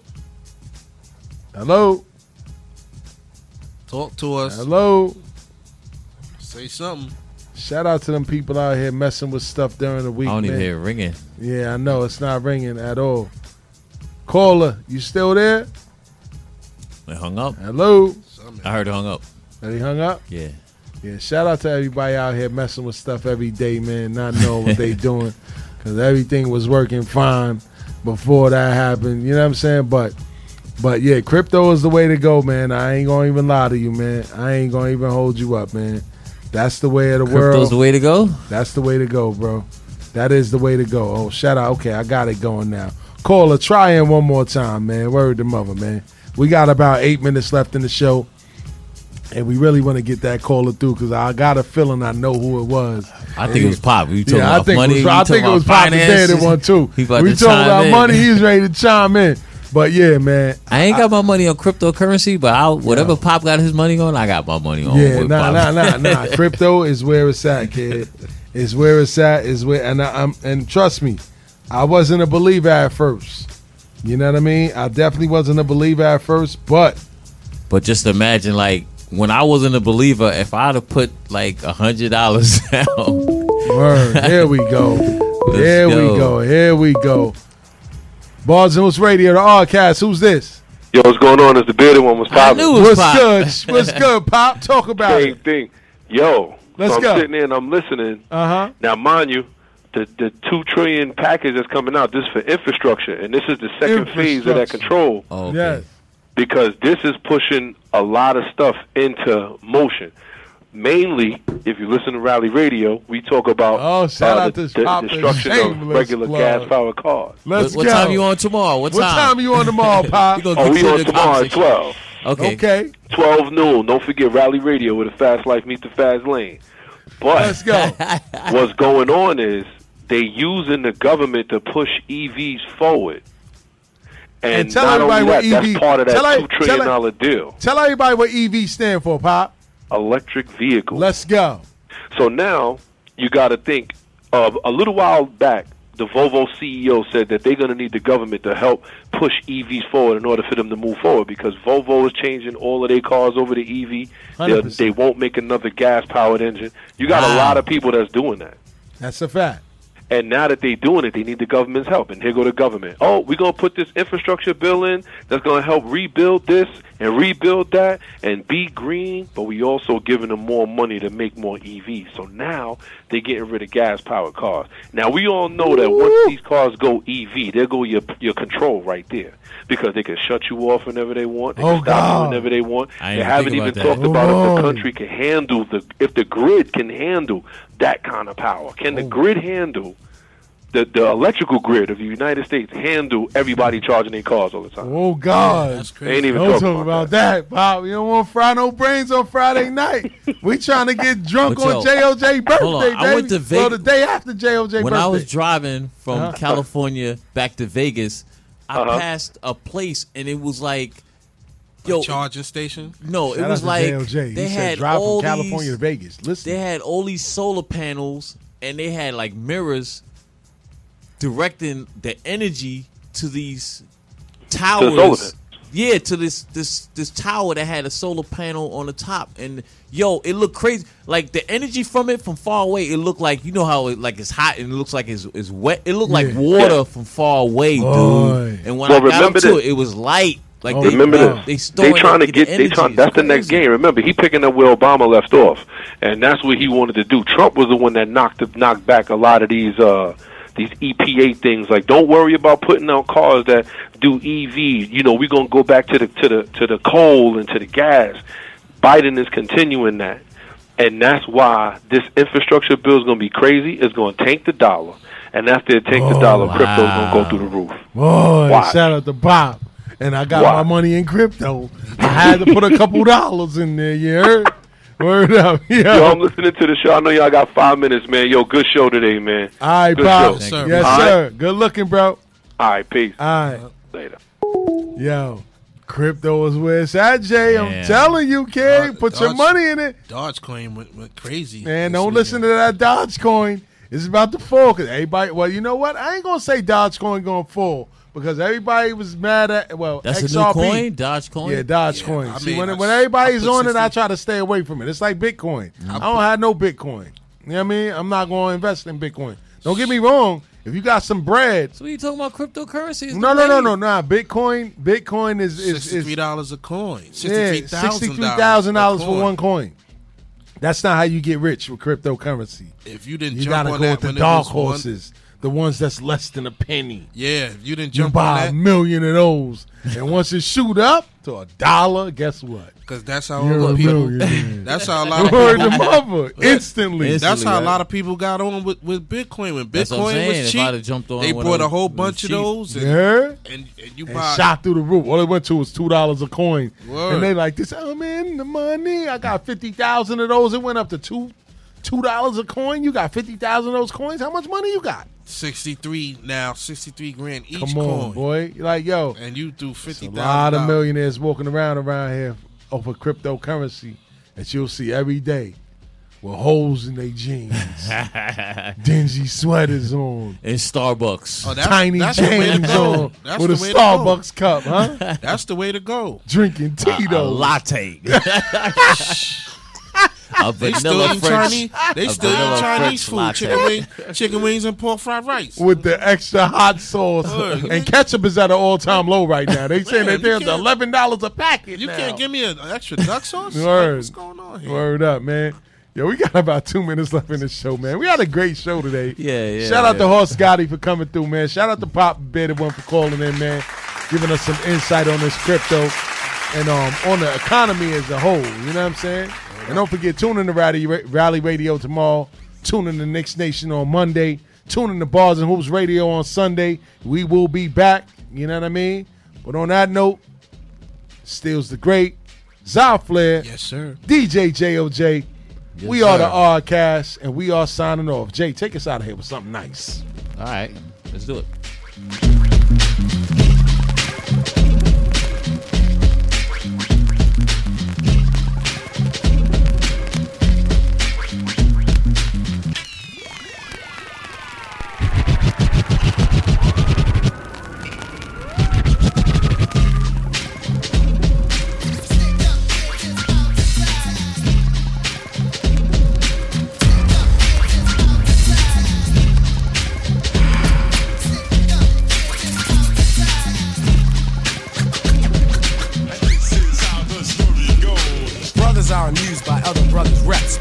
Hello. Talk to us. Hello. Say something. Shout out to them people out here messing with stuff during the week. I don't even hear it ringing. Yeah, I know. It's not ringing at all. Caller, you still there? They hung up. Hello. I heard it hung up. They hung up? Yeah. Yeah, shout out to everybody out here messing with stuff every day, man, not knowing what they doing, because everything was working fine before that happened. You know what I'm saying? But yeah, crypto is the way to go, man. I ain't going to even lie to you, man. I ain't going to even hold you up, man. That's the way of the world. Crypto's the way to go? That's the way to go, bro. That is the way to go. Oh, shout out. Okay, I got it going now. Caller, try in one more time, man. Word to mother, man. We got about 8 minutes left in the show, and we really want to get that caller through because I got a feeling I know who it was. I think it was Pop. We talking about money. I think it was Pop that one, too. We talking about money. He's ready to chime in. But yeah, man, I ain't got my money on cryptocurrency, but whatever Pop got his money on, I got my money on. Yeah, nah. Crypto is where it's at, kid. It's where it's at. And trust me, I wasn't a believer at first. You know what I mean? I definitely wasn't a believer at first, but just imagine, like, when I wasn't a believer, if I'd have put like $100 down. Word. Here we go. Bars and Hoops Radio, the R-Cast. Who's this? Yo, what's going on? It's the bearded one. What's poppin'? What's good? What's good, Pop? Talk about it. Same thing. Yo, so I'm sitting there and I'm listening. Uh-huh. Now, mind you, the $2 trillion package that's coming out, this is for infrastructure, and this is the second phase of that control. Oh, okay. Yes. Because this is pushing a lot of stuff into motion. Mainly, if you listen to Rally Radio, we talk about the destruction of regular gas-powered cars. What time you on tomorrow? Pop? We on tomorrow at 12. Okay. 12 noon. Don't forget Rally Radio, where the fast life meets the fast lane. But let's go. What's going on is they using the government to push EVs forward. And tell everybody what EV. That's part of that $2 trillion deal. Tell everybody what EV stand for, Pop. Electric vehicle. Let's go. So now you got to think of a little while back, the Volvo CEO said that they're going to need the government to help push EVs forward in order for them to move forward, because Volvo is changing all of their cars over to EV. They won't make another gas-powered engine. You got a lot of people that's doing that. That's a fact. And now that they're doing it, they need the government's help. And here go the government. Oh, we're going to put this infrastructure bill in that's going to help rebuild this and rebuild that and be green. But we also giving them more money to make more EVs. So now they're getting rid of gas-powered cars. Now, we all know that once these cars go EV, they'll go your control right there. Because they can shut you off whenever they want. They can stop you whenever they want. They haven't even talked about if the country can handle, if the grid can handle that kind of power. Can the grid handle, the electrical grid of the United States handle everybody charging their cars all the time? Oh, God. Yeah, that's crazy. They ain't even talking about that, Bob. You don't want to fry no brains on Friday night. We trying to get drunk on J.O.J. birthday, baby. I went to Vegas. Well, the day after J.O.J. birthday. When I was driving from California back to Vegas, I passed a place, and it was like, a charging station? No, it was like they had drive from California to Vegas. Listen, they had all these solar panels, and they had like mirrors directing the energy to these towers. Yeah, to this tower that had a solar panel on the top, and it looked crazy. Like the energy from it, from far away, it looked like, you know how it, like, it's hot and it looks like it's wet. It looked like water from far away, dude. And when I got up to it, it was light. Like they trying to get the that's the next game. Remember, he picking up where Obama left off, and that's what he wanted to do. Trump was the one that knocked back a lot of these these EPA things, like don't worry about putting out cars that do EV. You know, we're gonna go back to the coal and to the gas. Biden is continuing that, and that's why this infrastructure bill is gonna be crazy. It's gonna tank the dollar, and after it tanks the dollar, crypto's gonna go through the roof. Boy, shout out to Bob. And I got my money in crypto. I had to put a couple dollars in there, you heard? Word up. Yeah. Yo, I'm listening to the show. I know y'all got 5 minutes, man. Yo, good show today, man. All right, Bob. Yes, sir. Good looking, bro. All right, peace. All right. Later. Yo, crypto is where it's at, Jay. Man. I'm telling you, kid. Put your money in it. Dogecoin went crazy. Man, don't listen to that Dogecoin. It's about to fall. Cause everybody, well, you know what? I ain't going to say Dogecoin going to fall. Because everybody was mad at, well, that's XRP. A new coin? Dogecoin? Yeah, Dogecoin. Yeah, see, when everybody's on it, I try to stay away from it. It's like Bitcoin. I don't have no Bitcoin. You know what I mean? I'm not going to invest in Bitcoin. Don't get me wrong. If you got some bread. So what are you talking about? Cryptocurrency? No. Bitcoin is $63 a coin. $63,000 for one coin. That's not how you get rich with cryptocurrency. If you didn't jump on that, you got to go with the dark horses. The ones that's less than a penny. Yeah, you didn't jump on that. You buy $1 million of those. And once it shoot up to $1, guess what? Because that's how all the people. That's how a lot of people. Instantly. That's how a lot of people got on with Bitcoin. When Bitcoin was cheap, they bought a whole bunch of those. And you bought. Shot through the roof. All it went to was $2 a coin. Word. And they like this. Oh man, the money. I got 50,000 of those. It went up to $2 a coin. You got 50,000 of those coins. How much money you got? 63 now, 63 grand each coin. Come on, boy. Like, yo. And you threw 50,000. A lot of millionaires walking around here over cryptocurrency that you'll see every day with holes in their jeans, dingy sweaters on, and Starbucks. Oh, tiny chains on with a Starbucks cup, huh? That's the way to go. Drinking Tito's. A latte. They still eat Chinese. They still eat Chinese food, chicken wings, and pork fried rice with the extra hot sauce. And ketchup is at an all-time low right now. They saying that there's $11 a packet. You can't give me an extra duck sauce. Word. What's going on here? Word up, man. Yo, we got about 2 minutes left in this show, man. We had a great show today. Yeah. Shout out to Horse Gotti for coming through, man. Shout out to Pop Bearded One for calling in, man, giving us some insight on this crypto and on the economy as a whole. You know what I'm saying? And don't forget, tune in to Rally Radio tomorrow. Tune in to Knicks Nation on Monday. Tune in to Bars and Hoops Radio on Sunday. We will be back. You know what I mean? But on that note, Steel's the Great, Zion Flynn. Yes, sir. DJ JOJ. Yes, we are the RCast, and we are signing off. Jay, take us out of here with something nice. All right. Let's do it.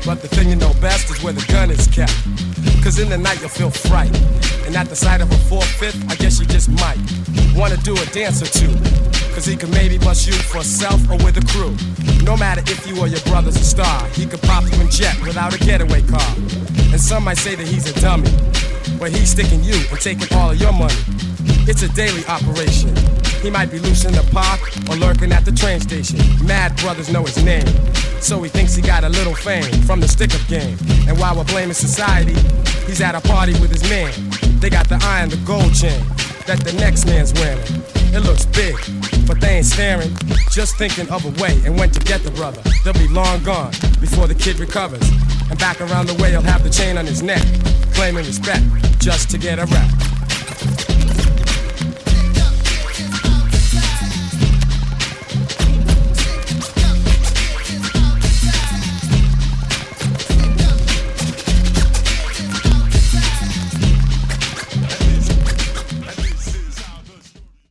But the thing you know best is where the gun is kept. Cause in the night you'll feel fright. And at the sight of a 4/5, I guess you just might wanna do a dance or two. Cause he could maybe bust you for self or with a crew. No matter if you or your brother's a star, he could pop you in jet without a getaway car. And some might say that he's a dummy, but he's sticking you and taking all of your money. It's a daily operation. He might be loose in the park or lurking at the train station. Mad brothers know his name, so he thinks he got a little fame from the stick-up game. And while we're blaming society, he's at a party with his man. They got the eye and the gold chain that the next man's wearing. It looks big, but they ain't staring, just thinking of a way and when to get the brother. They'll be long gone before the kid recovers. And back around the way he'll have the chain on his neck, claiming respect just to get a rap.